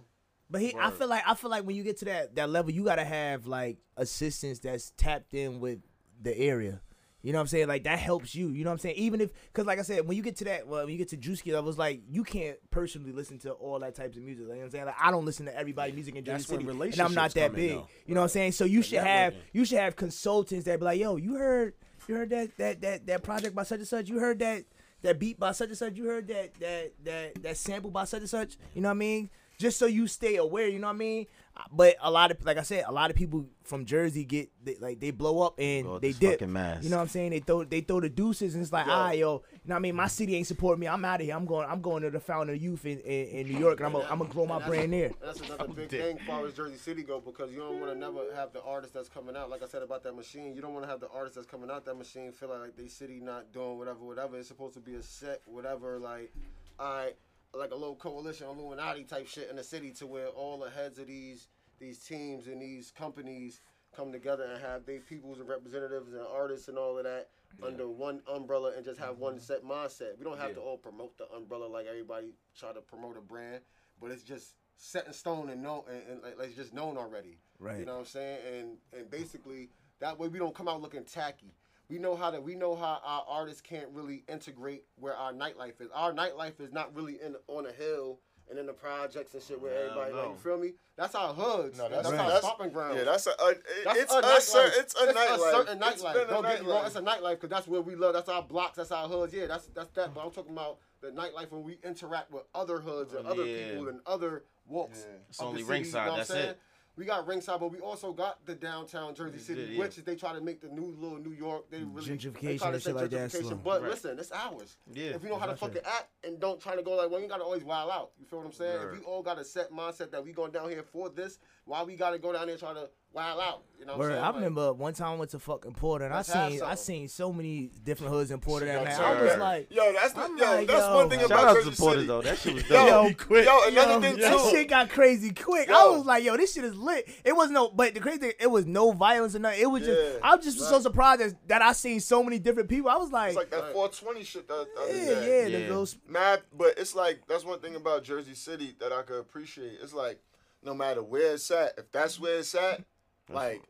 But he, Word. I feel like I feel like when you get to that that level, you gotta have like assistance that's tapped in with the area. You know what I'm saying? Like that helps you. You know what I'm saying? Even if, cause like I said, when you get to that, well, when you get to Drewski levels, like you can't personally listen to all that types of music. You know what I'm saying? Like I don't listen to everybody's music in Jersey City, and I'm not that big. Though. You right. know what I'm saying? So you like should have way, you should have consultants that be like, yo, you heard you heard that that that that project by such and such. You heard that. That beat by such and such, you heard that that that that sample by such and such, you know what I mean? Just so you stay aware, you know what I mean? But a lot of, like I said, a lot of people from Jersey get they, like they blow up and oh, they dip. You know what I'm saying? They throw they throw the deuces and it's like, ah, yo, you know what I mean? My city ain't supporting me. I'm out of here. I'm going. I'm going to the Fountain of Youth in, in, in New York, and I'm gonna I'm grow my brand there. That's another I'm big dead. thing as far as Jersey City go, because you don't want to never have the artist that's coming out. Like I said about that machine, you don't want to have the artist that's coming out that machine feel like they city not doing whatever, whatever. It's supposed to be a set, whatever. Like, all right. Like a little coalition, Illuminati type shit in the city, to where all the heads of these these teams and these companies come together and have their peoples and representatives and artists and all of that yeah. under one umbrella and just have one set mindset. We don't have yeah. to all promote the umbrella like everybody try to promote a brand, but it's just set in stone and known and, and like it's just known already. Right. You know what I'm saying? And and basically that way we don't come out looking tacky. We know how that we know how our artists can't really integrate where our nightlife is. Our nightlife is not really in on a hill and in the projects and shit where yeah, everybody no. like, you feel me? That's our hoods. No, that's, that's right. our stomping grounds. Yeah, that's a, a it, that's it's, a a certain, it's a it's nightlife. A certain nightlife. It's Don't a get me wrong, it's a nightlife because that's where we love. That's our blocks. That's our hoods. Yeah, that's that's that. But I'm talking about the nightlife when we interact with other hoods and oh, other yeah. people and other walks. Yeah. It's only city, ringside. You know that's it. We got Ringside, but we also got the downtown Jersey City, yeah, yeah. which is they try to make the new little New York. They really gentrification, try to say like gentrification, but right. listen, it's ours. Yeah, if you know how to fucking act and don't try to go like, well, you gotta always wild out. You feel what I'm saying? Right. If we all got a set mindset that we going down here for this, why we gotta go down there and try to wild out? You know what Word. I'm saying? I like, remember one time I went to fucking Porter and I seen I seen so many different hoods in Porter. That man, I was like, yo, that's the, yo, like, that's yo. one thing shout about Jersey City. Shout out to Porter though. That shit was dope. Yo, quick. Yo, another thing too. That shit got crazy quick. I was like, yo, this shit is lit. It was no, but the crazy thing, it was no violence or nothing. It was yeah, just, I was just right. so surprised that, that I seen so many different people. I was like, it's like that four twenty shit. That, that yeah, that. yeah, yeah. Those... Mad, but it's like that's one thing about Jersey City that I could appreciate. It's like no matter where it's at, if that's where it's at, like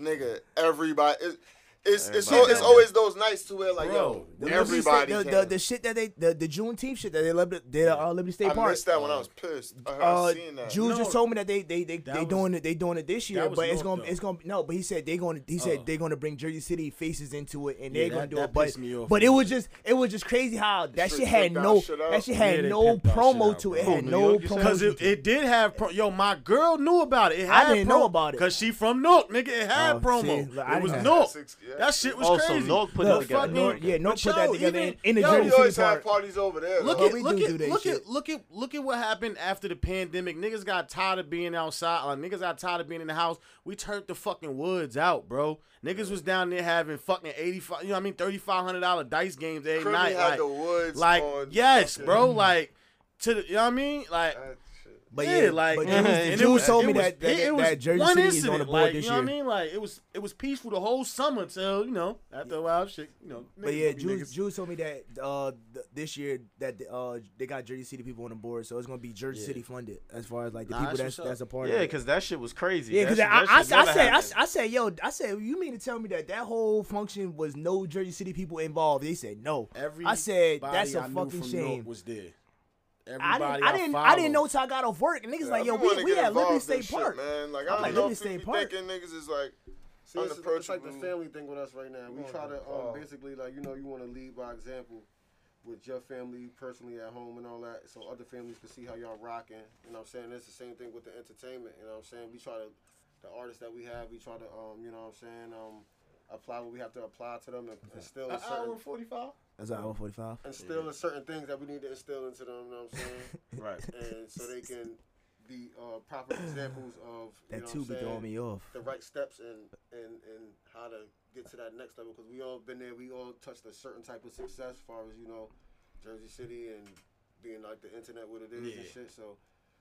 nigga, everybody. It, It's it's, so, it's always those nights to where like Bro, yo everybody the, the, the shit that they the, the Juneteenth shit that they love did at uh, Liberty State I Park. I missed that when I was pissed. I uh, seen that. Jules no, just told me that they they they, they was, doing it they doing it this year, but it's gonna though. it's gonna no. But he said they gonna he said uh, they're gonna bring Jersey City faces into it and yeah, they're gonna that, do that it. But but it was just it was just crazy how that shit had no that shit had yeah, no promo to it. It had no promo because it it did have yo my girl knew about it. I didn't know about it because she from Newark, nigga. It had promo. It was Newark. That shit was also, crazy. Also, North put that together. North, yeah, North put yo, that together even, in, in the yo, Jersey City. We always have parties over there. Look at, look, do at, do look, at, look, at, look at what happened after the pandemic. Niggas got tired of being outside. Like, niggas got tired of being in the house. We turned the fucking woods out, bro. Niggas was down there having fucking eighty-five, you know what I mean, thirty-five hundred dollars dice games every Krimi night. Had like, the woods like on yes, fucking. bro. Like, to the, you know what I mean? Like, uh, But yeah, yeah, like, but and Jules told me that that Jersey City is on the board this year. You know what I mean? Like, it was it was peaceful the whole summer till you know after yeah. a while, shit, you know. But yeah, Jules Jules told me that uh th this year that uh they got Jersey City people on the board, so it's gonna be Jersey yeah. City funded as far as like the nah, people that's that's a part yeah, of it. Yeah, because that shit was crazy. Yeah, because I I, I said I, I said yo I said you mean to tell me that that whole function was no Jersey City people involved? They said no. Every I said that's a fucking shame. Was there. Everybody I didn't. I, I, I didn't know till I got off work. And niggas yeah, like, yo, we we at Liberty State Park. Shit, man. Like, I don't like know Liberty State Park. Thinking niggas is like, see, it's, it's like the family thing with us right now. We try to um, oh. basically like, you know, you want to lead by example with your family personally at home and all that, so other families can see how y'all rocking. You know what I'm saying? It's the same thing with the entertainment. You know what I'm saying? We try to, the artists that we have, we try to, um, you know what I'm saying, um, apply what we have to apply to them, and, and still an hour forty-five. That's an hour forty-five. And still yeah. certain things that we need to instill into them, you know what I'm saying? Right. And so they can be uh, proper examples of, you that know too what I'm be throwing me off. The right steps and, and, and how to get to that next level. Because we all been there. We all touched a certain type of success as far as, you know, Jersey City and being like the internet what it is yeah. and shit. So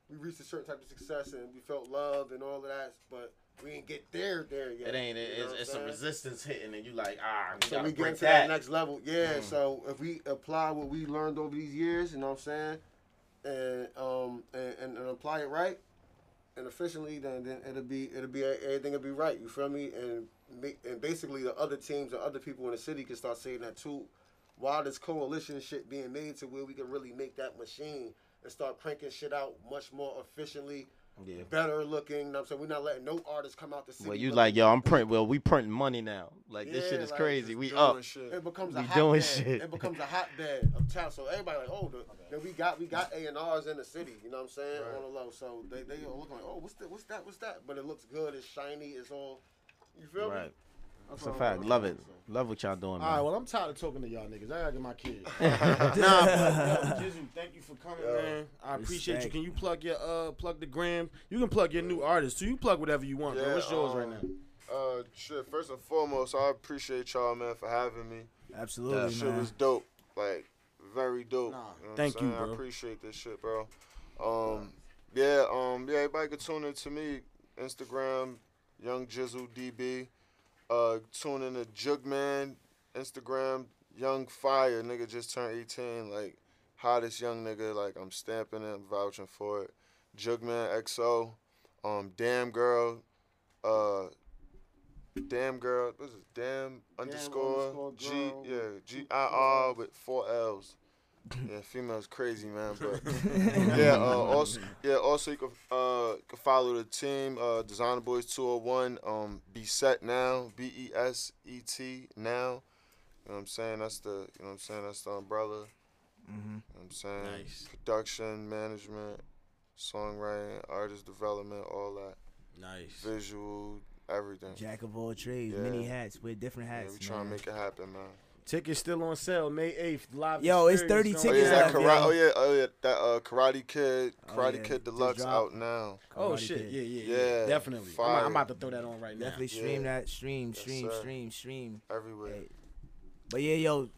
we reached a certain type of success and we felt loved and all of that, but... We ain't get there, there yet. It ain't. It, you know it's it's a resistance hitting, and you like, ah, we so gotta we get break to that. that next level. Yeah. Mm. So if we apply what we learned over these years, you know what I'm saying, and um and, and, and apply it right, and efficiently, then, then it'll be it'll be everything will be right. You feel me? And and basically the other teams, the other people in the city can start saying that too, while this coalition shit being made to where we can really make that machine and start cranking shit out much more efficiently. Yeah. Better looking, you know what I'm saying? We're not letting no artists come out the city. Well, you like, yo, I'm print. Well, we printing money now. Like, yeah, this shit is like, crazy. We up. Shit. It becomes we a hotbed. It becomes a hotbed of talent. So everybody like, oh, the, we got we got A and Rs in the city. You know what I'm saying? Right. On the low. So they they look like, oh, what's that? What's that? What's that? But it looks good. It's shiny. It's all. You feel right. me? That's a fact. Love it. Love what y'all doing, All man. All right, well, I'm tired of talking to y'all niggas. I got to get my kids. Nah, but, yo, Jizzle, thank you for coming, yo, man. I appreciate respect. you. Can you plug your uh, plug the gram? You can plug your new artist, too. You plug whatever you want, yeah, man. What's yours um, right now? Uh, shit, first and foremost, I appreciate y'all, man, for having me. Absolutely, That man. shit was dope. Like, very dope. Nah, you know thank you, bro. I appreciate this shit, bro. Um, yeah, um, yeah, everybody can tune in to me. Instagram, Young Jizzle D B. Uh, tune in to Jug Man, Instagram, Young Fire, nigga just turned eighteen, like, hottest young nigga, like, I'm stamping it, I'm vouching for it. Jug Man X O, um, Damn Girl, uh, Damn Girl, what is it, Damn, damn underscore, G, girl. yeah, G I R with four L's. Yeah, female's crazy, man, but, yeah, uh, also, yeah, also you can, uh, can follow the team, uh, Designer Boys two oh one, um, Be Set Now, B E S E T, Now, you know what I'm saying, that's the, you know what I'm saying, that's the umbrella, mm-hmm. you know what I'm saying, nice. Production, management, songwriting, artist development, all that. Nice. Visual, everything. Jack of all trades, yeah. Many hats, wear different hats. Yeah, we trying to make it happen, man. Tickets still on sale, May eighth, live. Yo, it's thirty tickets. Oh yeah, that karate, oh, yeah, oh, yeah, that uh, Karate Kid, Karate oh, yeah. Kid Deluxe out now. Oh, karate shit, yeah, yeah, yeah, yeah, definitely. I'm, I'm about to throw that on right now. Definitely stream yeah. that, stream, stream, yes, stream, stream. Everywhere. Yeah. But yeah, yo,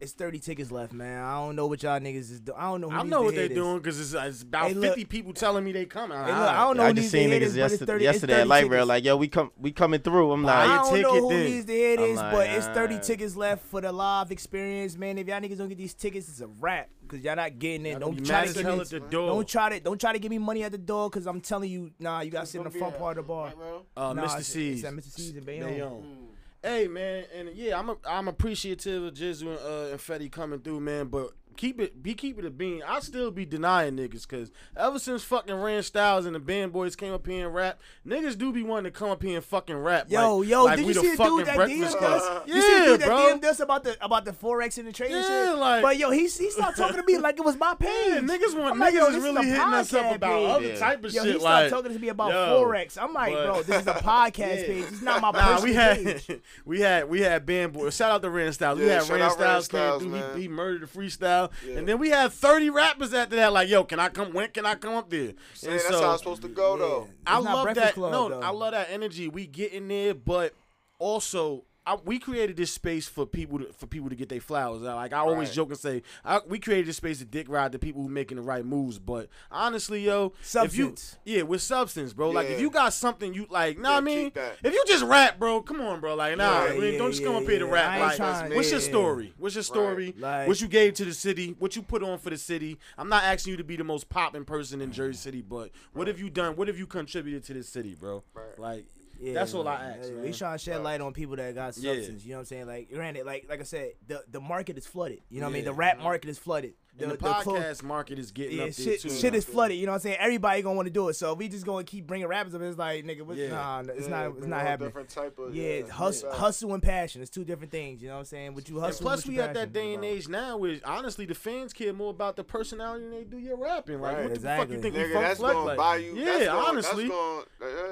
it's thirty tickets left, man. I don't know what y'all niggas is doing. I don't know who I know what they're doing because it's, it's about hey, fifty people telling me they coming. Hey, look, I don't know I who just seen niggas is, yesterday, thirty, yesterday at Light Rail, like, yo, we come, we coming through. I'm like, I don't know who needs to hear this, like, but it's thirty tickets left for the live experience, man. If y'all niggas don't get these tickets, it's a wrap because y'all not getting it. Don't try, to at the door. don't try to Don't try to give me money at the door because I'm telling you, nah, you got to sit in the front part of the bar. Uh, nah, Mister C's. Mister C's and Bayonne. Hey, man, and yeah, I'm a, I'm appreciative of Jizzle and, uh, and Fetty coming through, man, but keep it, be keeping it being. I still be denying niggas, because ever since fucking Rand Styles and the Band Boys came up here and rap, niggas do be wanting to come up here and fucking rap. Yo, like, yo, like did you see a dude that D M'd us? You yeah, see a dude that D M'd us about the, about the Forex and the trade yeah, and shit? Like, but yo, he, he started talking to me like it was my page. Yeah, niggas want, like, niggas is really hitting us up about page. other yeah. type of yo, shit. Yo, he started like, talking to me about yo, Forex. I'm like, but, bro, this is a podcast yeah. page. It's not my nah, personal we had, page. we had, we had Band Boys. Shout out to Rand Styles. We had Rand Styles came through. He murdered the freestyle. Yeah. And then we had thirty rappers after that. Like, yo, can I come? When can I come up there? See, and that's so, how it's supposed to go, though. Yeah. I love that. Club, no, though. I love that energy. We get in there, but also I, we created this space for people to, for people to get their flowers. Like I always right. joke and say, I, we created this space to dick ride the people who making the right moves. But honestly, yo, substance. If you, yeah, with substance, bro. Yeah. Like if you got something, you like, nah, yeah, I mean, if you just rap, bro, come on, bro. Like nah, yeah, yeah, don't just yeah, come up yeah, here to yeah. rap. Like, trying, what's yeah, your story? Yeah. What's your story? Right. Like, what you gave to the city? What you put on for the city? I'm not asking you to be the most popping person in Jersey City, but right. what have you done? What have you contributed to this city, bro? Right. Like. Yeah, that's all I ask. We trying to shed light on people that got substance. Yeah. You know what I'm saying? Like, granted, like like I said, the, the market is flooded. You know what yeah, I mean? The rap right. market is flooded. The, the podcast the market is getting yeah, up there shit, too. Shit is flooded. You know what I'm saying? Everybody gonna want to do it. So if we just gonna keep bringing rappers up, it's like, nigga, what's, yeah. nah, it's yeah, not, it's not happening. Different type of yeah, yeah hustle, yeah. hustle and passion. It's two different things. You know what I'm saying? What you hustle. And plus, we at that day and age now, where honestly the fans care more about the personality than they do your rapping. Like, right, what exactly. the fuck you think? Nigga, that's gonna buy you. Yeah, honestly,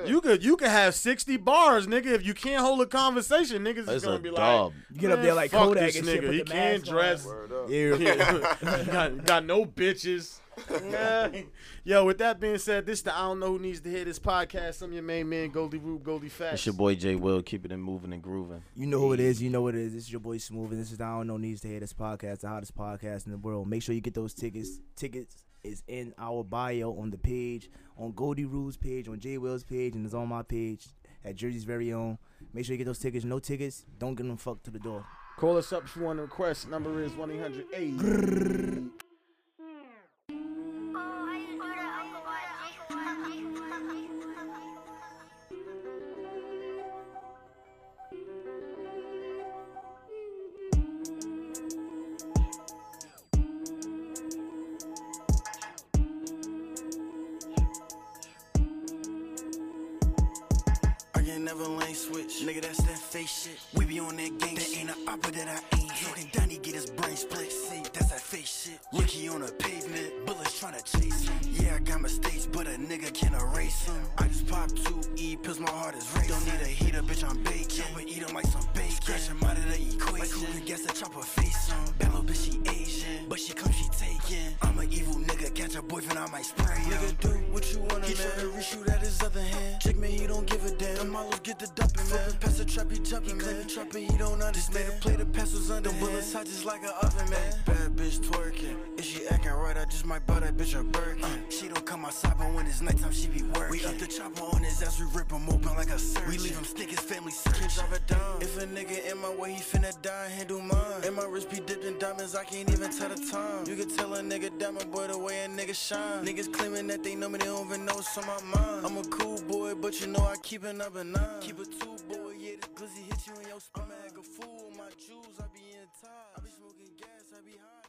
you could you could have sixty bars, nigga. If you can't hold a conversation, niggas is gonna be like, you get up there like Kodak and shit. He can't dress. Yeah. Got, got no bitches. Yeah. Yo, with that being said, this the I Don't Know Who Needs to Hear This podcast. I'm your main man, Goldie Rube, Goldie Facts. It's your boy J Will, keeping it moving and grooving. You know who it is, you know what it is. This is your boy Smooth, and this is the I Don't Know Who Needs to Hear This podcast, the hottest podcast in the world. Make sure you get those tickets. Tickets is in our bio on the page, on Goldie Rube's page, on J Will's page, and it's on my page at Jersey's Very Own. Make sure you get those tickets. No tickets, don't get them fucked to the door. Call us up if you want to request. Number is one eight hundred eight. Nigga, that's that fake shit. We be on that gang that shit. Ain't an opera that I ain't hit. Yo, Donnie get his brain split. See, that's that fake shit. Ricky on the pavement, bullets tryna chase him. Yeah, I got mistakes, but a nigga can erase him. I just pop two E pills, my heart is racing. Don't need a heater, bitch, I'm baking. Yo, we eat him like some bacon. Scratch him out of the equation. Like who can guess a chopper face on? Bad little bitch, she Asian, but she come, she taking. I'm an evil nigga, catch a boyfriend, I might spray him. Nigga, do what you wanna, he man. He tryna reshoot at his other hand. Check me, he don't give a damn. The Milo get the dumping, man. Pass the trap, he jumping, man. He trapping, he don't understand. This nigga play the pencils under the bullets hot just like an oven, man. Bad bitch twerking. If she acting right, I just might buy that bitch a Birkin. Uh, she don't come outside, but when it's nighttime, she be working. We up the chopper on his ass, we rip him open like a surgeon. We leave him stick, his family sick, can't drop it down. If a nigga in my way, he finna die, handle mine. And my wrist be dipped in diamonds, I can't even tell the time. You can tell a nigga diamond boy the way a nigga shine. Niggas claiming that they know me, they don't even know what's on my mind. I'm a cool boy, but you know I keep it up and nine. Keep it two boy. Yeah, this glizzy hit you in your spine. I'm like a fool, my jewels, I be in time. I be smoking gas, I be high.